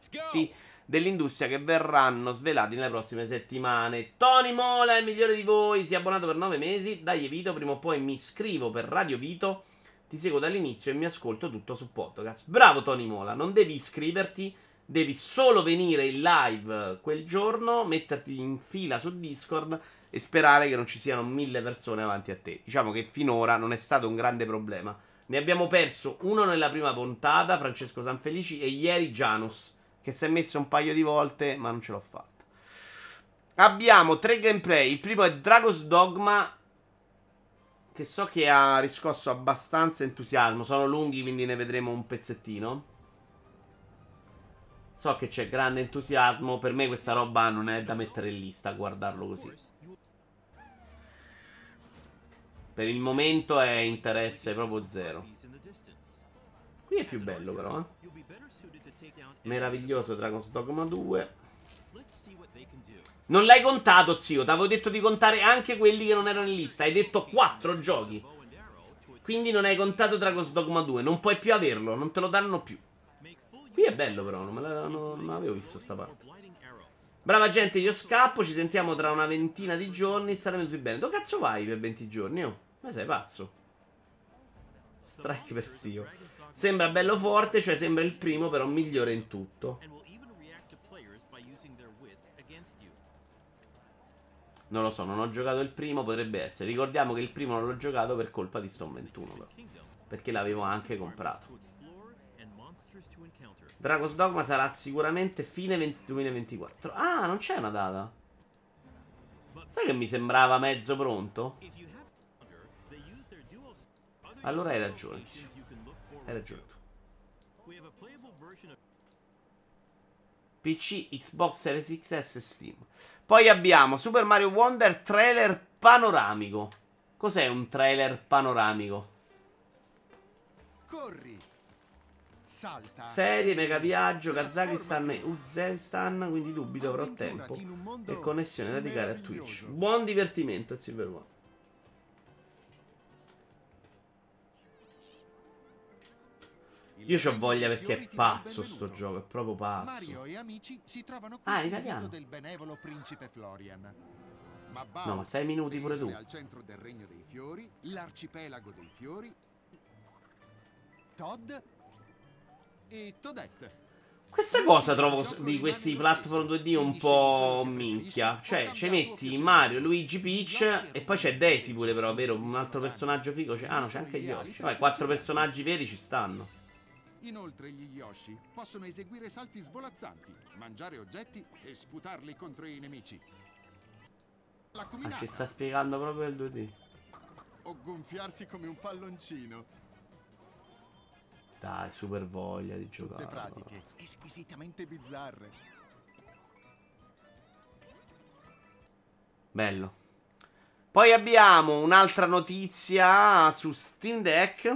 dell'industria che verranno svelati nelle prossime settimane. Tony Mola è il migliore di voi, si è abbonato per 9 mesi. Dai Vito, prima o poi mi iscrivo per Radio Vito, ti seguo dall'inizio e mi ascolto tutto su podcast. Bravo Tony Mola, non devi iscriverti. Devi solo venire in live quel giorno, metterti in fila su Discord e sperare che non ci siano 1000 persone avanti a te. Diciamo che finora non è stato un grande problema. Ne abbiamo perso uno nella prima puntata, Francesco Sanfelici, e ieri Janus, che si è messo un paio di volte, ma non ce l'ho fatta. Abbiamo 3 gameplay. Il primo è Dragon's Dogma, che so che ha riscosso abbastanza entusiasmo. Sono lunghi, quindi ne vedremo un pezzettino. So che c'è grande entusiasmo, per me questa roba non è da mettere in lista a guardarlo così. Per il momento è interesse proprio zero. Qui è più bello però, Meraviglioso Dragon's Dogma 2. Non l'hai contato, zio, t'avevo detto di contare anche quelli che non erano in lista. Hai detto 4 giochi. Quindi non hai contato Dragon's Dogma 2, non puoi più averlo, non te lo danno più. Qui è bello però, non l'avevo visto sta parte. Brava gente, io scappo, ci sentiamo tra una ventina di giorni, saremo tutti bene. Dove cazzo vai per 20 giorni? Oh? Ma sei pazzo? Strike per zio. Sembra bello forte, cioè sembra il primo, però migliore in tutto. Non lo so, non ho giocato il primo, potrebbe essere. Ricordiamo che il primo non l'ho giocato per colpa di Stone 21 però, perché l'avevo anche comprato. Dragon's Dogma sarà sicuramente fine 2024. Ah, non c'è una data. Sai che mi sembrava mezzo pronto? Allora hai ragione. Hai ragione tu. PC, Xbox Series XS e Steam. Poi abbiamo Super Mario Wonder trailer panoramico. Cos'è un trailer panoramico? Corri. Salta. Ferie, mega viaggio, Kazakistan e Uzbekistan, quindi dubito avrò tempo e connessione da dedicare a Twitch. Buon divertimento a Silverman. Io c'ho voglia perché è pazzo sto gioco, è proprio pazzo. Mario e amici si trovano qui in italiano del benevolo principe Florian. Ma no, ma 6 minuti pure tu. Al centro del regno dei fiori, l'arcipelago dei fiori. Todd e Toadette. Questa cosa trovo di questi platform 2D un po' minchia. Cioè, ci metti Mario, Luigi, Peach e poi c'è Daisy pure però, vero? Un altro personaggio figo c'è. Ah no, c'è anche Yoshi. Vabbè, 4 personaggi veri ci stanno. Inoltre gli Yoshi possono eseguire salti svolazzanti, mangiare oggetti e sputarli contro i nemici. La combinata. Ah, ci sta spiegando proprio il 2D. O gonfiarsi come un palloncino. Dai, super voglia di giocare. Tutte pratiche squisitamente bizzarre. Bello. Poi abbiamo un'altra notizia su Steam Deck.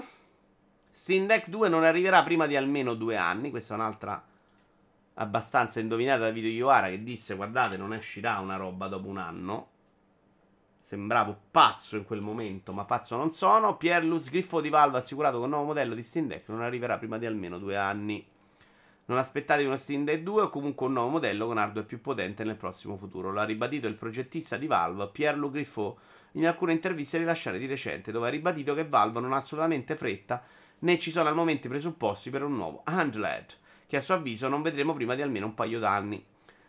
Steam Deck 2 non arriverà prima di almeno 2 anni. Questa è un'altra abbastanza indovinata da Vito Iovara, che disse guardate non uscirà una roba dopo un anno. Sembravo pazzo in quel momento, ma pazzo non sono. Pierluz Griffo di Valve ha assicurato che un nuovo modello di Steam Deck non arriverà prima di almeno 2 anni. Non aspettatevi uno Steam Deck 2 o comunque un nuovo modello con hardware più potente nel prossimo futuro. Lo ha ribadito il progettista di Valve Pierluz Griffo in alcune interviste rilasciate di recente, dove ha ribadito che Valve non ha assolutamente fretta né ci sono al momento i presupposti per un nuovo handheld, che a suo avviso non vedremo prima di almeno un paio d'anni.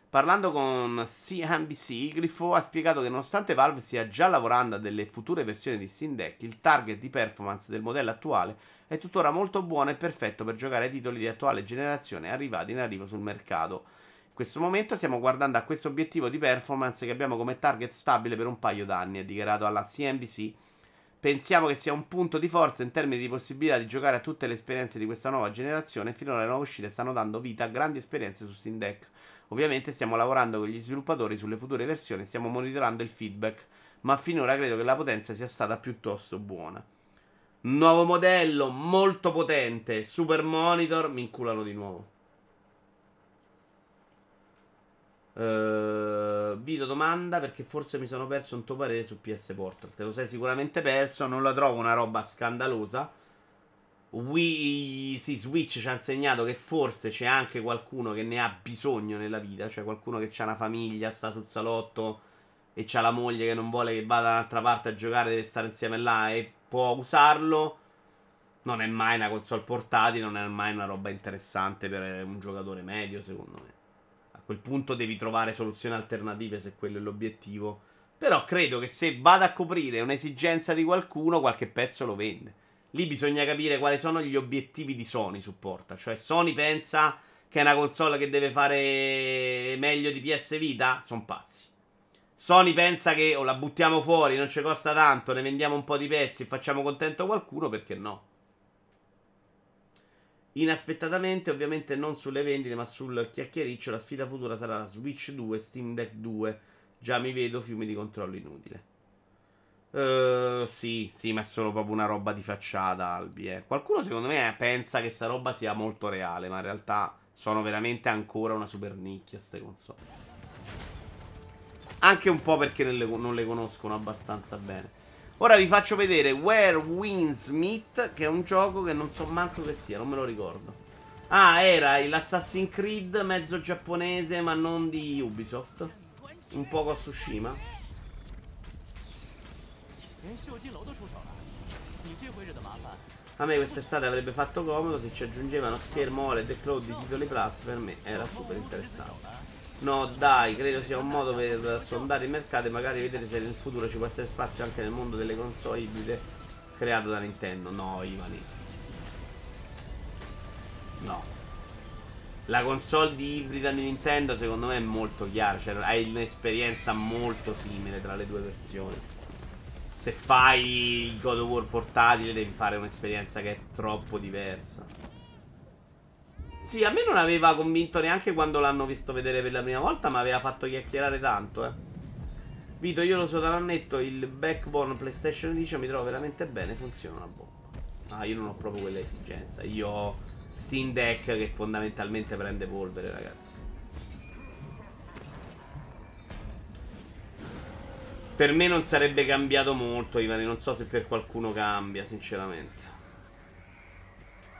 Parlando con CNBC, Griffo ha spiegato che nonostante Valve stia già lavorando a delle future versioni di Steam Deck, il target di performance del modello attuale è tuttora molto buono e perfetto per giocare ai titoli di attuale generazione arrivati in arrivo sul mercato. In questo momento stiamo guardando a questo obiettivo di performance che abbiamo come target stabile per un paio d'anni, ha dichiarato alla CNBC. Pensiamo che sia un punto di forza in termini di possibilità di giocare a tutte le esperienze di questa nuova generazione. Finora le nuove uscite stanno dando vita a grandi esperienze su Steam Deck. Ovviamente stiamo lavorando con gli sviluppatori sulle future versioni, stiamo monitorando il feedback, ma finora credo che la potenza sia stata piuttosto buona. Nuovo modello, molto potente, super monitor, mi inculano di nuovo. Vito domanda perché forse mi sono perso un tuo parere su PS Portal. Te lo sei sicuramente perso, non la trovo una roba scandalosa. Switch ci ha insegnato che forse c'è anche qualcuno che ne ha bisogno nella vita, cioè qualcuno che ha una famiglia, sta sul salotto e c'ha la moglie che non vuole che vada da un'altra parte a giocare, deve stare insieme là e può usarlo. Non è mai una console portatile, non è mai una roba interessante per un giocatore medio, secondo me. A quel punto devi trovare soluzioni alternative se quello è l'obiettivo. Però credo che se vada a coprire un'esigenza di qualcuno, qualche pezzo lo vende. Lì bisogna capire quali sono gli obiettivi di Sony su Portal. Cioè Sony pensa che è una console che deve fare meglio di PS Vita? Sono pazzi. Sony pensa che o la buttiamo fuori, non ci costa tanto, ne vendiamo un po' di pezzi e facciamo contento qualcuno, perché no? Inaspettatamente, ovviamente non sulle vendite ma sul chiacchiericcio, la sfida futura sarà la Switch 2, Steam Deck 2. Già mi vedo fiumi di controllo inutile. Sì, ma è solo proprio una roba di facciata, Albi, eh. Qualcuno secondo me pensa che sta roba sia molto reale, ma in realtà sono veramente ancora una super nicchia ste console. Anche un po' perché non le conoscono abbastanza bene. Ora vi faccio vedere Where Windsmith, che è un gioco che non so manco che sia, non me lo ricordo. Ah, era l'Assassin's Creed mezzo giapponese, ma non di Ubisoft. Un po' con Tsushima. A me quest'estate avrebbe fatto comodo se ci aggiungevano schermo OLED e cloud di titoli plus, per me era super interessante. No dai, credo sia un modo per sondare il mercato e magari vedere se nel futuro ci può essere spazio anche nel mondo delle console ibride creato da Nintendo. No Ivani, no. La console di ibrida di Nintendo secondo me è molto chiara, cioè hai un'esperienza molto simile tra le due versioni. Se fai il God of War portatile devi fare un'esperienza che è troppo diversa. Sì, a me non aveva convinto neanche quando l'hanno visto vedere per la prima volta, ma aveva fatto chiacchierare tanto, Vito, io lo so da nannetto, il Backbone PlayStation 10 mi trovo veramente bene, funziona una bomba. Ah, io non ho proprio quella esigenza. Io ho Steam Deck che fondamentalmente prende polvere, ragazzi. Per me non sarebbe cambiato molto, Ivani, non so se per qualcuno cambia, sinceramente.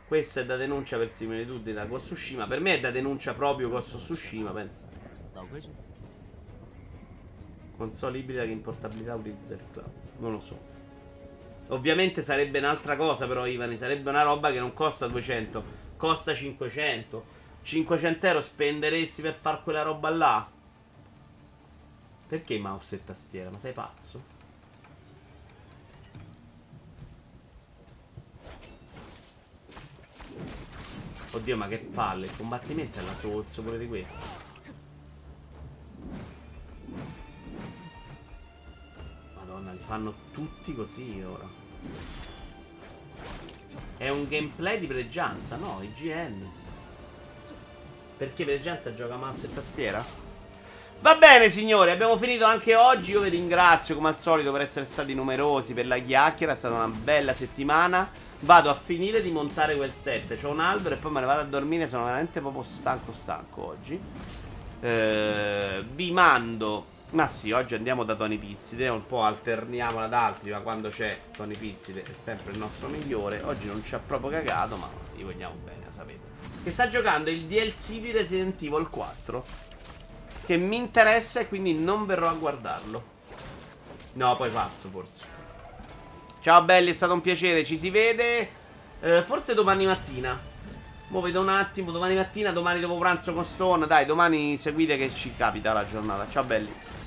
Questa è da denuncia per similitudine da Ghost of Tsushima. Per me è da denuncia proprio Ghost of Tsushima, pensa. Console ibrida che importabilità utilizza il cloud. Non lo so. Ovviamente sarebbe un'altra cosa però, Ivani. Sarebbe una roba che non costa 200. Costa 500. 500 euro spenderesti per far quella roba là? Perché mouse e tastiera? Ma sei pazzo? Oddio, ma che palle. Il combattimento è la sozzo pure di questo. Madonna, li fanno tutti così ora. È un gameplay di Pregianza, no? IGN. Perché Pregianza gioca mouse e tastiera? Va bene signori, abbiamo finito anche oggi. Io vi ringrazio come al solito per essere stati numerosi, per la chiacchiera. È stata una bella settimana. Vado a finire di montare quel set. C'ho un albero e poi me ne vado a dormire. Sono veramente proprio stanco oggi. Vi mando... Ma sì, oggi andiamo da Tony Pizzide. Un po' alterniamo ad altri, ma quando c'è Tony Pizzide è sempre il nostro migliore. Oggi non ci ha proprio cagato, ma gli vogliamo bene, lo sapete. Che sta giocando il DLC di Resident Evil 4, che mi interessa e quindi non verrò a guardarlo. No, poi passo forse. Ciao belli, è stato un piacere, ci si vede forse domani mattina. Mo vedo un attimo, domani mattina, domani dopo pranzo con Stone. Dai, domani seguite che ci capita la giornata. Ciao belli.